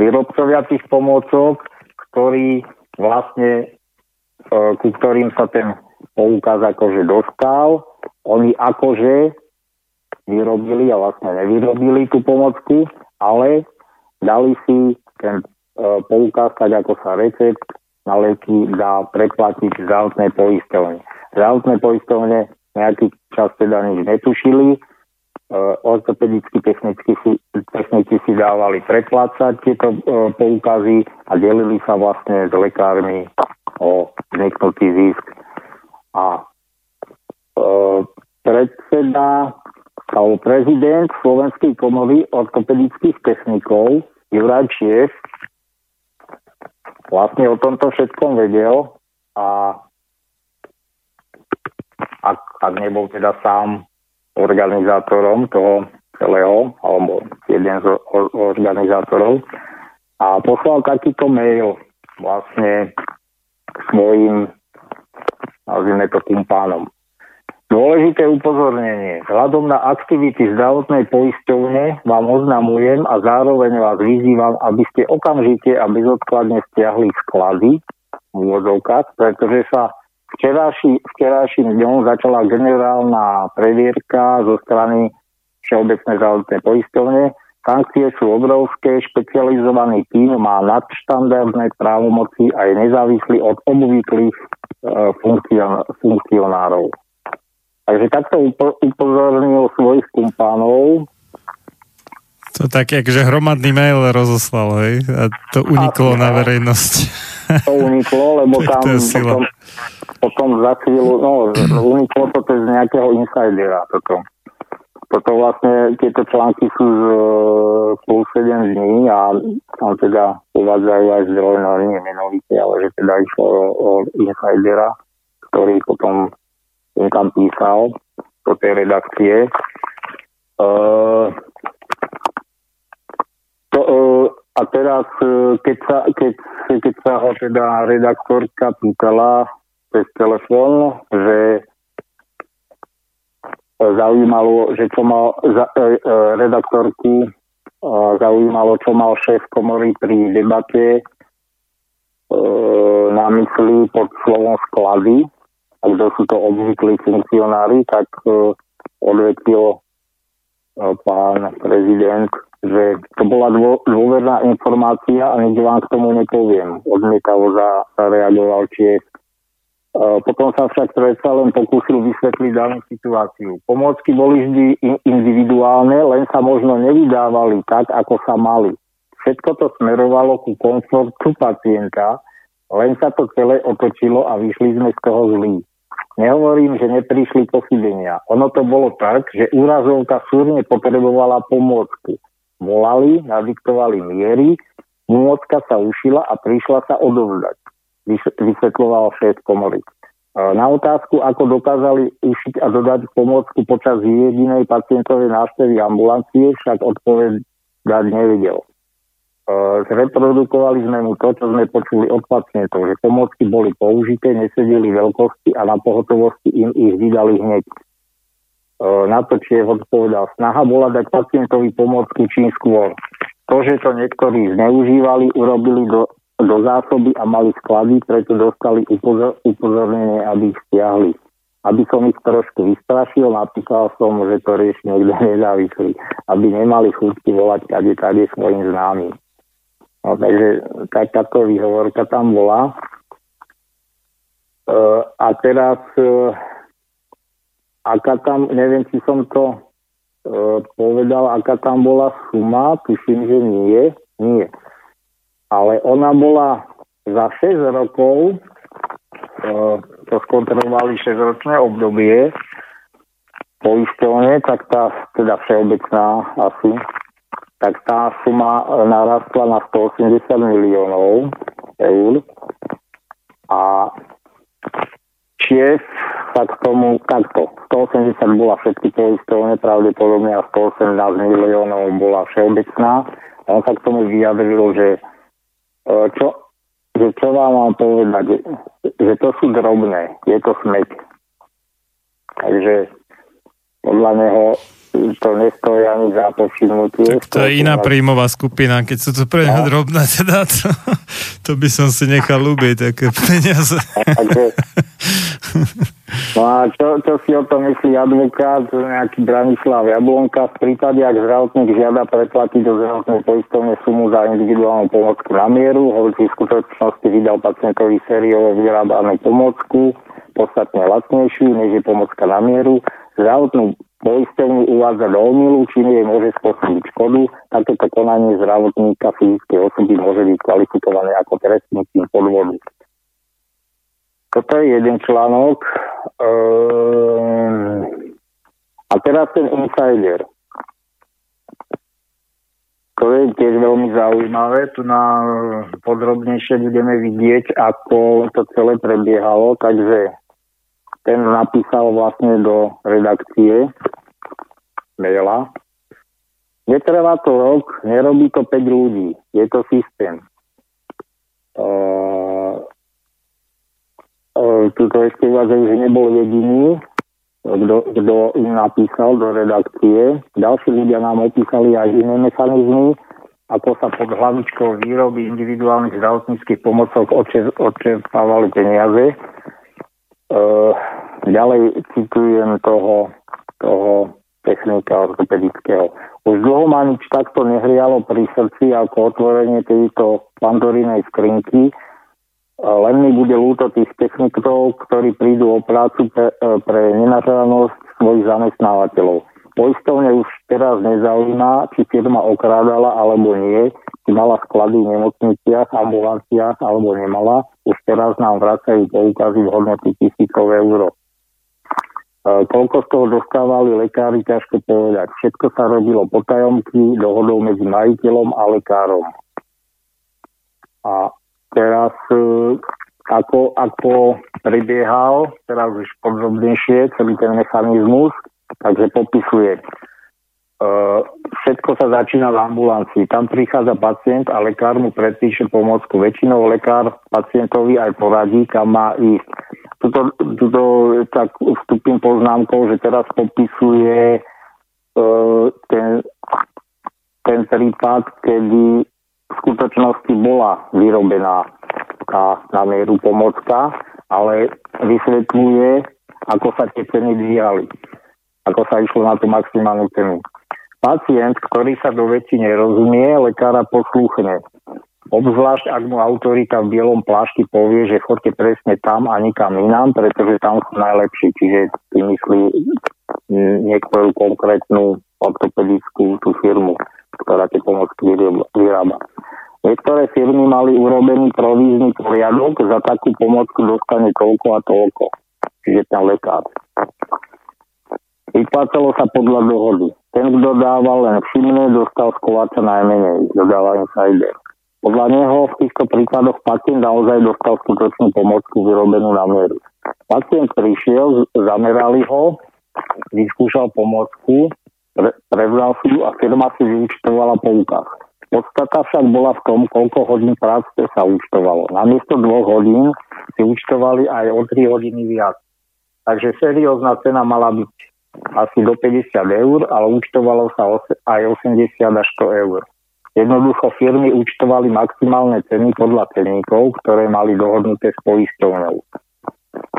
výrobcovia tých pomôcok, ktorí vlastne, ku ktorým sa ten poukaz akože dostal, oni akože vyrobili a vlastne nevyrobili tú pomôcku, ale dali si ten poukaz, tak ako sa recept na lieky dá preplatiť zdravotnej poisťovne. Zdravotné poisťovne nejaký čas teda nič netušili, ortopedickí technici si dávali preplácať tieto poukazy a delili sa vlastne s lekármi o vzniknutý zisk. A prezident Slovenskej komory ortopedických technikov Juraj Čech vlastne o tomto všetkom vedel a ak nebol teda sám organizátorom toho celého, alebo jeden z organizátorov, a poslal takýto mail vlastne svojim, nazvime to, kumpánom. Dôležité upozornenie. Vzhľadom na aktivity zdravotnej poisťovne vám oznamujem a zároveň vás vyzývam, aby ste okamžite a bezodkladne stiahli sklady v úvodzovkách, pretože sa včerajším dňom začala generálna previerka zo strany Všeobecnej zdravotnej poisťovne. Sankcie sú obrovské, špecializovaný tím má nadštandardné právomoci a je nezávislý od obvyklých funkcionárov. Takže takto upozornil svojich kumpánov. To tak, že hromadný mail rozoslal, hej? A to uniklo na verejnosť. To uniklo, lebo tam potom za chvíľu, uniklo to z nejakého insidera. Toto vlastne, tieto články sú plus 7 dní a tam teda uvádzajú aj zdroj, nemenovite, ale že teda išlo o insidera, ktorý potom tam písal do tej redakcie. A teraz, keď sa ho teda redaktorka pýtala cez telefón, že zaujímalo, že čo mal redaktorku zaujímalo, čo mal šéf komory pri debate na mysli pod slovom sklady, a kto sú to obvyklí funkcionári, tak odvetil pán prezident, že to bola dôverná informácia a nič vám k tomu nepoviem. Odmietavo zareagoval Čiech. Potom sa však predsa len pokúsil vysvetliť danú situáciu. Pomôcky boli vždy individuálne, len sa možno nevydávali tak, ako sa mali. Všetko to smerovalo ku komfortu pacienta, len sa to celé otočilo a vyšli sme z toho zlí. Nehovorím, že neprišli pochybenia. Ono to bolo tak, že úrazovka súrne potrebovala pomôcky. Volali, nadiktovali miery, pomôcka sa ušila a prišla sa odovzdať, vysvetľoval šéf komory. Na otázku, ako dokázali ušiť a dodať pomôcku počas jedinej pacientovej návštevy ambulancie, však odpovedať nevedel. Zreprodukovali sme mu to, čo sme počuli od pacientov, že pomôcky boli použité, nesedeli veľkosti a na pohotovosti im ich vydali hneď. Na to, či je odpovedal, snaha bola dať pacientovi pomôcky čím skôr. To, že to niektorí zneužívali, urobili do zásoby a mali sklady, preto dostali upozornenie, aby ich stiahli. Aby som ich trošku vystrašil, napísal som, že to rieši niekto nezávislý, aby nemali chuť volať kade svojim známym. No, takže takáto výhovorka tam bola. A teraz, aká tam, neviem, či som to povedal, aká tam bola suma, tuším, že nie. Ale ona bola za 6 rokov, to skontrolovali 6-ročné obdobie poisťovne, tak tá, teda všeobecná asi, tak tá suma narastla na 180 miliónov eur a Čech, tak tomu takto. 180 bola všetky poistovne, pravdepodobne, a 118 miliónov bola všeobecná. A on sa k tomu vyjadril, že čo vám mám povedať, že to sú drobné, je to smeť. Takže podľa neho to nestojí ani za povšimnutie. Tak to je iná príjmová skupina, keď sú to pre neho drobné, teda to by som si nechal ľúbiť, také peniaze. Takže, no a čo si o tom myslí advokát, nejaký Branislav Jablonka? V prípade, ak zdravotník žiada preplatiť do zdravotnej poistovne sumu za individuálnu pomôcku na mieru, hoci v skutočnosti vydal pacientovi sériovo vyrábanú pomôcku, podstatne lacnejšiu, než je pomôcka na mieru, zdravotnú poistovňu uvádza do omylu, čím jej môže spôsobiť škodu. Takéto konanie zdravotníka fyzickej osoby môže byť kvalifikované ako trestný čin podvodu. Toto je jeden článok. A teraz ten insider. To je tiež veľmi zaujímavé. Tu na podrobnejšie budeme vidieť, ako to celé prebiehalo. Takže ten napísal vlastne do redakcie maila. Netrvá to rok, nerobí to 5 ľudí. Je to systém. Tuto ešte uvažujú, že nebol jediný, kto im napísal do redakcie. Ďalší ľudia nám opísali aj iné mechanizmy, ako sa pod hlavičkou výroby individuálnych zdravotníckych pomocok odčerpávali peniaze. Ďalej citujem toho technika ortopedického. Už dlho ma nič takto nehrialo pri srdci ako otvorenie tejto pandorinej skrinky. Len mi bude ľúto tých technikov, ktorí prídu o prácu pre nenažranosť svojich zamestnávateľov. Poistovne už teraz nezaujíma, či firma okrádala alebo nie, či mala sklady v nemocniciach, ambulanciách alebo nemala. Už teraz nám vracajú poukazy v hodnoty tisícov eur. Koľko z toho dostávali lekári, ťažko povedať. Všetko sa robilo potajomky, dohodou medzi majiteľom a lekárom. A teraz ako prebiehal, teraz už podrobnejšie celý ten mechanizmus, takže popisuje. Všetko sa začína v ambulancii. Tam prichádza pacient a lekár mu predpíše pomôcku. Väčšinou lekár pacientovi aj poradí, kam má ísť. Tuto tak vstupím poznámkou, že teraz popisuje ten prípad, kedy v skutočnosti bola vyrobená tá na mieru pomôcka, ale vysvetľuje, ako sa tie ceny dvíhali, ako sa išlo na tú maximálnu cenu. Pacient, ktorý sa do veci nerozumie, lekára poslúchne. Obzvlášť, ak mu autorita v bielom plášti povie, že chodte presne tam a nikam inám, pretože tam sú najlepší. Čiže si myslí niektorú konkrétnu ortopedickú tú firmu, ktorá tie pomôcky vyrába. Niektoré firmy mali urobený provízny poriadok, za takú pomôcku dostane toľko a toľko. Čiže ten lekár. Vyplácalo sa podľa dohody. Ten, kto dával len všimne, dostal z koláča najmenej, dodáva insider. Podľa neho v týchto príkladoch pacient naozaj dostal skutočnú pomôcku vyrobenú na mieru. Pacient prišiel, zamerali ho, vyskúšal pomôcku, prevzal si ju a firma si vyúčtovala poukaz. Podstata však bola v tom, koľko hodín práce sa účtovalo. Namiesto 2 hodín si účtovali aj o 3 hodiny viac. Takže seriózna cena mala byť asi do 50 eur, ale účtovalo sa aj 80 až 100 eur. Jednoducho firmy účtovali maximálne ceny podľa cenníkov, ktoré mali dohodnuté s poisťovňou.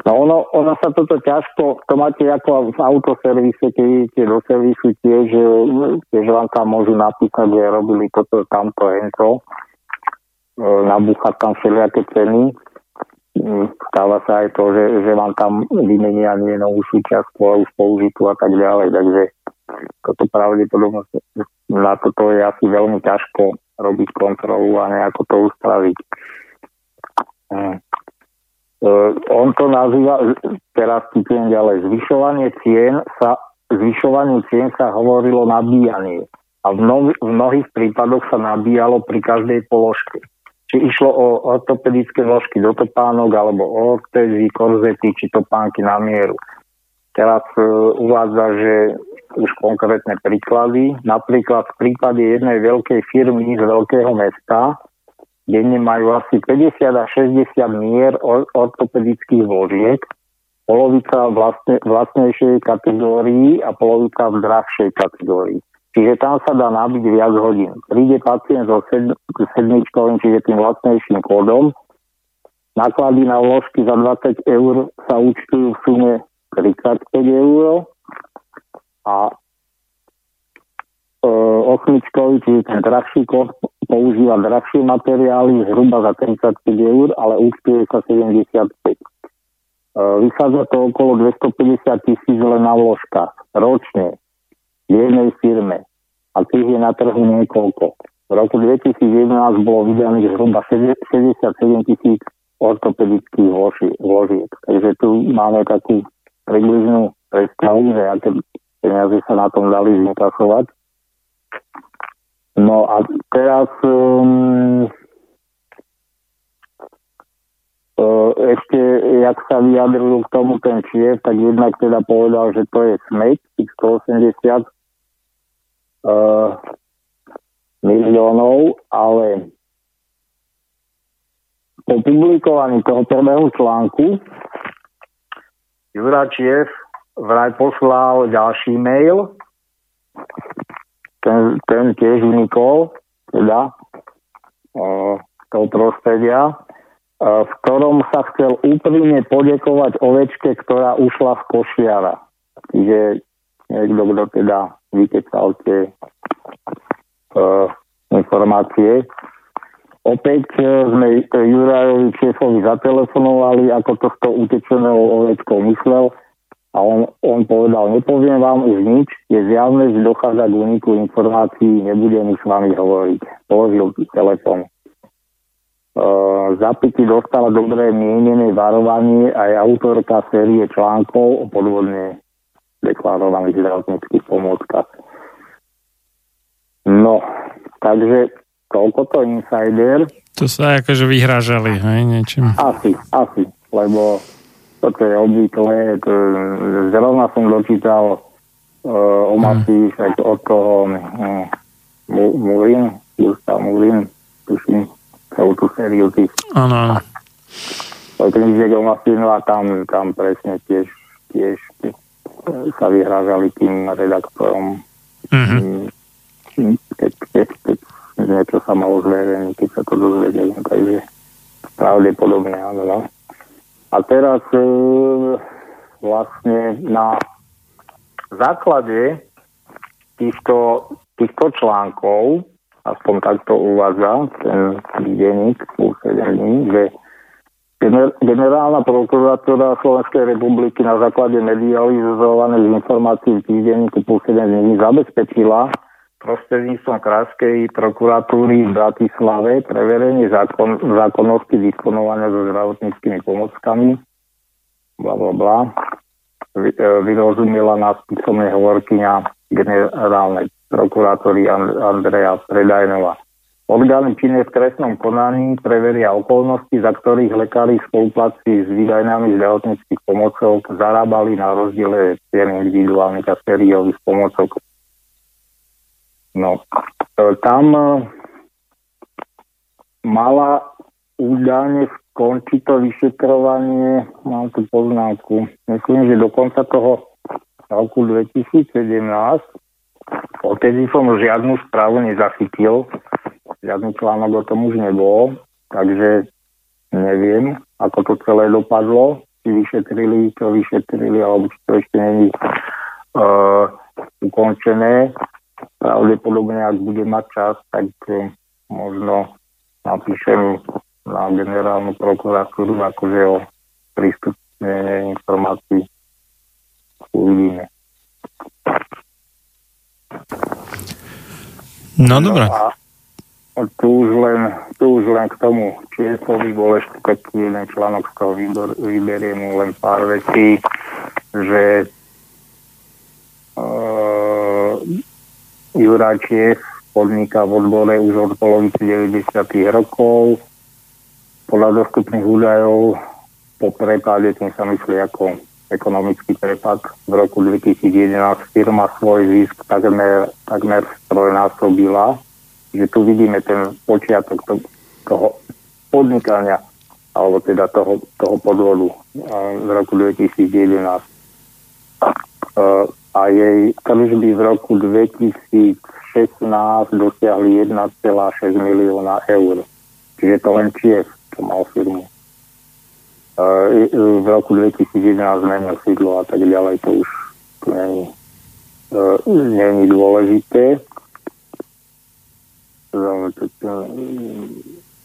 No ono sa toto ťažko, to máte ako v autoservise, keď idete do servisu tiež vám tam môžu napísať, že robili toto, tamto, hento, nabúchať tam všelijaké ceny. Stáva sa aj to, že vám tam vymenia novú súčasť, už použitú a tak ďalej, takže toto pravdepodobnosť na toto je asi veľmi ťažko robiť kontrolu a nejako to ustaviť. On to nazýva, teraz citujem ďalej, zvyšovanie cien sa hovorilo nabíjanie a v mnohých prípadoch sa nabíjalo pri každej položke. či išlo o ortopedické vložky do topánok, alebo o ortézy, korzety, či topánky na mieru. Teraz uvádza, že už konkrétne príklady. Napríklad v prípade jednej veľkej firmy z veľkého mesta denne majú asi 50 až 60 mier ortopedických vložiek, polovica vlastnejšej kategórii a polovica v drahšej kategórii. Čiže tam sa dá nabiť viac hodín. Príde pacient so sedmičkovým, čiže tým vlastnejším kódom. Náklady na vložky za 20 eur sa účtujú v sume 35 eur a osmičkový, čiže ten drahší kód, používa drahšie materiály zhruba za 35 eur, ale účtuje sa 75. Vychádza to okolo 250 000 len na vložkách ročne v jednej firme a tých je na trhu niekoľko. V roku 2011 bolo vydaných zhruba 67 000 ortopedických vložiek. Takže tu máme takú približnú predstavu, že aké peniaze sa na tom dali vykasovať. No a teraz ešte, jak sa vyjadril k tomu ten Čiev, tak jednak teda povedal, že to je smeť, 180 miliónov, ale po publikovaní toho prvého článku Juraj Čech vraj poslal ďalší mail, ten tiež unikol, teda toho prostredia, v ktorom sa chcel úprimne poďakovať ovečke, ktorá ušla z košiara. Čiže niekto, kto teda vykecal tie informácie. Opäť sme Jurajovi Čefovi zatelefonovali, ako to s tou utečenou ovečkou myslel a on povedal, nepoviem vám už nič, je zjavné, že dochádza k úniku informácií, nebudem už s vami hovoriť. Položil telefón. Zapyty dostala dobre mienené varovanie a je autorka série článkov o podvodne deklarovaných zdravotníckych pomôckach. No, takže toľko to insider. To sa akože vyhrážali, hej, niečím. Asi, lebo toto je obvyklé. Zrovna som dočítal o Masi, však od toho Murín, tuším, celú tú sériu tých. Áno. Tam presne tiež sa vyhrážali tým redaktorom. Mm-hmm. Keď niečo sa malo zverejniť, keď sa to dozvedeli. Takže pravdepodobne áno. No. A teraz vlastne na základe týchto článkov aspoň takto uvádza ten denník, že Generálna prokuratúra Slovenskej republiky na základe medializovaných informácií v týždenníku P7 dní zabezpečila prostredníctvom Krajskej prokuratúry v Bratislave preverenie zákonnosti disponovania so zdravotníckymi pomockami vyrozumila nás písomne hovorkyňa generálnej prokurátori Andreja Predajnova. Orgány činné v trestnom konaní preveria okolnosti, za ktorých lekári v spolupráci s výdajnami zdravotníckych pomocok zarábali na rozdiele cien individuálnych a sériových pomocok. No, tam mala údajne skončiť to vyšetrovanie, mám tu poznámku, myslím, že do konca toho roku 2017. Odtedy som žiadnu správu nezachytil, žiadny článok o tom už nebolo, takže neviem, ako to celé dopadlo, či to vyšetrili, alebo či to ešte není ukončené. Pravdepodobne, ak bude mať čas, tak možno napíšem na generálnu prokuratúru akože o prístupnej informácii. Uvidíme. No dobré. Tu už len k tomu Čiefovi bol ešte taký jeden článok, z toho vyberiem len pár vecí, že Juraj Čech podniká v odbore už od polovice 90. rokov, Podľa dostupných údajov po prepáde, tým sa myslí ako ekonomický prepad, v roku 2011 firma svoj zisk takmer strojnásobila. Že tu vidíme ten počiatok toho podnikania, alebo teda toho podvodu v roku 2011. A jej tržby v roku 2016 dosiahli 1,6 milióna eur. Čiže to len Čech, čo mal firmu. V roku 2011 zmenil sídlo a tak ďalej, to už není dôležité.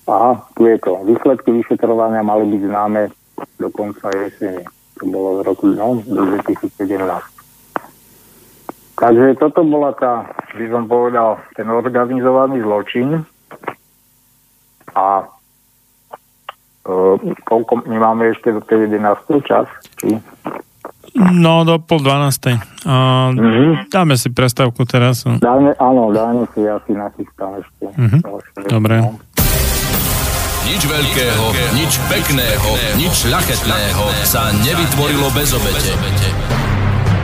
Aha, tu je to. Výsledky vyšetrovania mali byť známe do konca jesene. To bolo v roku 2017. Takže toto bola tá, by som povedal, ten organizovaný zločin. A my máme ešte do tej 11. čas? Či? No, do 11:30. Dáme si prestávku teraz. Dáme si, ja si nachystám ešte. Dobre. Nič veľkého, nič pekného, nič ľaketného sa nevytvorilo bez obete.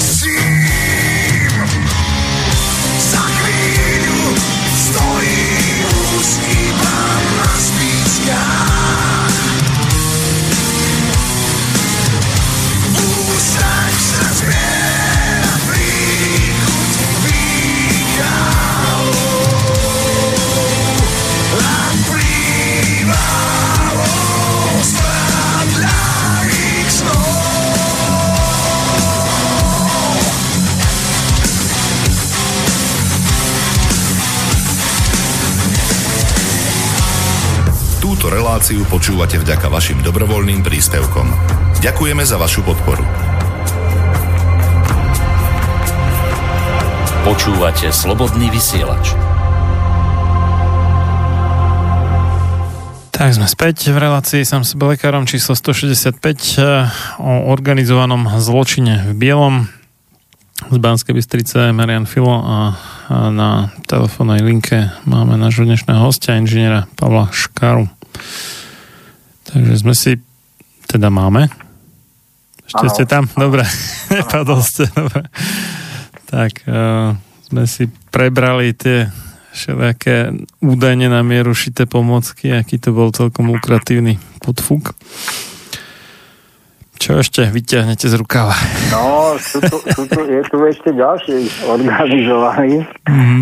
Prosím, za chvíľu stojí už iba na spískách. Ústaň sa zbiera príchuť výkalov a prívalov spadľavých snov. Túto reláciu počúvate vďaka vašim dobrovoľným príspevkom. Ďakujeme za vašu podporu. Počúvate Slobodný vysielač. Tak sme späť v relácii Sám sebe lekárom číslo 165 o organizovanom zločine v bielom. Z Banskej Bystrice Marián Fillo a na telefónnej linke máme nášho dnešného hostia, inžiniera Pavla Škaru. Takže sme si teda máme. Ešte Ste tam? Dobre. Nepadol ste. Dobre. Tak sme si prebrali tie všelijaké údajne na mieru šité pomôcky, aký to bol celkom lukratívny podfúk. Čo ešte vyťahnete z rukava? No, je tu ešte ďalší organizovaný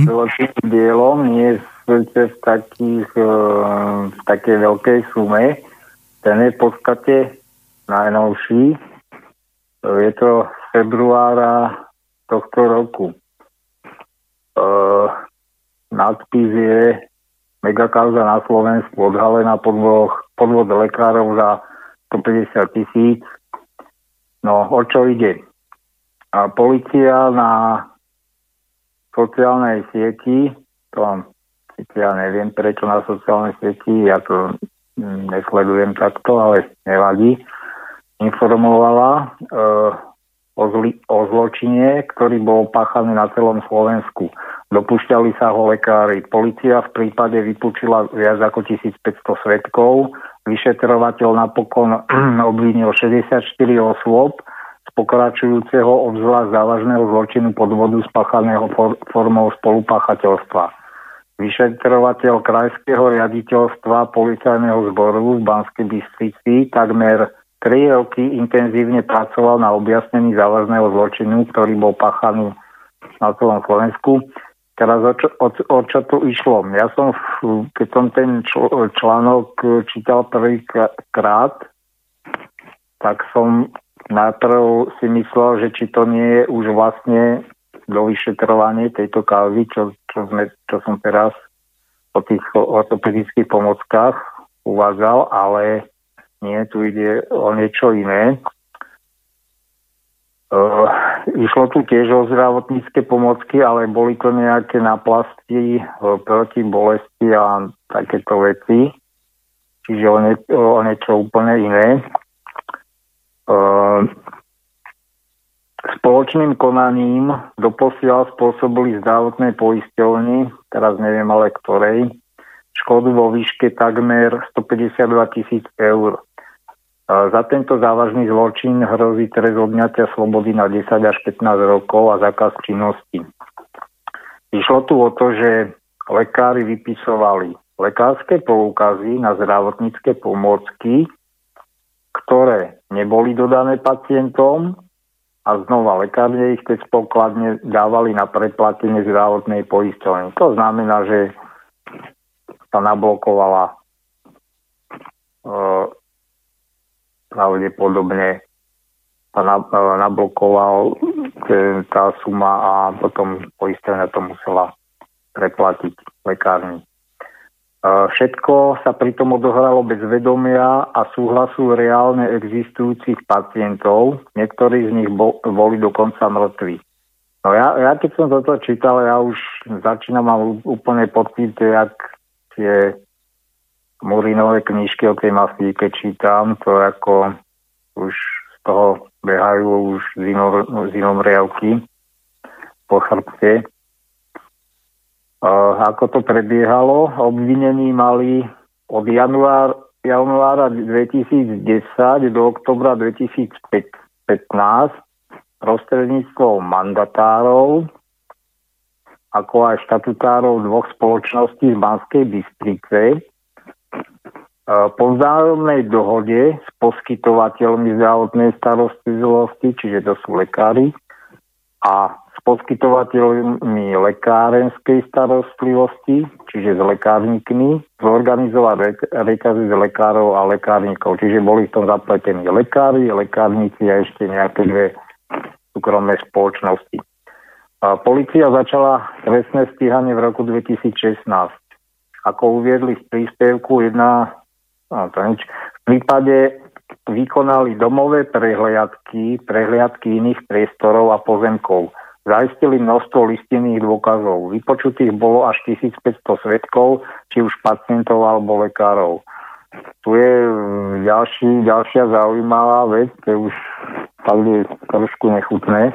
zločin v bielom, nie v takej veľkej sume. Ten je v podstate najnovší. Je to z februára tohto roku. Nadpis je Megakauza na Slovensku odhalená podvod lekárov za 150 000. No, o čo ide? A polícia na sociálnej sieti, to ja neviem prečo na sociálnej sieti, ja to nesledujem takto, ale nevadí, informovala o zločine, ktorý bol páchaný na celom Slovensku. Dopúšťali sa ho lekári. Polícia v prípade vypúčila viac ako 1500 svedkov. Vyšetrovateľ napokon obvinil 64 osôb z pokračujúceho obzvlášť závažného zločinu podvodu spáchaného formou spolupáchateľstva. Vyšetrovateľ Krajského riaditeľstva policajného zboru v Banskej Bystrici takmer 3 roky intenzívne pracoval na objasnení závažného zločinu, ktorý bol páchaný na celom Slovensku. Teraz o čo tu išlo? Ja som, keď som ten článok čítal prvýkrát, tak som najprv si myslel, že či to nie je už vlastne do vyšetrovania tejto kauzy, čo som teraz o tých ortopedických pomockách uvádzal, ale nie, tu ide o niečo iné. Išlo tu tiež o zdravotnícke pomocky, ale boli to nejaké náplasti proti bolesti a takéto veci. Čiže o niečo úplne iné. Spoločným konaním doposiaľ spôsobili zdravotné poisťovne, teraz neviem ale ktorej, škodu vo výške takmer 152 000 eur. Za tento závažný zločin hrozí trest odňatia slobody na 10 až 15 rokov a zákaz činnosti. Išlo tu o to, že lekári vypisovali lekárske poukazy na zdravotnícke pomôcky, ktoré neboli dodané pacientom a znova lekárne ich teď pokladne dávali na predplatenie zdravotnej poisťovne. To znamená, že sa nablokovala pravdepodobne sa nablokoval tá suma a potom poisťovňa to musela preplatiť lekárni. Všetko sa pritom odohralo bez vedomia a súhlasu reálne existujúcich pacientov. Niektorí z nich boli dokonca mŕtvi. No ja keď som toto čítal, ja už začínam mám úplne pocit, jak tie Murinové knižky o tej mafíke čítam, to ako už z toho behajú už zinomriavky po chrbte. Ako to prebiehalo, obvinení mali od januára 2010 do oktobra 2015 prostredníctvom mandatárov, ako aj štatutárov dvoch spoločností v Banskej Bystrice po vzájomnej dohode s poskytovateľmi zdravotnej starostlivosti, čiže to sú lekári, a s poskytovateľmi lekárenskej starostlivosti, čiže s lekárnikmi, zorganizovať rekazy z lekárov a lekárnikov. Čiže boli v tom zapletení lekári, lekárnici a ešte nejaké dve súkromné spoločnosti. Polícia začala trestné stíhanie v roku 2016. Ako uviedli v príspevku v prípade vykonali domové prehliadky iných priestorov a pozemkov. Zaistili množstvo listinných dôkazov. Vypočutých bolo až 1500 svedkov, či už pacientov alebo lekárov. Tu je ďalšia zaujímavá vec, to už je trošku nechutné.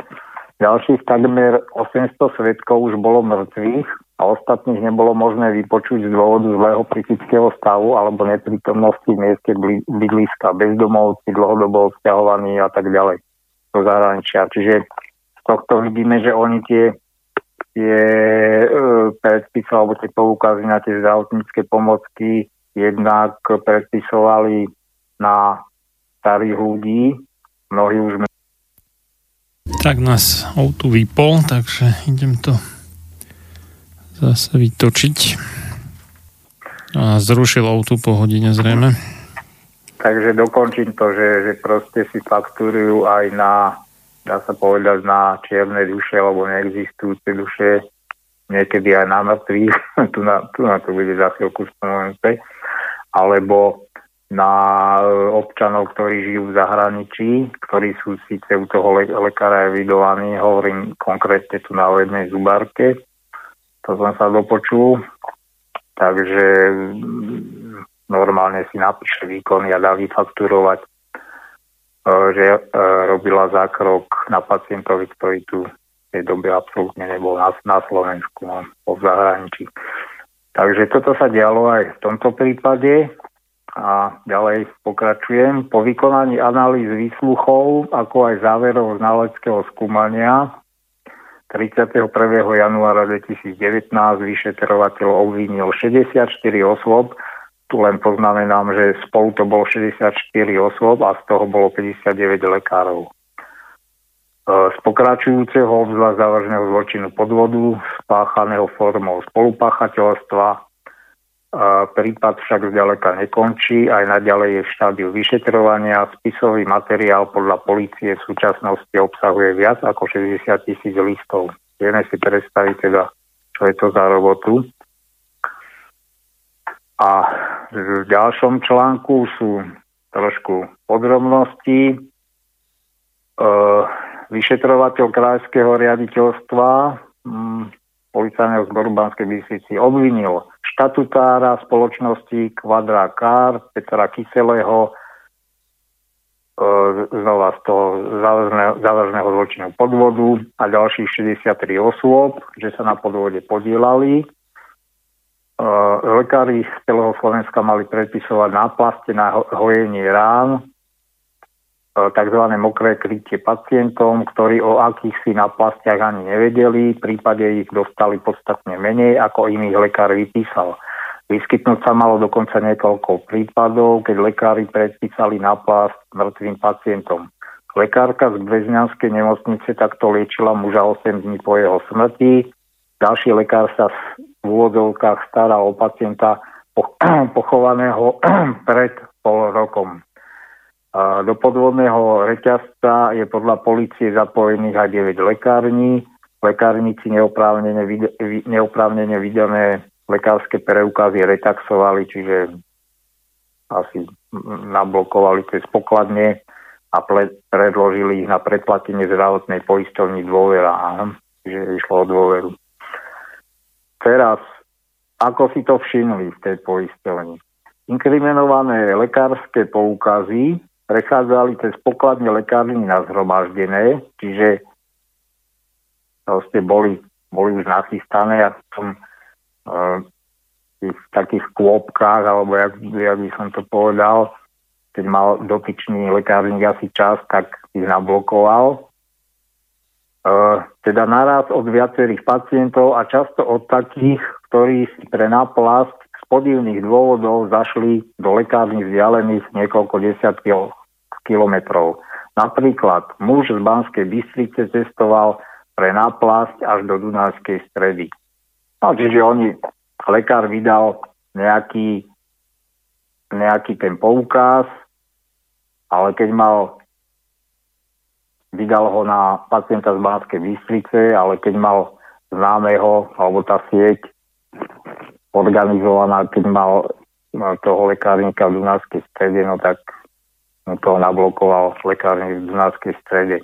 Ďalších takmer 800 svedkov už bolo mŕtvych a ostatných nebolo možné vypočuť z dôvodu zlého psychického stavu alebo neprítomnosti v mieste bydliska, bezdomovci, dlhodobo odsťahovaní a tak ďalej do zahraničia. Čiže z tohto vidíme, že oni tie predpisy alebo tie poukazy na tie zdravotnícke pomocky jednak predpisovali na starých ľudí, mnohí už tak nás auto vypol, takže idem to zase vytočiť. A zrušil auto po hodine zrejme. Takže dokončím to, že proste si fakturujú aj na, dá sa povedať, na čierne duše, alebo neexistujúce duše, niekedy aj na mŕtvych, tu na to bude za chvíľku spomenuté, alebo na občanov, ktorí žijú v zahraničí, ktorí sú síce u toho lekára evidovaní, hovorím konkrétne tu na jednej zubárke, to som sa dopočul, takže normálne si napíše výkony a dá vyfakturovať, že robila zákrok na pacientovi, ktorý tu v tej dobe absolútne nebol na Slovensku, po zahraničí. Takže toto sa dialo aj v tomto prípade. A ďalej pokračujem. Po vykonaní analýz výsluchov, ako aj záverov znaleckého skúmania 31. januára 2019 vyšetrovateľ obvinil 64 osôb. Tu len poznamenám, že spolu to bolo 64 osôb a z toho bolo 59 lekárov. Z pokračujúceho obzvlášť závažného zločinu podvodu, spáchaného formou spolupáchateľstva, prípad však zďaleka nekončí, aj naďalej je v štádiu vyšetrovania. Spisový materiál podľa polície v súčasnosti obsahuje viac ako 60,000 listov. Vieme si predstaviť teda, čo je to za robotu. A v ďalšom článku sú trošku podrobnosti. Vyšetrovateľ krajského riaditeľstva policajného zboru Banskej Bystrici obvinil štatutára spoločnosti Kvadrakár Petra Kyseleho znova z toho závažného zločinu podvodu a ďalších 63 osôb, že sa na podvode podielali. Lekári z celého Slovenska mali predpisovať náplaste na hojenie rán, takzvané mokré krytie pacientom, ktorí o akýchsi náplastiach ani nevedeli, v prípade ich dostali podstatne menej, ako im ich lekár vypísal. Vyskytnúť sa malo dokonca niekoľko prípadov, keď lekári predpísali náplast mŕtvým pacientom. Lekárka z Brezňanskej nemocnice takto liečila muža 8 dní po jeho smrti. Ďalší lekár sa v úvodzovkách stará o pacienta pochovaného pred pol rokom. Do podvodného reťazca je podľa polície zapojených aj 9 lekární. Lekárnici neoprávnene vydané lekárske preukazy retaxovali, čiže asi nablokovali cez pokladne a predložili ich na predplatenie zdravotnej poisťovni Dôvera. Čiže išlo o dôveru. Teraz, ako si to všimli v tej poisťovni? Inkriminované lekárske poukazy prechádzali cez pokladne lekární na zhromaždené, čiže proste boli už nachystané a v takých kôpkách, alebo jak by som to povedal, keď mal dotyčný lekárnik asi čas, tak ich nablokoval teda naraz od viacerých pacientov a často od takých, ktorí si pre náplast z podivných dôvodov zašli do lekární vzdialených niekoľko desiatkov kilometrov. Napríklad muž z Banskej Bystrice cestoval pre náplast až do Dunajskej Stredy. No, čiže oni, lekár vydal nejaký ten poukaz, ale keď mal vydal ho na pacienta z Banskej Bystrice, ale keď mal známeho, alebo tá sieť organizovaná, keď mal toho lekárnika v Dunajskej Strede, no tak mu to nablokoval lekárnik v Dunajskej Strede.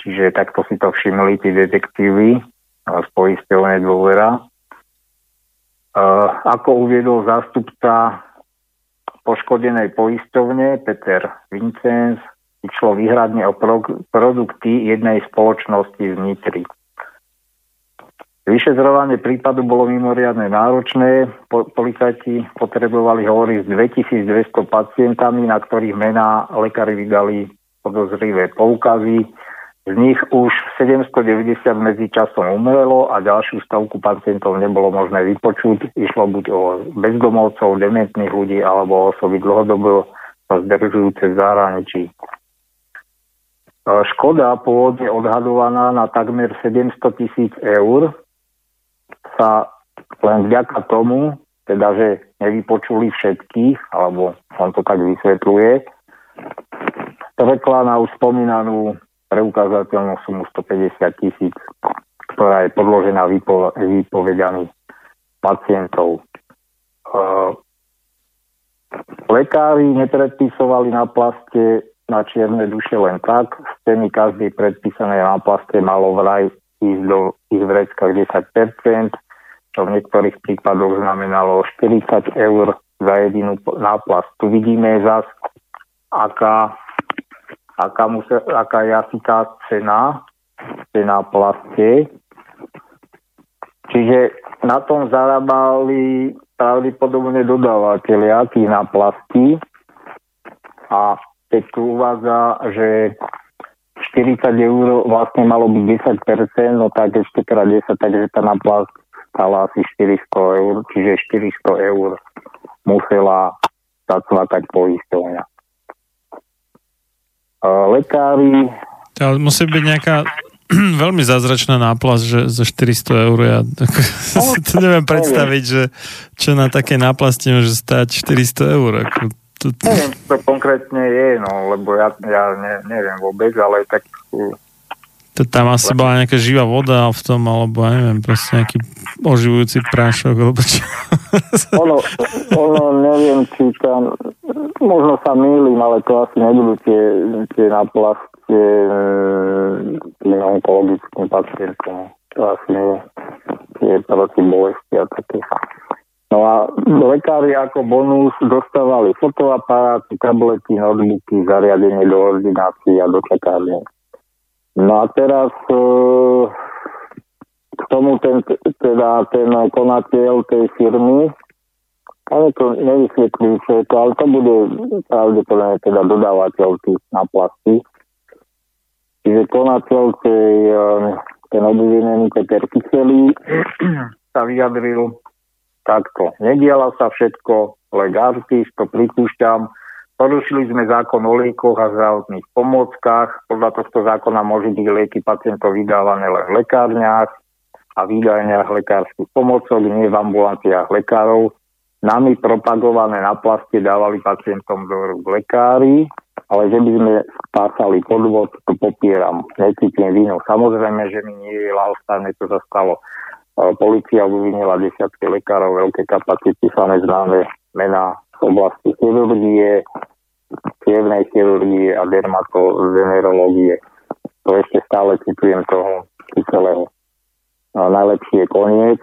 Čiže takto si to všimli tí detektívy z poisťovne Dôvera. Ako uviedol zástupca poškodenej poisťovne Peter Vincenz, išlo výhradne o produkty jednej spoločnosti v Nitri. Vyšetrovanie prípadu bolo mimoriadne náročné. Policajti potrebovali hovoriť s 2200 pacientami, na ktorých mená lekári vydali podozrivé poukazy. Z nich už 790 medzičasom umrelo a ďalšiu stovku pacientov nebolo možné vypočuť. Išlo buď o bezdomovcov, dementných ľudí alebo osoby dlhodobo sa zdržujúce v zahraničí. Škoda pôvodne odhadovaná na takmer 700 000 eur sa len vďaka tomu, teda že nevypočuli všetkých, alebo on to tak vysvetľuje, strekla na už spomínanú preukázateľnú sumu 150 000, ktorá je podložená výpovedami pacientov. Lekári nepredpisovali na plaste na čierne duše len tak, z ceny každej predpísanej náplaste malo vraj ísť do ich vreckách 10%, čo v niektorých prípadoch znamenalo 40 eur za jedinú náplast. Tu vidíme zas, aká je asi tá cena v tej náplaste. Čiže na tom zarábali pravdepodobne dodávateľia tých náplastí a keď tu uvádza, že 40 eur vlastne malo byť 10%, no tak ešte krát 10, takže tá náplast stala asi 400 eur, čiže 400 eur musela zacvátať poisťovňa. Lekári... Ale musí byť nejaká veľmi zázračná náplast, že za 400 eur ja si to neviem predstaviť, že čo na také náplasti môže stať 400 eur, ako neviem, čo konkrétne je, no, lebo ja neviem vôbec, ale tak... To tam asi bola nejaká živá voda v tom, alebo ja neviem, proste nejaký oživujúci prášok, alebo čo? Ono neviem, či tam... Možno sa mýlim, ale to asi nebudú tie náplastie tým onkologickým pacientom. To asi nie. Tie proti bolesti a také... No a lekári ako bonus dostávali fotoaparáty, tablety, notebooky, zariadenie do ordinácií a do čakárne. No a teraz k tomu ten konateľ tej firmy, ale to nevysvetlím, čo je to, ale to bude pravdepodobne teda dodávateľ tých náplastí. Čiže konateľ ten obvinený Peter Kysely sa vyjadril takto. Nediala sa všetko, legálty, to pripúšťam. Porušili sme zákon o liekoch a zdravotných pomockách. Podľa tohto zákona môžu byť lieky pacientov vydávané len v lekárniach a výdajniach lekárskych pomocok, nie v ambulanciách lekárov. Nami propagované náplasti dávali pacientom do rúk lekári, ale že by sme spásali podvod, to popieram. Necítim vinu. Samozrejme, že mi nie je ľahostajné, to sa stalo. Polícia vyvinila desiatky lekárov, veľké kapacity, samé známe mená z oblasti chirurgie, cievnej chirurgie a dermatovenerológie. To ešte stále citujem toho celého. No, najlepšie je koniec.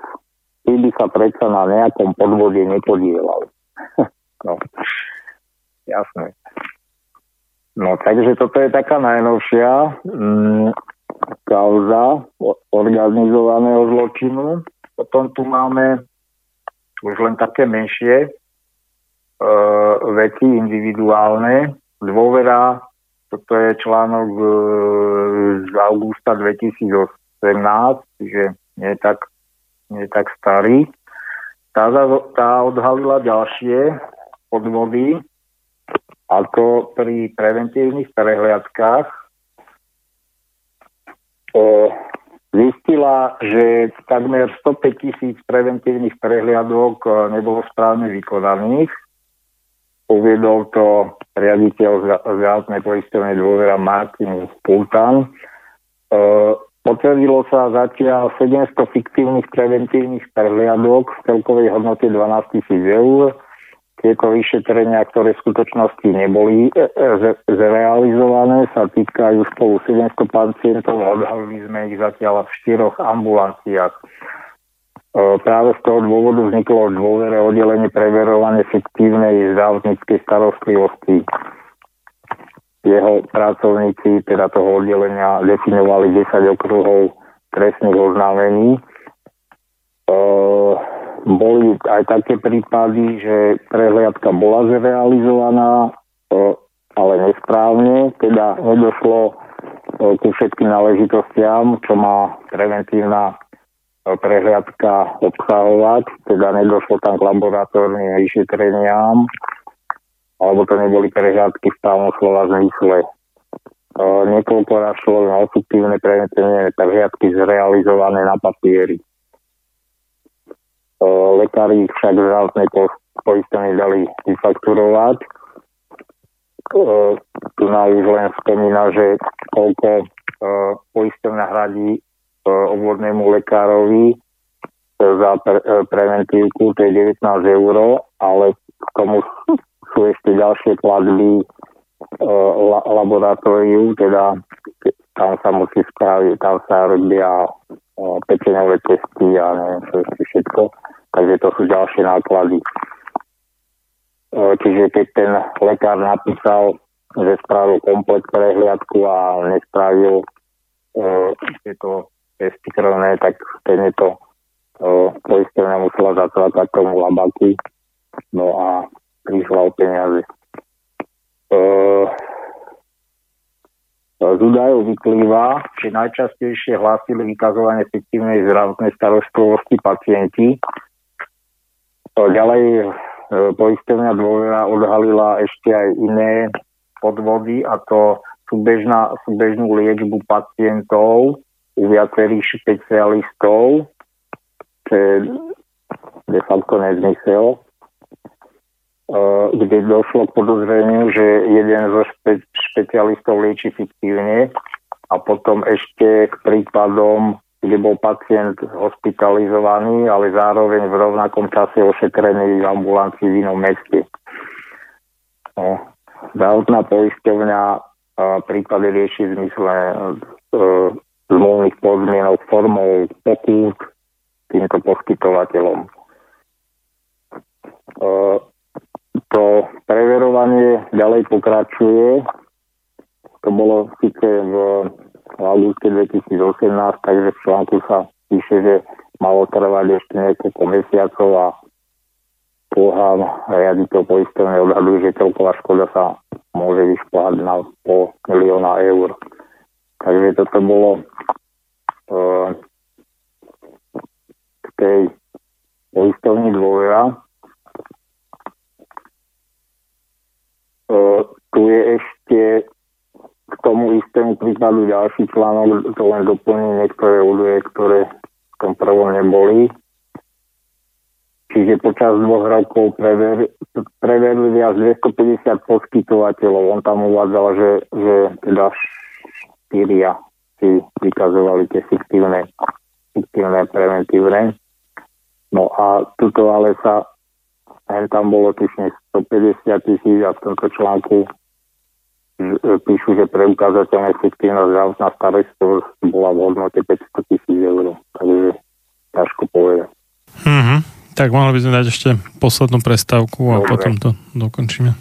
Tí by sa predsa na nejakom podvode nepodielali. No, jasné. No, takže toto je taká najnovšia... kauza organizovaného zločinu. Potom tu máme už len také menšie veci individuálne. Dôvera Toto je článok z augusta 2018, že nie je tak starý. Tá odhalila ďalšie podvody, a to pri preventívnych prehliadkách. Zistila, že takmer 105 000 preventívnych prehliadok nebolo správne vykonaných. Uviedol to riaditeľ zdravotnej poisťovnej Dôvera Martin Pultán. Potvrdilo sa zatiaľ 700 fiktívnych preventívnych prehliadok v celkovej hodnote 12 000 eur. Tieto vyšetrenia, ktoré v skutočnosti neboli zrealizované, sa týkajú spolu 700 pacientov. Odhalili sme ich zatiaľ v 4 ambulanciách. Práve z toho dôvodu vzniklo v Dôvere oddelenie preverovania fiktívnej zdravotníckej starostlivosti. Jeho pracovníci teda toho oddelenia definovali 10 okruhov trestných oznámení. Boli aj také prípady, že prehliadka bola zrealizovaná, ale nesprávne, teda nedošlo ku všetkým náležitostiam, čo má preventívna prehliadka obsahovať, teda nedošlo tam k laboratórnym vyšetreniam, alebo to neboli prehliadky v právnom slova zmysle. Niekoľko raz šlo na objektívne preventívne prehliadky zrealizované na papieri. Lekári ich však zdravotnej poisťovne dali vyfakturovať. Tu nám už len spomína, že koľko poisťovňa hradí obvodnému lekárovi za preventívku, to je 19 eur, ale k tomu sú ešte ďalšie platby laboratóriu, teda tam sa musí spraviť, tam sa robia pečeňové testy a neviem čo ešte všetko, takže to sú ďalšie náklady. Čiže keď ten lekár napísal, že spravil komplet prehliadku a nespravil tieto testy krvné, tak ten je to poisťovňa musela zatvárať tomu labaku, no a prišla o peniaze. Z údajov vyplýva, že najčastejšie hlásili vykazovanie fiktívnej zdravotnej starostlivosti pacienti. Ďalej poisťovňa Dôvera odhalila ešte aj iné podvody, a to súbežnú liečbu pacientov u viacerých špecialistov, čo je de facto nezmysel, kde došlo k podozreniu, že jeden zo špecialistov lieči fiktívne, a potom ešte k prípadom, kde bol pacient hospitalizovaný, ale zároveň v rovnakom čase ošetrený v ambulancii v inom meste. Zdravotná poisťovňa prípady rieši v zmysle zmluvných podmienok formou pokút týmto poskytovateľom. To preverovanie ďalej pokračuje. To bolo síce v auguste 2018, takže v článku sa píše, že malo trvať ešte niekoľko mesiacov, a pohľad riaditeľ poisťovne odhaduje, že celková škoda sa môže vyšplhať na 500 000 eur. Takže toto bolo v tej poisťovni Dôvera. Tu je ešte k tomu istému prípadu ďalší článok, to len doplní niektoré údaje, ktoré v tom prvom neboli. Čiže počas 2 rokov preverili viac 250 poskytovateľov. On tam uvádzal, že teda 4 si vykazovali tie fiktívne preventívne. No a tuto ale sa tam bolo tušne 150 000, a v tomto článku píšu, že preukázateľná fiktívna zdravotná starostlivosť bola v hodnote 500 000 eur. Takže ťažko povedať. Tak mohli by sme dať ešte poslednú prestávku a potom to dokončíme.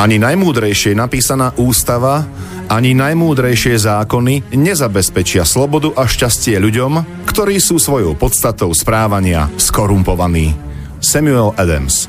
Ani najmúdrejšie napísaná ústava, ani najmúdrejšie zákony nezabezpečia slobodu a šťastie ľuďom, ktorí sú svojou podstatou správania skorumpovaní. Samuel Adams.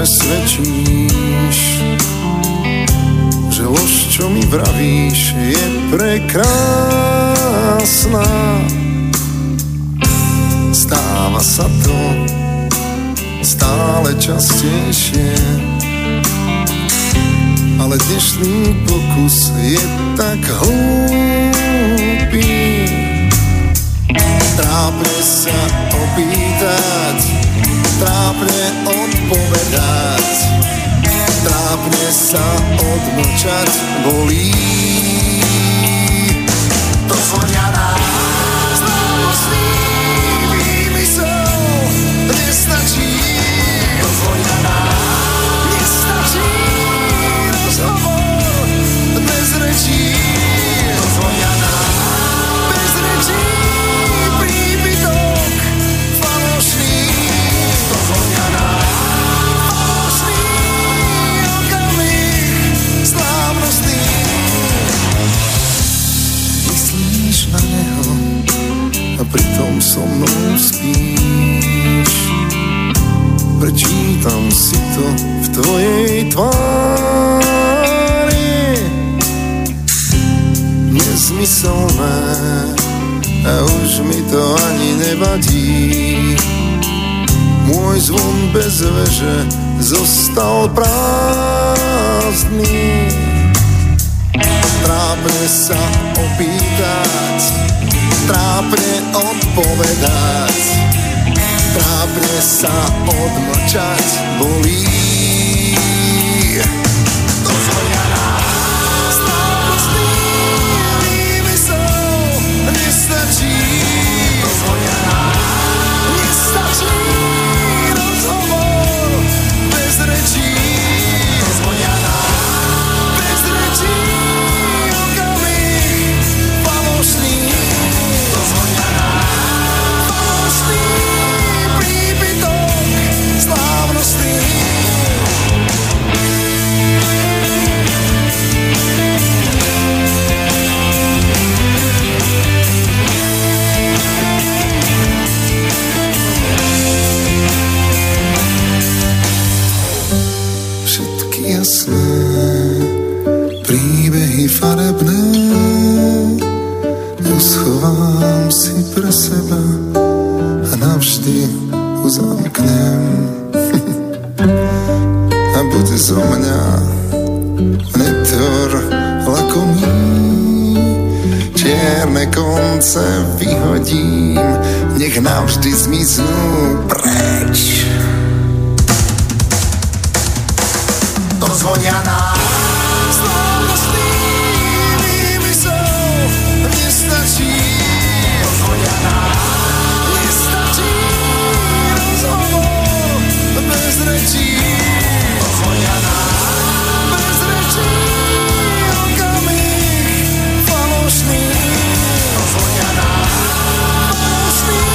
Presvedčíš, že lož, čo mi vravíš, je prekrásna. Stáva sa to stále častejšie, ale dnešný pokus je tak hlúpý. Trápne sa opýtať, trápne odpovedať, trápne sa odmlčať, bolí. To zvonia nás námočný výmysel, nestačí. To zvonia nás, nestačí rozhovor bez rečí. To zvonia nás, bez rečí príbytok falošný. Myslíš na neho a pritom so mnou spíš. Prečítam si to v tvojej tvári. Nezmyselné a už mi to ani nevadí. Môj zvon bez veže zostal prázdny. Trápne sa opýtať, trápne odpovedať, trápne sa odmlčať, bolí. To zvonia nás, nápustný výmysel, nestačí. To zvonia nás, nestačí. Navždy zmiznú preč. To zvonia nás námocný výmysel, nestačí. To zvonia nás, nestačí rozhovor bez rečí. To zvonia nás, bez rečí okamih falošný. To zvonia nás, falošný.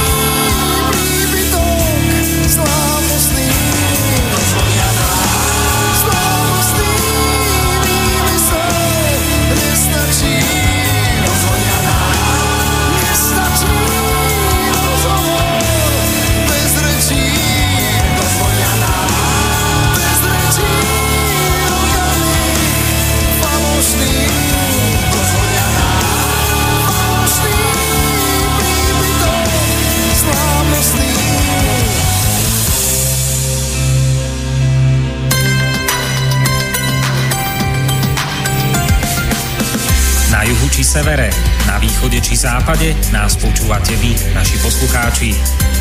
Či severe, na východe či západe nás počúvate vy, naši poslucháči.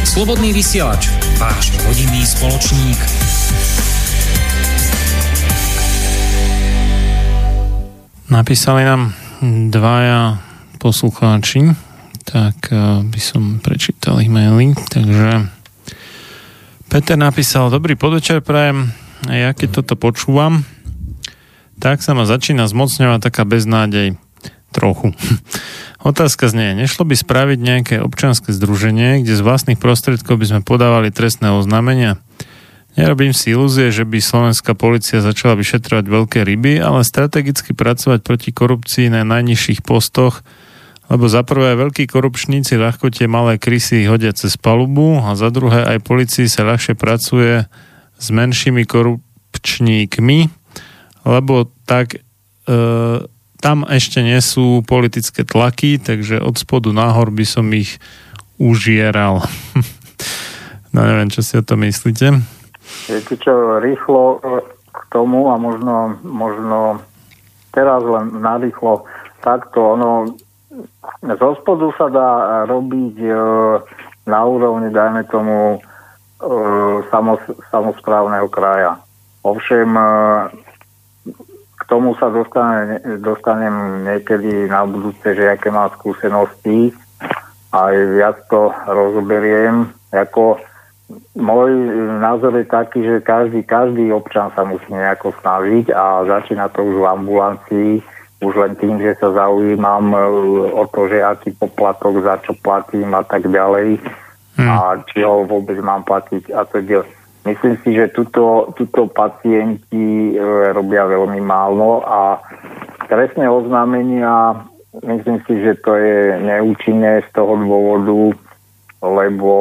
Slobodný vysielač, váš rodinný spoločník. Napísali nám dvaja poslucháči, tak by som prečítal e-maily. Takže Peter napísal: Dobrý podvečer prajem. Ja keď toto počúvam, tak sa ma začína zmocňovať taká beznádej. Trochu. Otázka znie, nešlo by spraviť nejaké občianske združenie, kde z vlastných prostriedkov by sme podávali trestné oznámenia? Nerobím si ilúzie, že by slovenská polícia začala vyšetrovať veľké ryby, ale strategicky pracovať proti korupcii na najnižších postoch, lebo za prvé veľkí korupčníci ľahko tie malé krysy hodia cez palubu a za druhé aj polícii sa ľahšie pracuje s menšími korupčníkmi, lebo tak tam ešte nie sú politické tlaky, takže od spodu nahor by som ich užieral. No neviem, čo si o to myslíte. Viete čo, rýchlo k tomu a možno teraz len narýchlo takto, ono zo spodu sa dá robiť na úrovni, dajme tomu, samosprávneho kraja. Ovšem k tomu sa dostanem niekedy na budúce, že aké mám skúsenosti. Aj viac to rozoberiem. Ako môj názor je taký, že každý občan sa musí nejako snažiť a začína to už v ambulancii. Už len tým, že sa zaujímam o to, že aký poplatok, za čo platím a tak ďalej. A či ho vôbec mám platiť a tak ďalej. Myslím si, že tuto pacienti robia veľmi málo a trestné oznámenia, myslím si, že to je neúčinné z toho dôvodu, lebo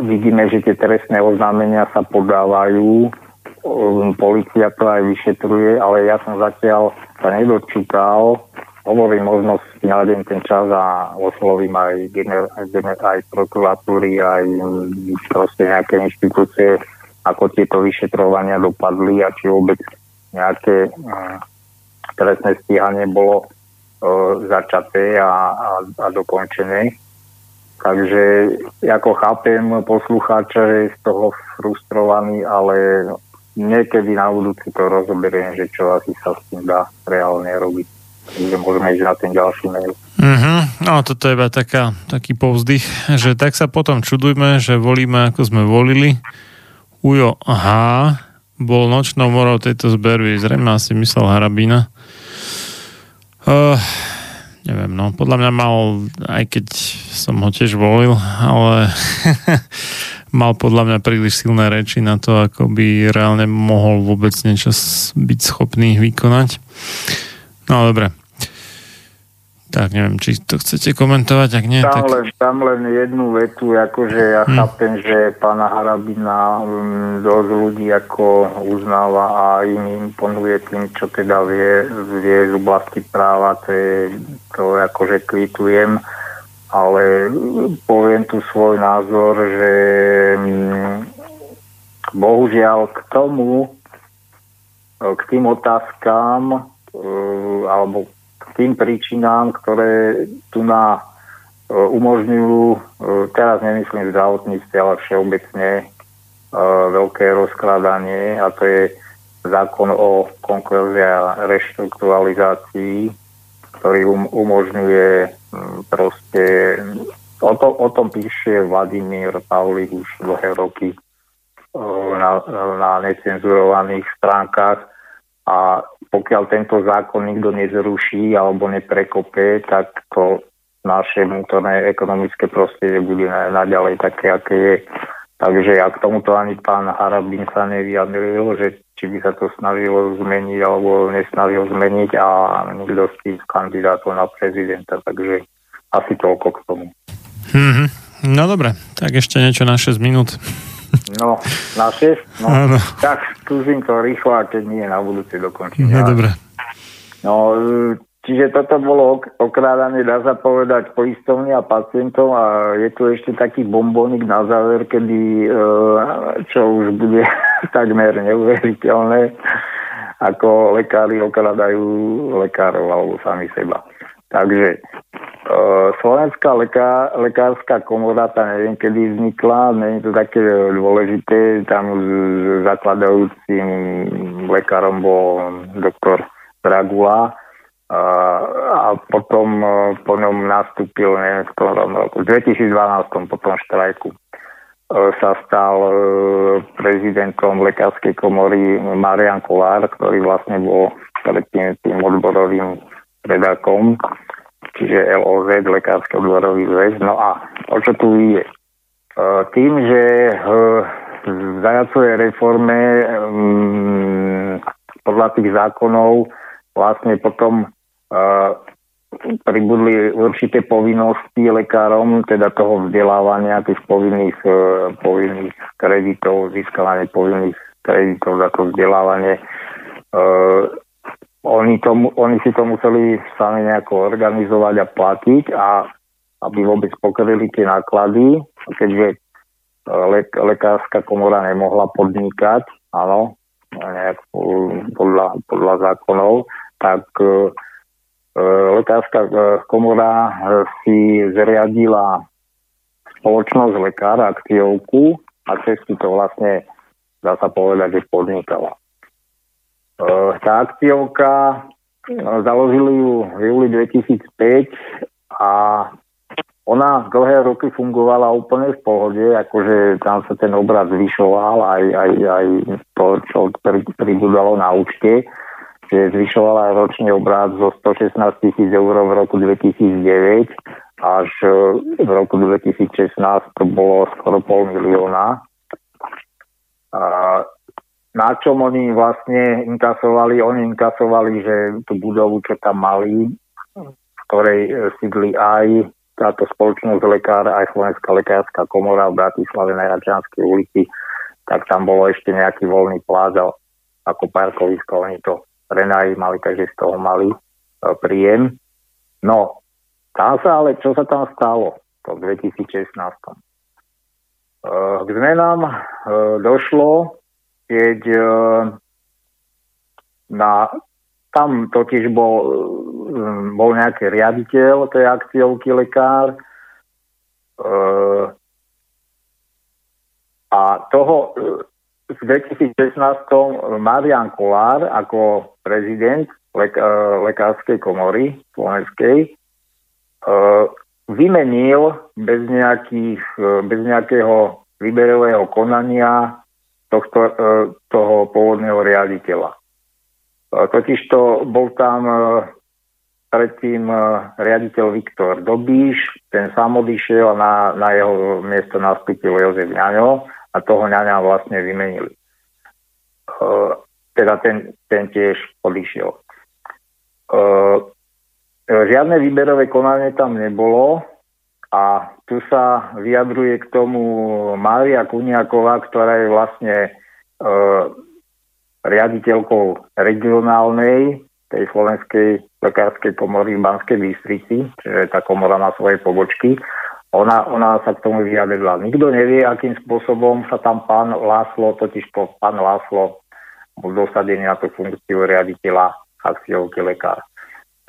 vidíme, že tie trestné oznámenia sa podávajú, polícia to aj vyšetruje, ale ja som zatiaľ sa nedočítal, hovorím možno si nájdem ten čas a oslovím aj prokuratúry, aj proste nejaké inštitúcie, ako tieto vyšetrovania dopadli a či vôbec nejaké trestné stíhanie bolo začaté a dokončené. Takže ako chápem poslucháča, že je z toho frustrovaný, ale niekedy na budúci to rozoberiem, že čo asi sa s tým dá reálne robiť. Takže môžeme ísť na ten ďalší mail. No toto je iba taký povzdych, že tak sa potom čudujme, že volíme ako sme volili. Ujo, aha, bol nočnou morou tejto zbervy. Zrejme asi myslel Harabína. Neviem, no, podľa mňa mal, aj keď som ho tiež volil, ale mal podľa mňa príliš silné reči na to, ako by reálne mohol vôbec niečo byť schopný vykonať. No, dobre. Tak, neviem, či to chcete komentovať, ak nie, tak... Tam len jednu vetu, akože ja chápem, že pána Harabina dosť ľudí ako uznáva a im imponuje tým, čo teda vie z oblasti práva, to akože kvitujem, ale poviem tu svoj názor, že bohužiaľ k tým otázkam alebo tým príčinám, ktoré tu na umožňujú, teraz nemyslím zdravotníctve, ale všeobecne veľké rozkladanie, a to je zákon o konkurzii a reštrukturalizácii, ktorý umožňuje proste, o tom píše Vladimír Pavlík už dlhé roky na necenzurovaných stránkach, a pokiaľ tento zákon nikto nezruší alebo neprekope, tak to naše vnútorné ekonomické prostredie bude naďalej také, aké je. Takže ja k tomuto ani pán Harabin sa nevyjadril, že či by sa to snažilo zmeniť alebo nesnažil zmeniť, a nikto z tých kandidátov na prezidenta. Takže asi toľko k tomu. No dobre, tak ešte niečo na 6 minút. No, na 6? No, tak skúsim to rýchlo, a keď nie, na budúce dokončím. No, dobre. No, čiže toto bolo okrádanie, dá sa povedať, poistovne a pacientov, a je tu ešte taký bombonik na záver, kedy, čo už bude takmer neuveriteľné, ako lekári okrádajú lekárov alebo sami seba. Takže Slovenská lekárska komora, tá neviem, kedy vznikla, nie je to také dôležité, tam zakladajúcim lekárom bol doktor Dragula, A potom po ňom nastúpil, neviem, v ktorom roku, v 2012, po tom štrajku, sa stal prezidentom lekárskej komory Marian Kolár, ktorý vlastne bol predtým tým odborovým predákom, čiže LOZ, lekársky odborový zväz. No a o čo tu ide? Tým, že v Zajacovej reforme podľa tých zákonov vlastne potom pribudli určité povinnosti lekárom, teda toho vzdelávania, tých povinných kreditov, získavanie povinných kreditov za to vzdelávanie. Oni si to museli sami nejako organizovať a platiť, a aby vôbec pokryli tie náklady, keďže lekárska komora nemohla podnikať, áno, nejak podľa zákonov, tak lekárska komora si zriadila spoločnosť lekár, akciovku, a cez to vlastne, dá sa povedať, že podnikala. Tá akciovka, založili ju v júli 2005 a ona dlhé roky fungovala úplne v pohode, akože tam sa ten obraz zvyšoval, aj to, čo pribudalo na účte, že zvyšovala ročný obrat zo 116 000 eur v roku 2009 až v roku 2016 to bolo skoro 500 000. Na čom oni vlastne inkasovali? Oni inkasovali, že tú budovu, čo tam mali, v ktorej sídli aj táto spoločnosť lekára, aj Slovenská lekárska komora v Bratislave na Račianskej ulici, tak tam bolo ešte nejaký voľný plác ako parkovisko, oni to prenajímali, takže z toho mali príjem. No, tam sa ale, čo sa tam stalo to v 2016? K zmenám došlo, keď tam totiž bol nejaký riaditeľ tej akciovky lekár, a toho v 2016 Marian Kolár ako prezident lekárskej komory slovenskej vymenil bez nejakého výberového konania toho pôvodného riaditeľa. Totižto bol tam predtým riaditeľ Viktor Dobíš, ten sám odišiel a na jeho miesto nastúpil Jozef Ňaňo, a toho Ňaňa vlastne vymenili. Teda ten tiež odišiel. Žiadne výberové konanie tam nebolo a tu sa vyjadruje k tomu Mária Kuniaková, ktorá je vlastne riaditeľkou regionálnej tej Slovenskej lekárskej komory v Banskej Bystrici, čiže tá komora má svoje pobočky. Ona sa k tomu vyjadrila. Nikto nevie, akým spôsobom sa tam pán Láslo bol dosadený na tú funkciu riaditeľa akciovky lekár.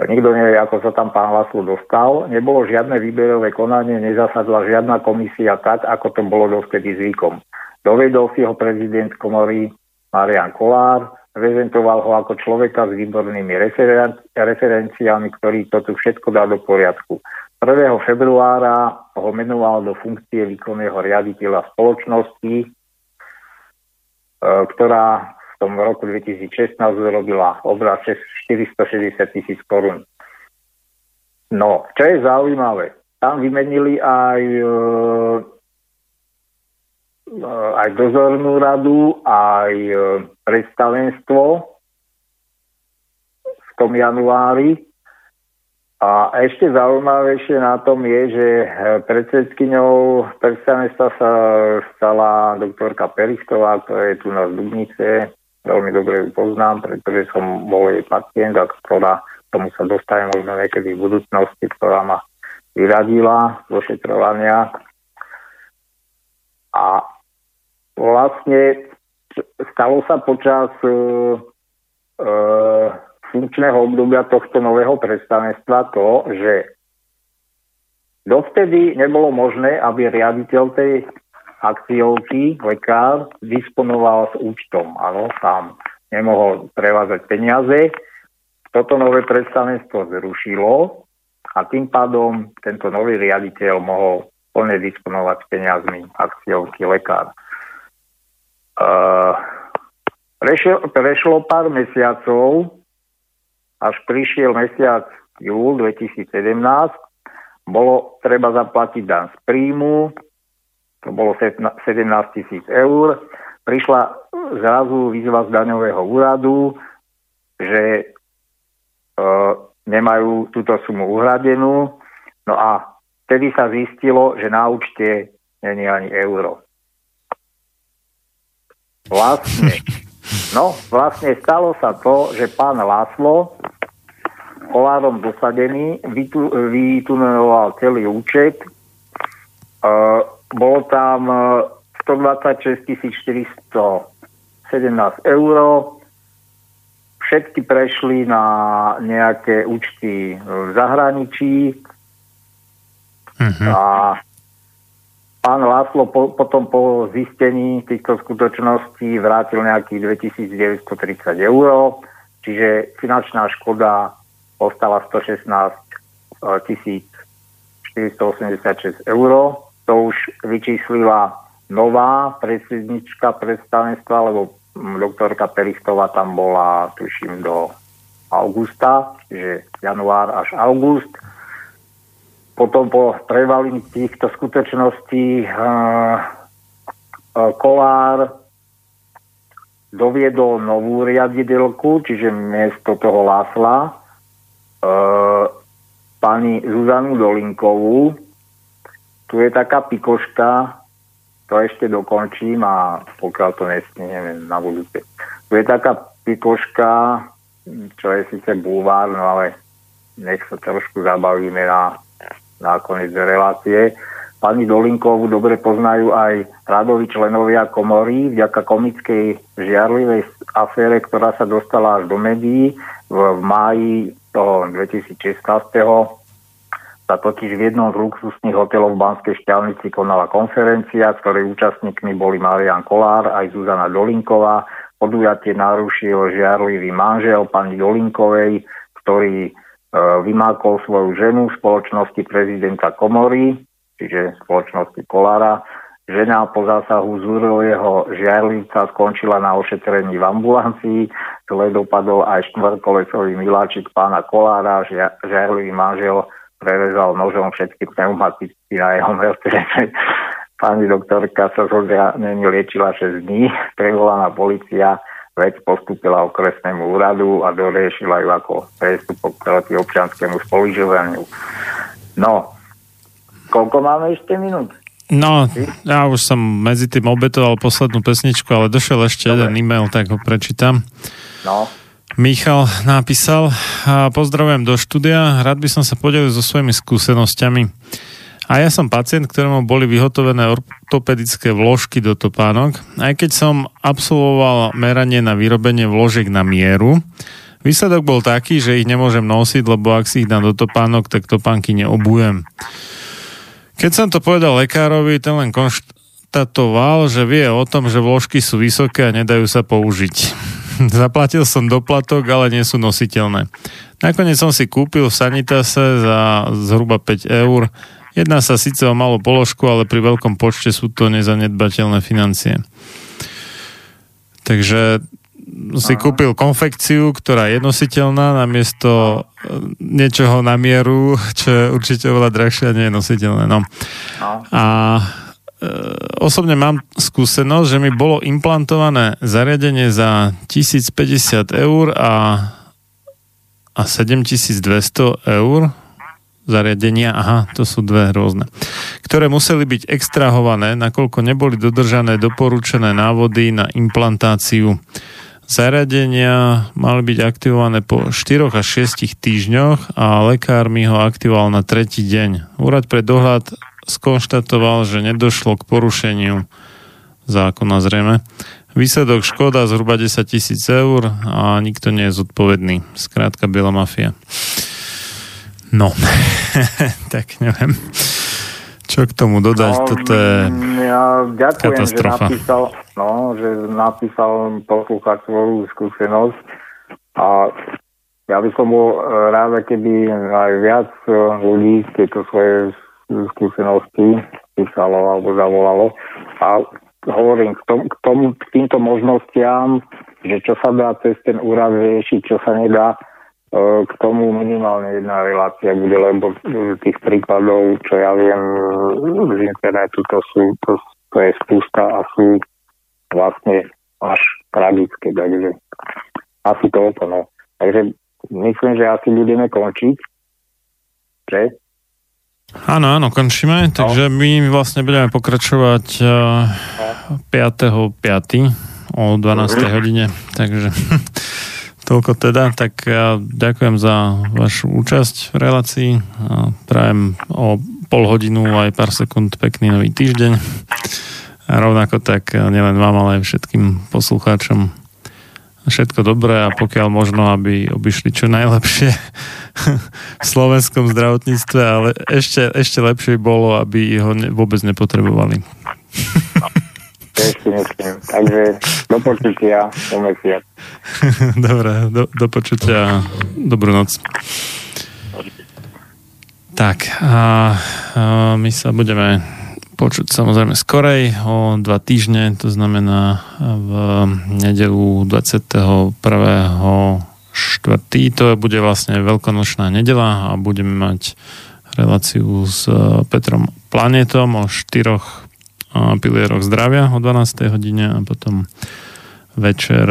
Nikto nevie, ako sa tam pán Láslo dostal. Nebolo žiadne výberové konanie, nezasadla žiadna komisia tak, ako to bolo dovtedy zvykom. Dovedol si ho prezident komory Marian Kolár, prezentoval ho ako človeka s výbornými referenciami, ktorý toto všetko dá do poriadku. 1. februára ho menoval do funkcie výkonného riaditeľa spoločnosti, ktorá v tom roku 2016 zarobila obrat 460 000 korún. No, čo je zaujímavé, tam vymenili aj dozornú radu, aj predstavenstvo v tom januári. A ešte zaujímavejšie na tom je, že predsedkyňou predstavenstva sa stala doktorka Perichtová, ktorá je tu na Dubnice. Veľmi dobre ju poznám, pretože som bol jej pacient, a ktorá, tomu sa dostane možno niekedy v budúcnosti, ktorá ma vyradila z ošetrovania. A vlastne stalo sa počas funkčného obdobia tohto nového predstavenstva to, že dovtedy nebolo možné, aby riaditeľ tej akciovky, lekár, disponoval s účtom, áno, sám nemohol prevázať peniaze, toto nové predstavenstvo zrušilo a tým pádom tento nový riaditeľ mohol plne disponovať peniazmi akciovky lekár. Prešlo pár mesiacov, až prišiel mesiac júl 2017, bolo treba zaplatiť daň z príjmu, to bolo 17 000 eur, prišla zrazu výzva z daňového úradu, že nemajú túto sumu uhradenú, no a vtedy sa zistilo, že na účte není ani euro. Vlastne stalo sa to, že pán Láslo, Kolárom dosadený, vytuneloval celý účet. Bolo tam 126 417 eur. Všetky prešli na nejaké účty v zahraničí. A pán Láslo potom po zistení týchto skutočností vrátil nejakých 2930 eur, čiže finančná škoda ostala 116 486 eur. To už vyčíslila nová predsednička predstavenstva, lebo doktorka Perichtová tam bola, tuším, do augusta, že január až august. Potom po prevalení týchto skutočností Kolár doviedol novú riaditeľku, čiže miesto toho Lásla, pani Zuzanu Dolinkovú. Tu je taká pikoška, to ešte dokončím a pokiaľ to nestihneme na budúce. Tu je taká pikoška, čo je síce bulvár, no ale nech sa trošku zabavíme na koniec relácie. Pani Dolinkovú dobre poznajú aj radoví členovia komory vďaka komickej žiarlivej afére, ktorá sa dostala až do médií v máji toho 2016. Sa totiž v jednom z luxusných hotelov v Banskej Štiavnici konala konferencia, ktorej účastníkmi boli Marian Kolár aj Zuzana Dolinková. Podujatie narušil žiarlivý manžel pani Dolinkovej, ktorý vymákol svoju ženu v spoločnosti prezidenta komory, čiže spoločnosti Kolára. Žena po zásahu zúrilého žiarlivca skončila na ošetrení v ambulancii, zle dopadol aj štvorkolesový miláčik pána Kolára, žiarlivý manžel prerezal nožom všetky pneumatiky na jeho mŕtve. Pani doktorka sa zranení liečila 6 dní, prevolaná polícia vec postúpila okresnému úradu a doriešila ju ako prestupok proti občianskemu spolužívaniu. No, koľko máme ešte minút? No, ja už som medzi tým obetoval poslednú pesničku, ale došiel ešte jeden e-mail, tak ho prečítam. No. Michal napísal: pozdravujem do štúdia, rád by som sa podelil so svojimi skúsenosťami. A ja som pacient, ktorému boli vyhotovené ortopedické vložky do topánok. Aj keď som absolvoval meranie na vyrobenie vložiek na mieru, výsledok bol taký, že ich nemôžem nosiť, lebo ak si ich dám do topánok, tak topánky neobujem. Keď som to povedal lekárovi, ten len konštatoval, že vie o tom, že vložky sú vysoké a nedajú sa použiť. Zaplatil som doplatok, ale nie sú nositeľné. Nakoniec som si kúpil v Sanitase za zhruba 5 eur. Jedná sa síce o malú položku, ale pri veľkom počte sú to nezanedbateľné financie. Takže si kúpil konfekciu, ktorá je nositeľná, namiesto niečoho na mieru, čo je určite oveľa drahšie a nie je nositeľné. No. A osobne mám skúsenosť, že mi bolo implantované zariadenie za 1050 eur a 7200 eur zariadenia, to sú dve rôzne, ktoré museli byť extrahované, nakoľko neboli dodržané doporučené návody na implantáciu. Zariadenia mali byť aktivované po 4 až 6 týždňoch a lekár mi ho aktivoval na 3. deň. Úrad pre dohľad skonštatoval, že nedošlo k porušeniu zákona zrejme. Výsledok škoda zhruba 10 000 eur a nikto nie je zodpovedný. Skrátka biela mafia. No, tak neviem, čo k tomu dodať, toto je katastrofa. Ďakujem, že napísal poslúchať svoju skúsenosť a Ja by som bol rád, keby aj viac ľudí tieto svoje skúsenosti písalo alebo zavolalo. A hovorím k týmto možnostiam, že čo sa dá cez ten úrad riešiť, čo sa nedá, k tomu minimálne jedna relácia bude, lebo tých príkladov, čo ja viem z internetu, to je spústa a sú vlastne až tragické. Takže asi toľko, no. Takže myslím, že asi budeme končiť. Že? Áno, áno, končíme. No. Takže my vlastne budeme pokračovať 5.5. o 12. hodine. Takže... Toľko teda, tak ja ďakujem za vašu účasť v relácii a prajem o pol hodinu aj pár sekúnd pekný nový týždeň. A rovnako tak nielen vám, ale aj všetkým poslucháčom všetko dobré a pokiaľ možno, aby obišli čo najlepšie v slovenskom zdravotníctve, ale ešte lepšie bolo, aby ho vôbec nepotrebovali. Takže do počutia, do mesiac. Dobre, do počutia, dobrú noc. Tak, a my sa budeme počuť samozrejme skorej o 2 týždne, to znamená v nedeľu 21.4. To bude vlastne veľkonočná nedeľa a budeme mať reláciu s Petrom Planetom o 4 pilieroch zdravia o 12. hodine a potom večer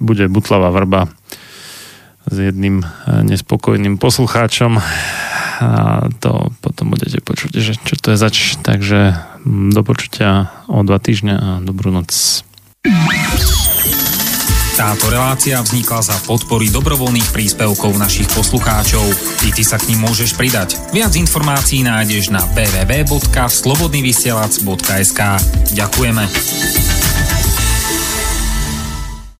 bude Butlava Vrba s jedným nespokojným poslucháčom a to potom budete počuť, že čo to je zač. Takže do počutia o 2 týždne a dobrú noc. Táto relácia vznikla za podpory dobrovoľných príspevkov našich poslucháčov. I ty sa k nim môžeš pridať. Viac informácií nájdeš na www.slobodnyvysielac.sk. Ďakujeme.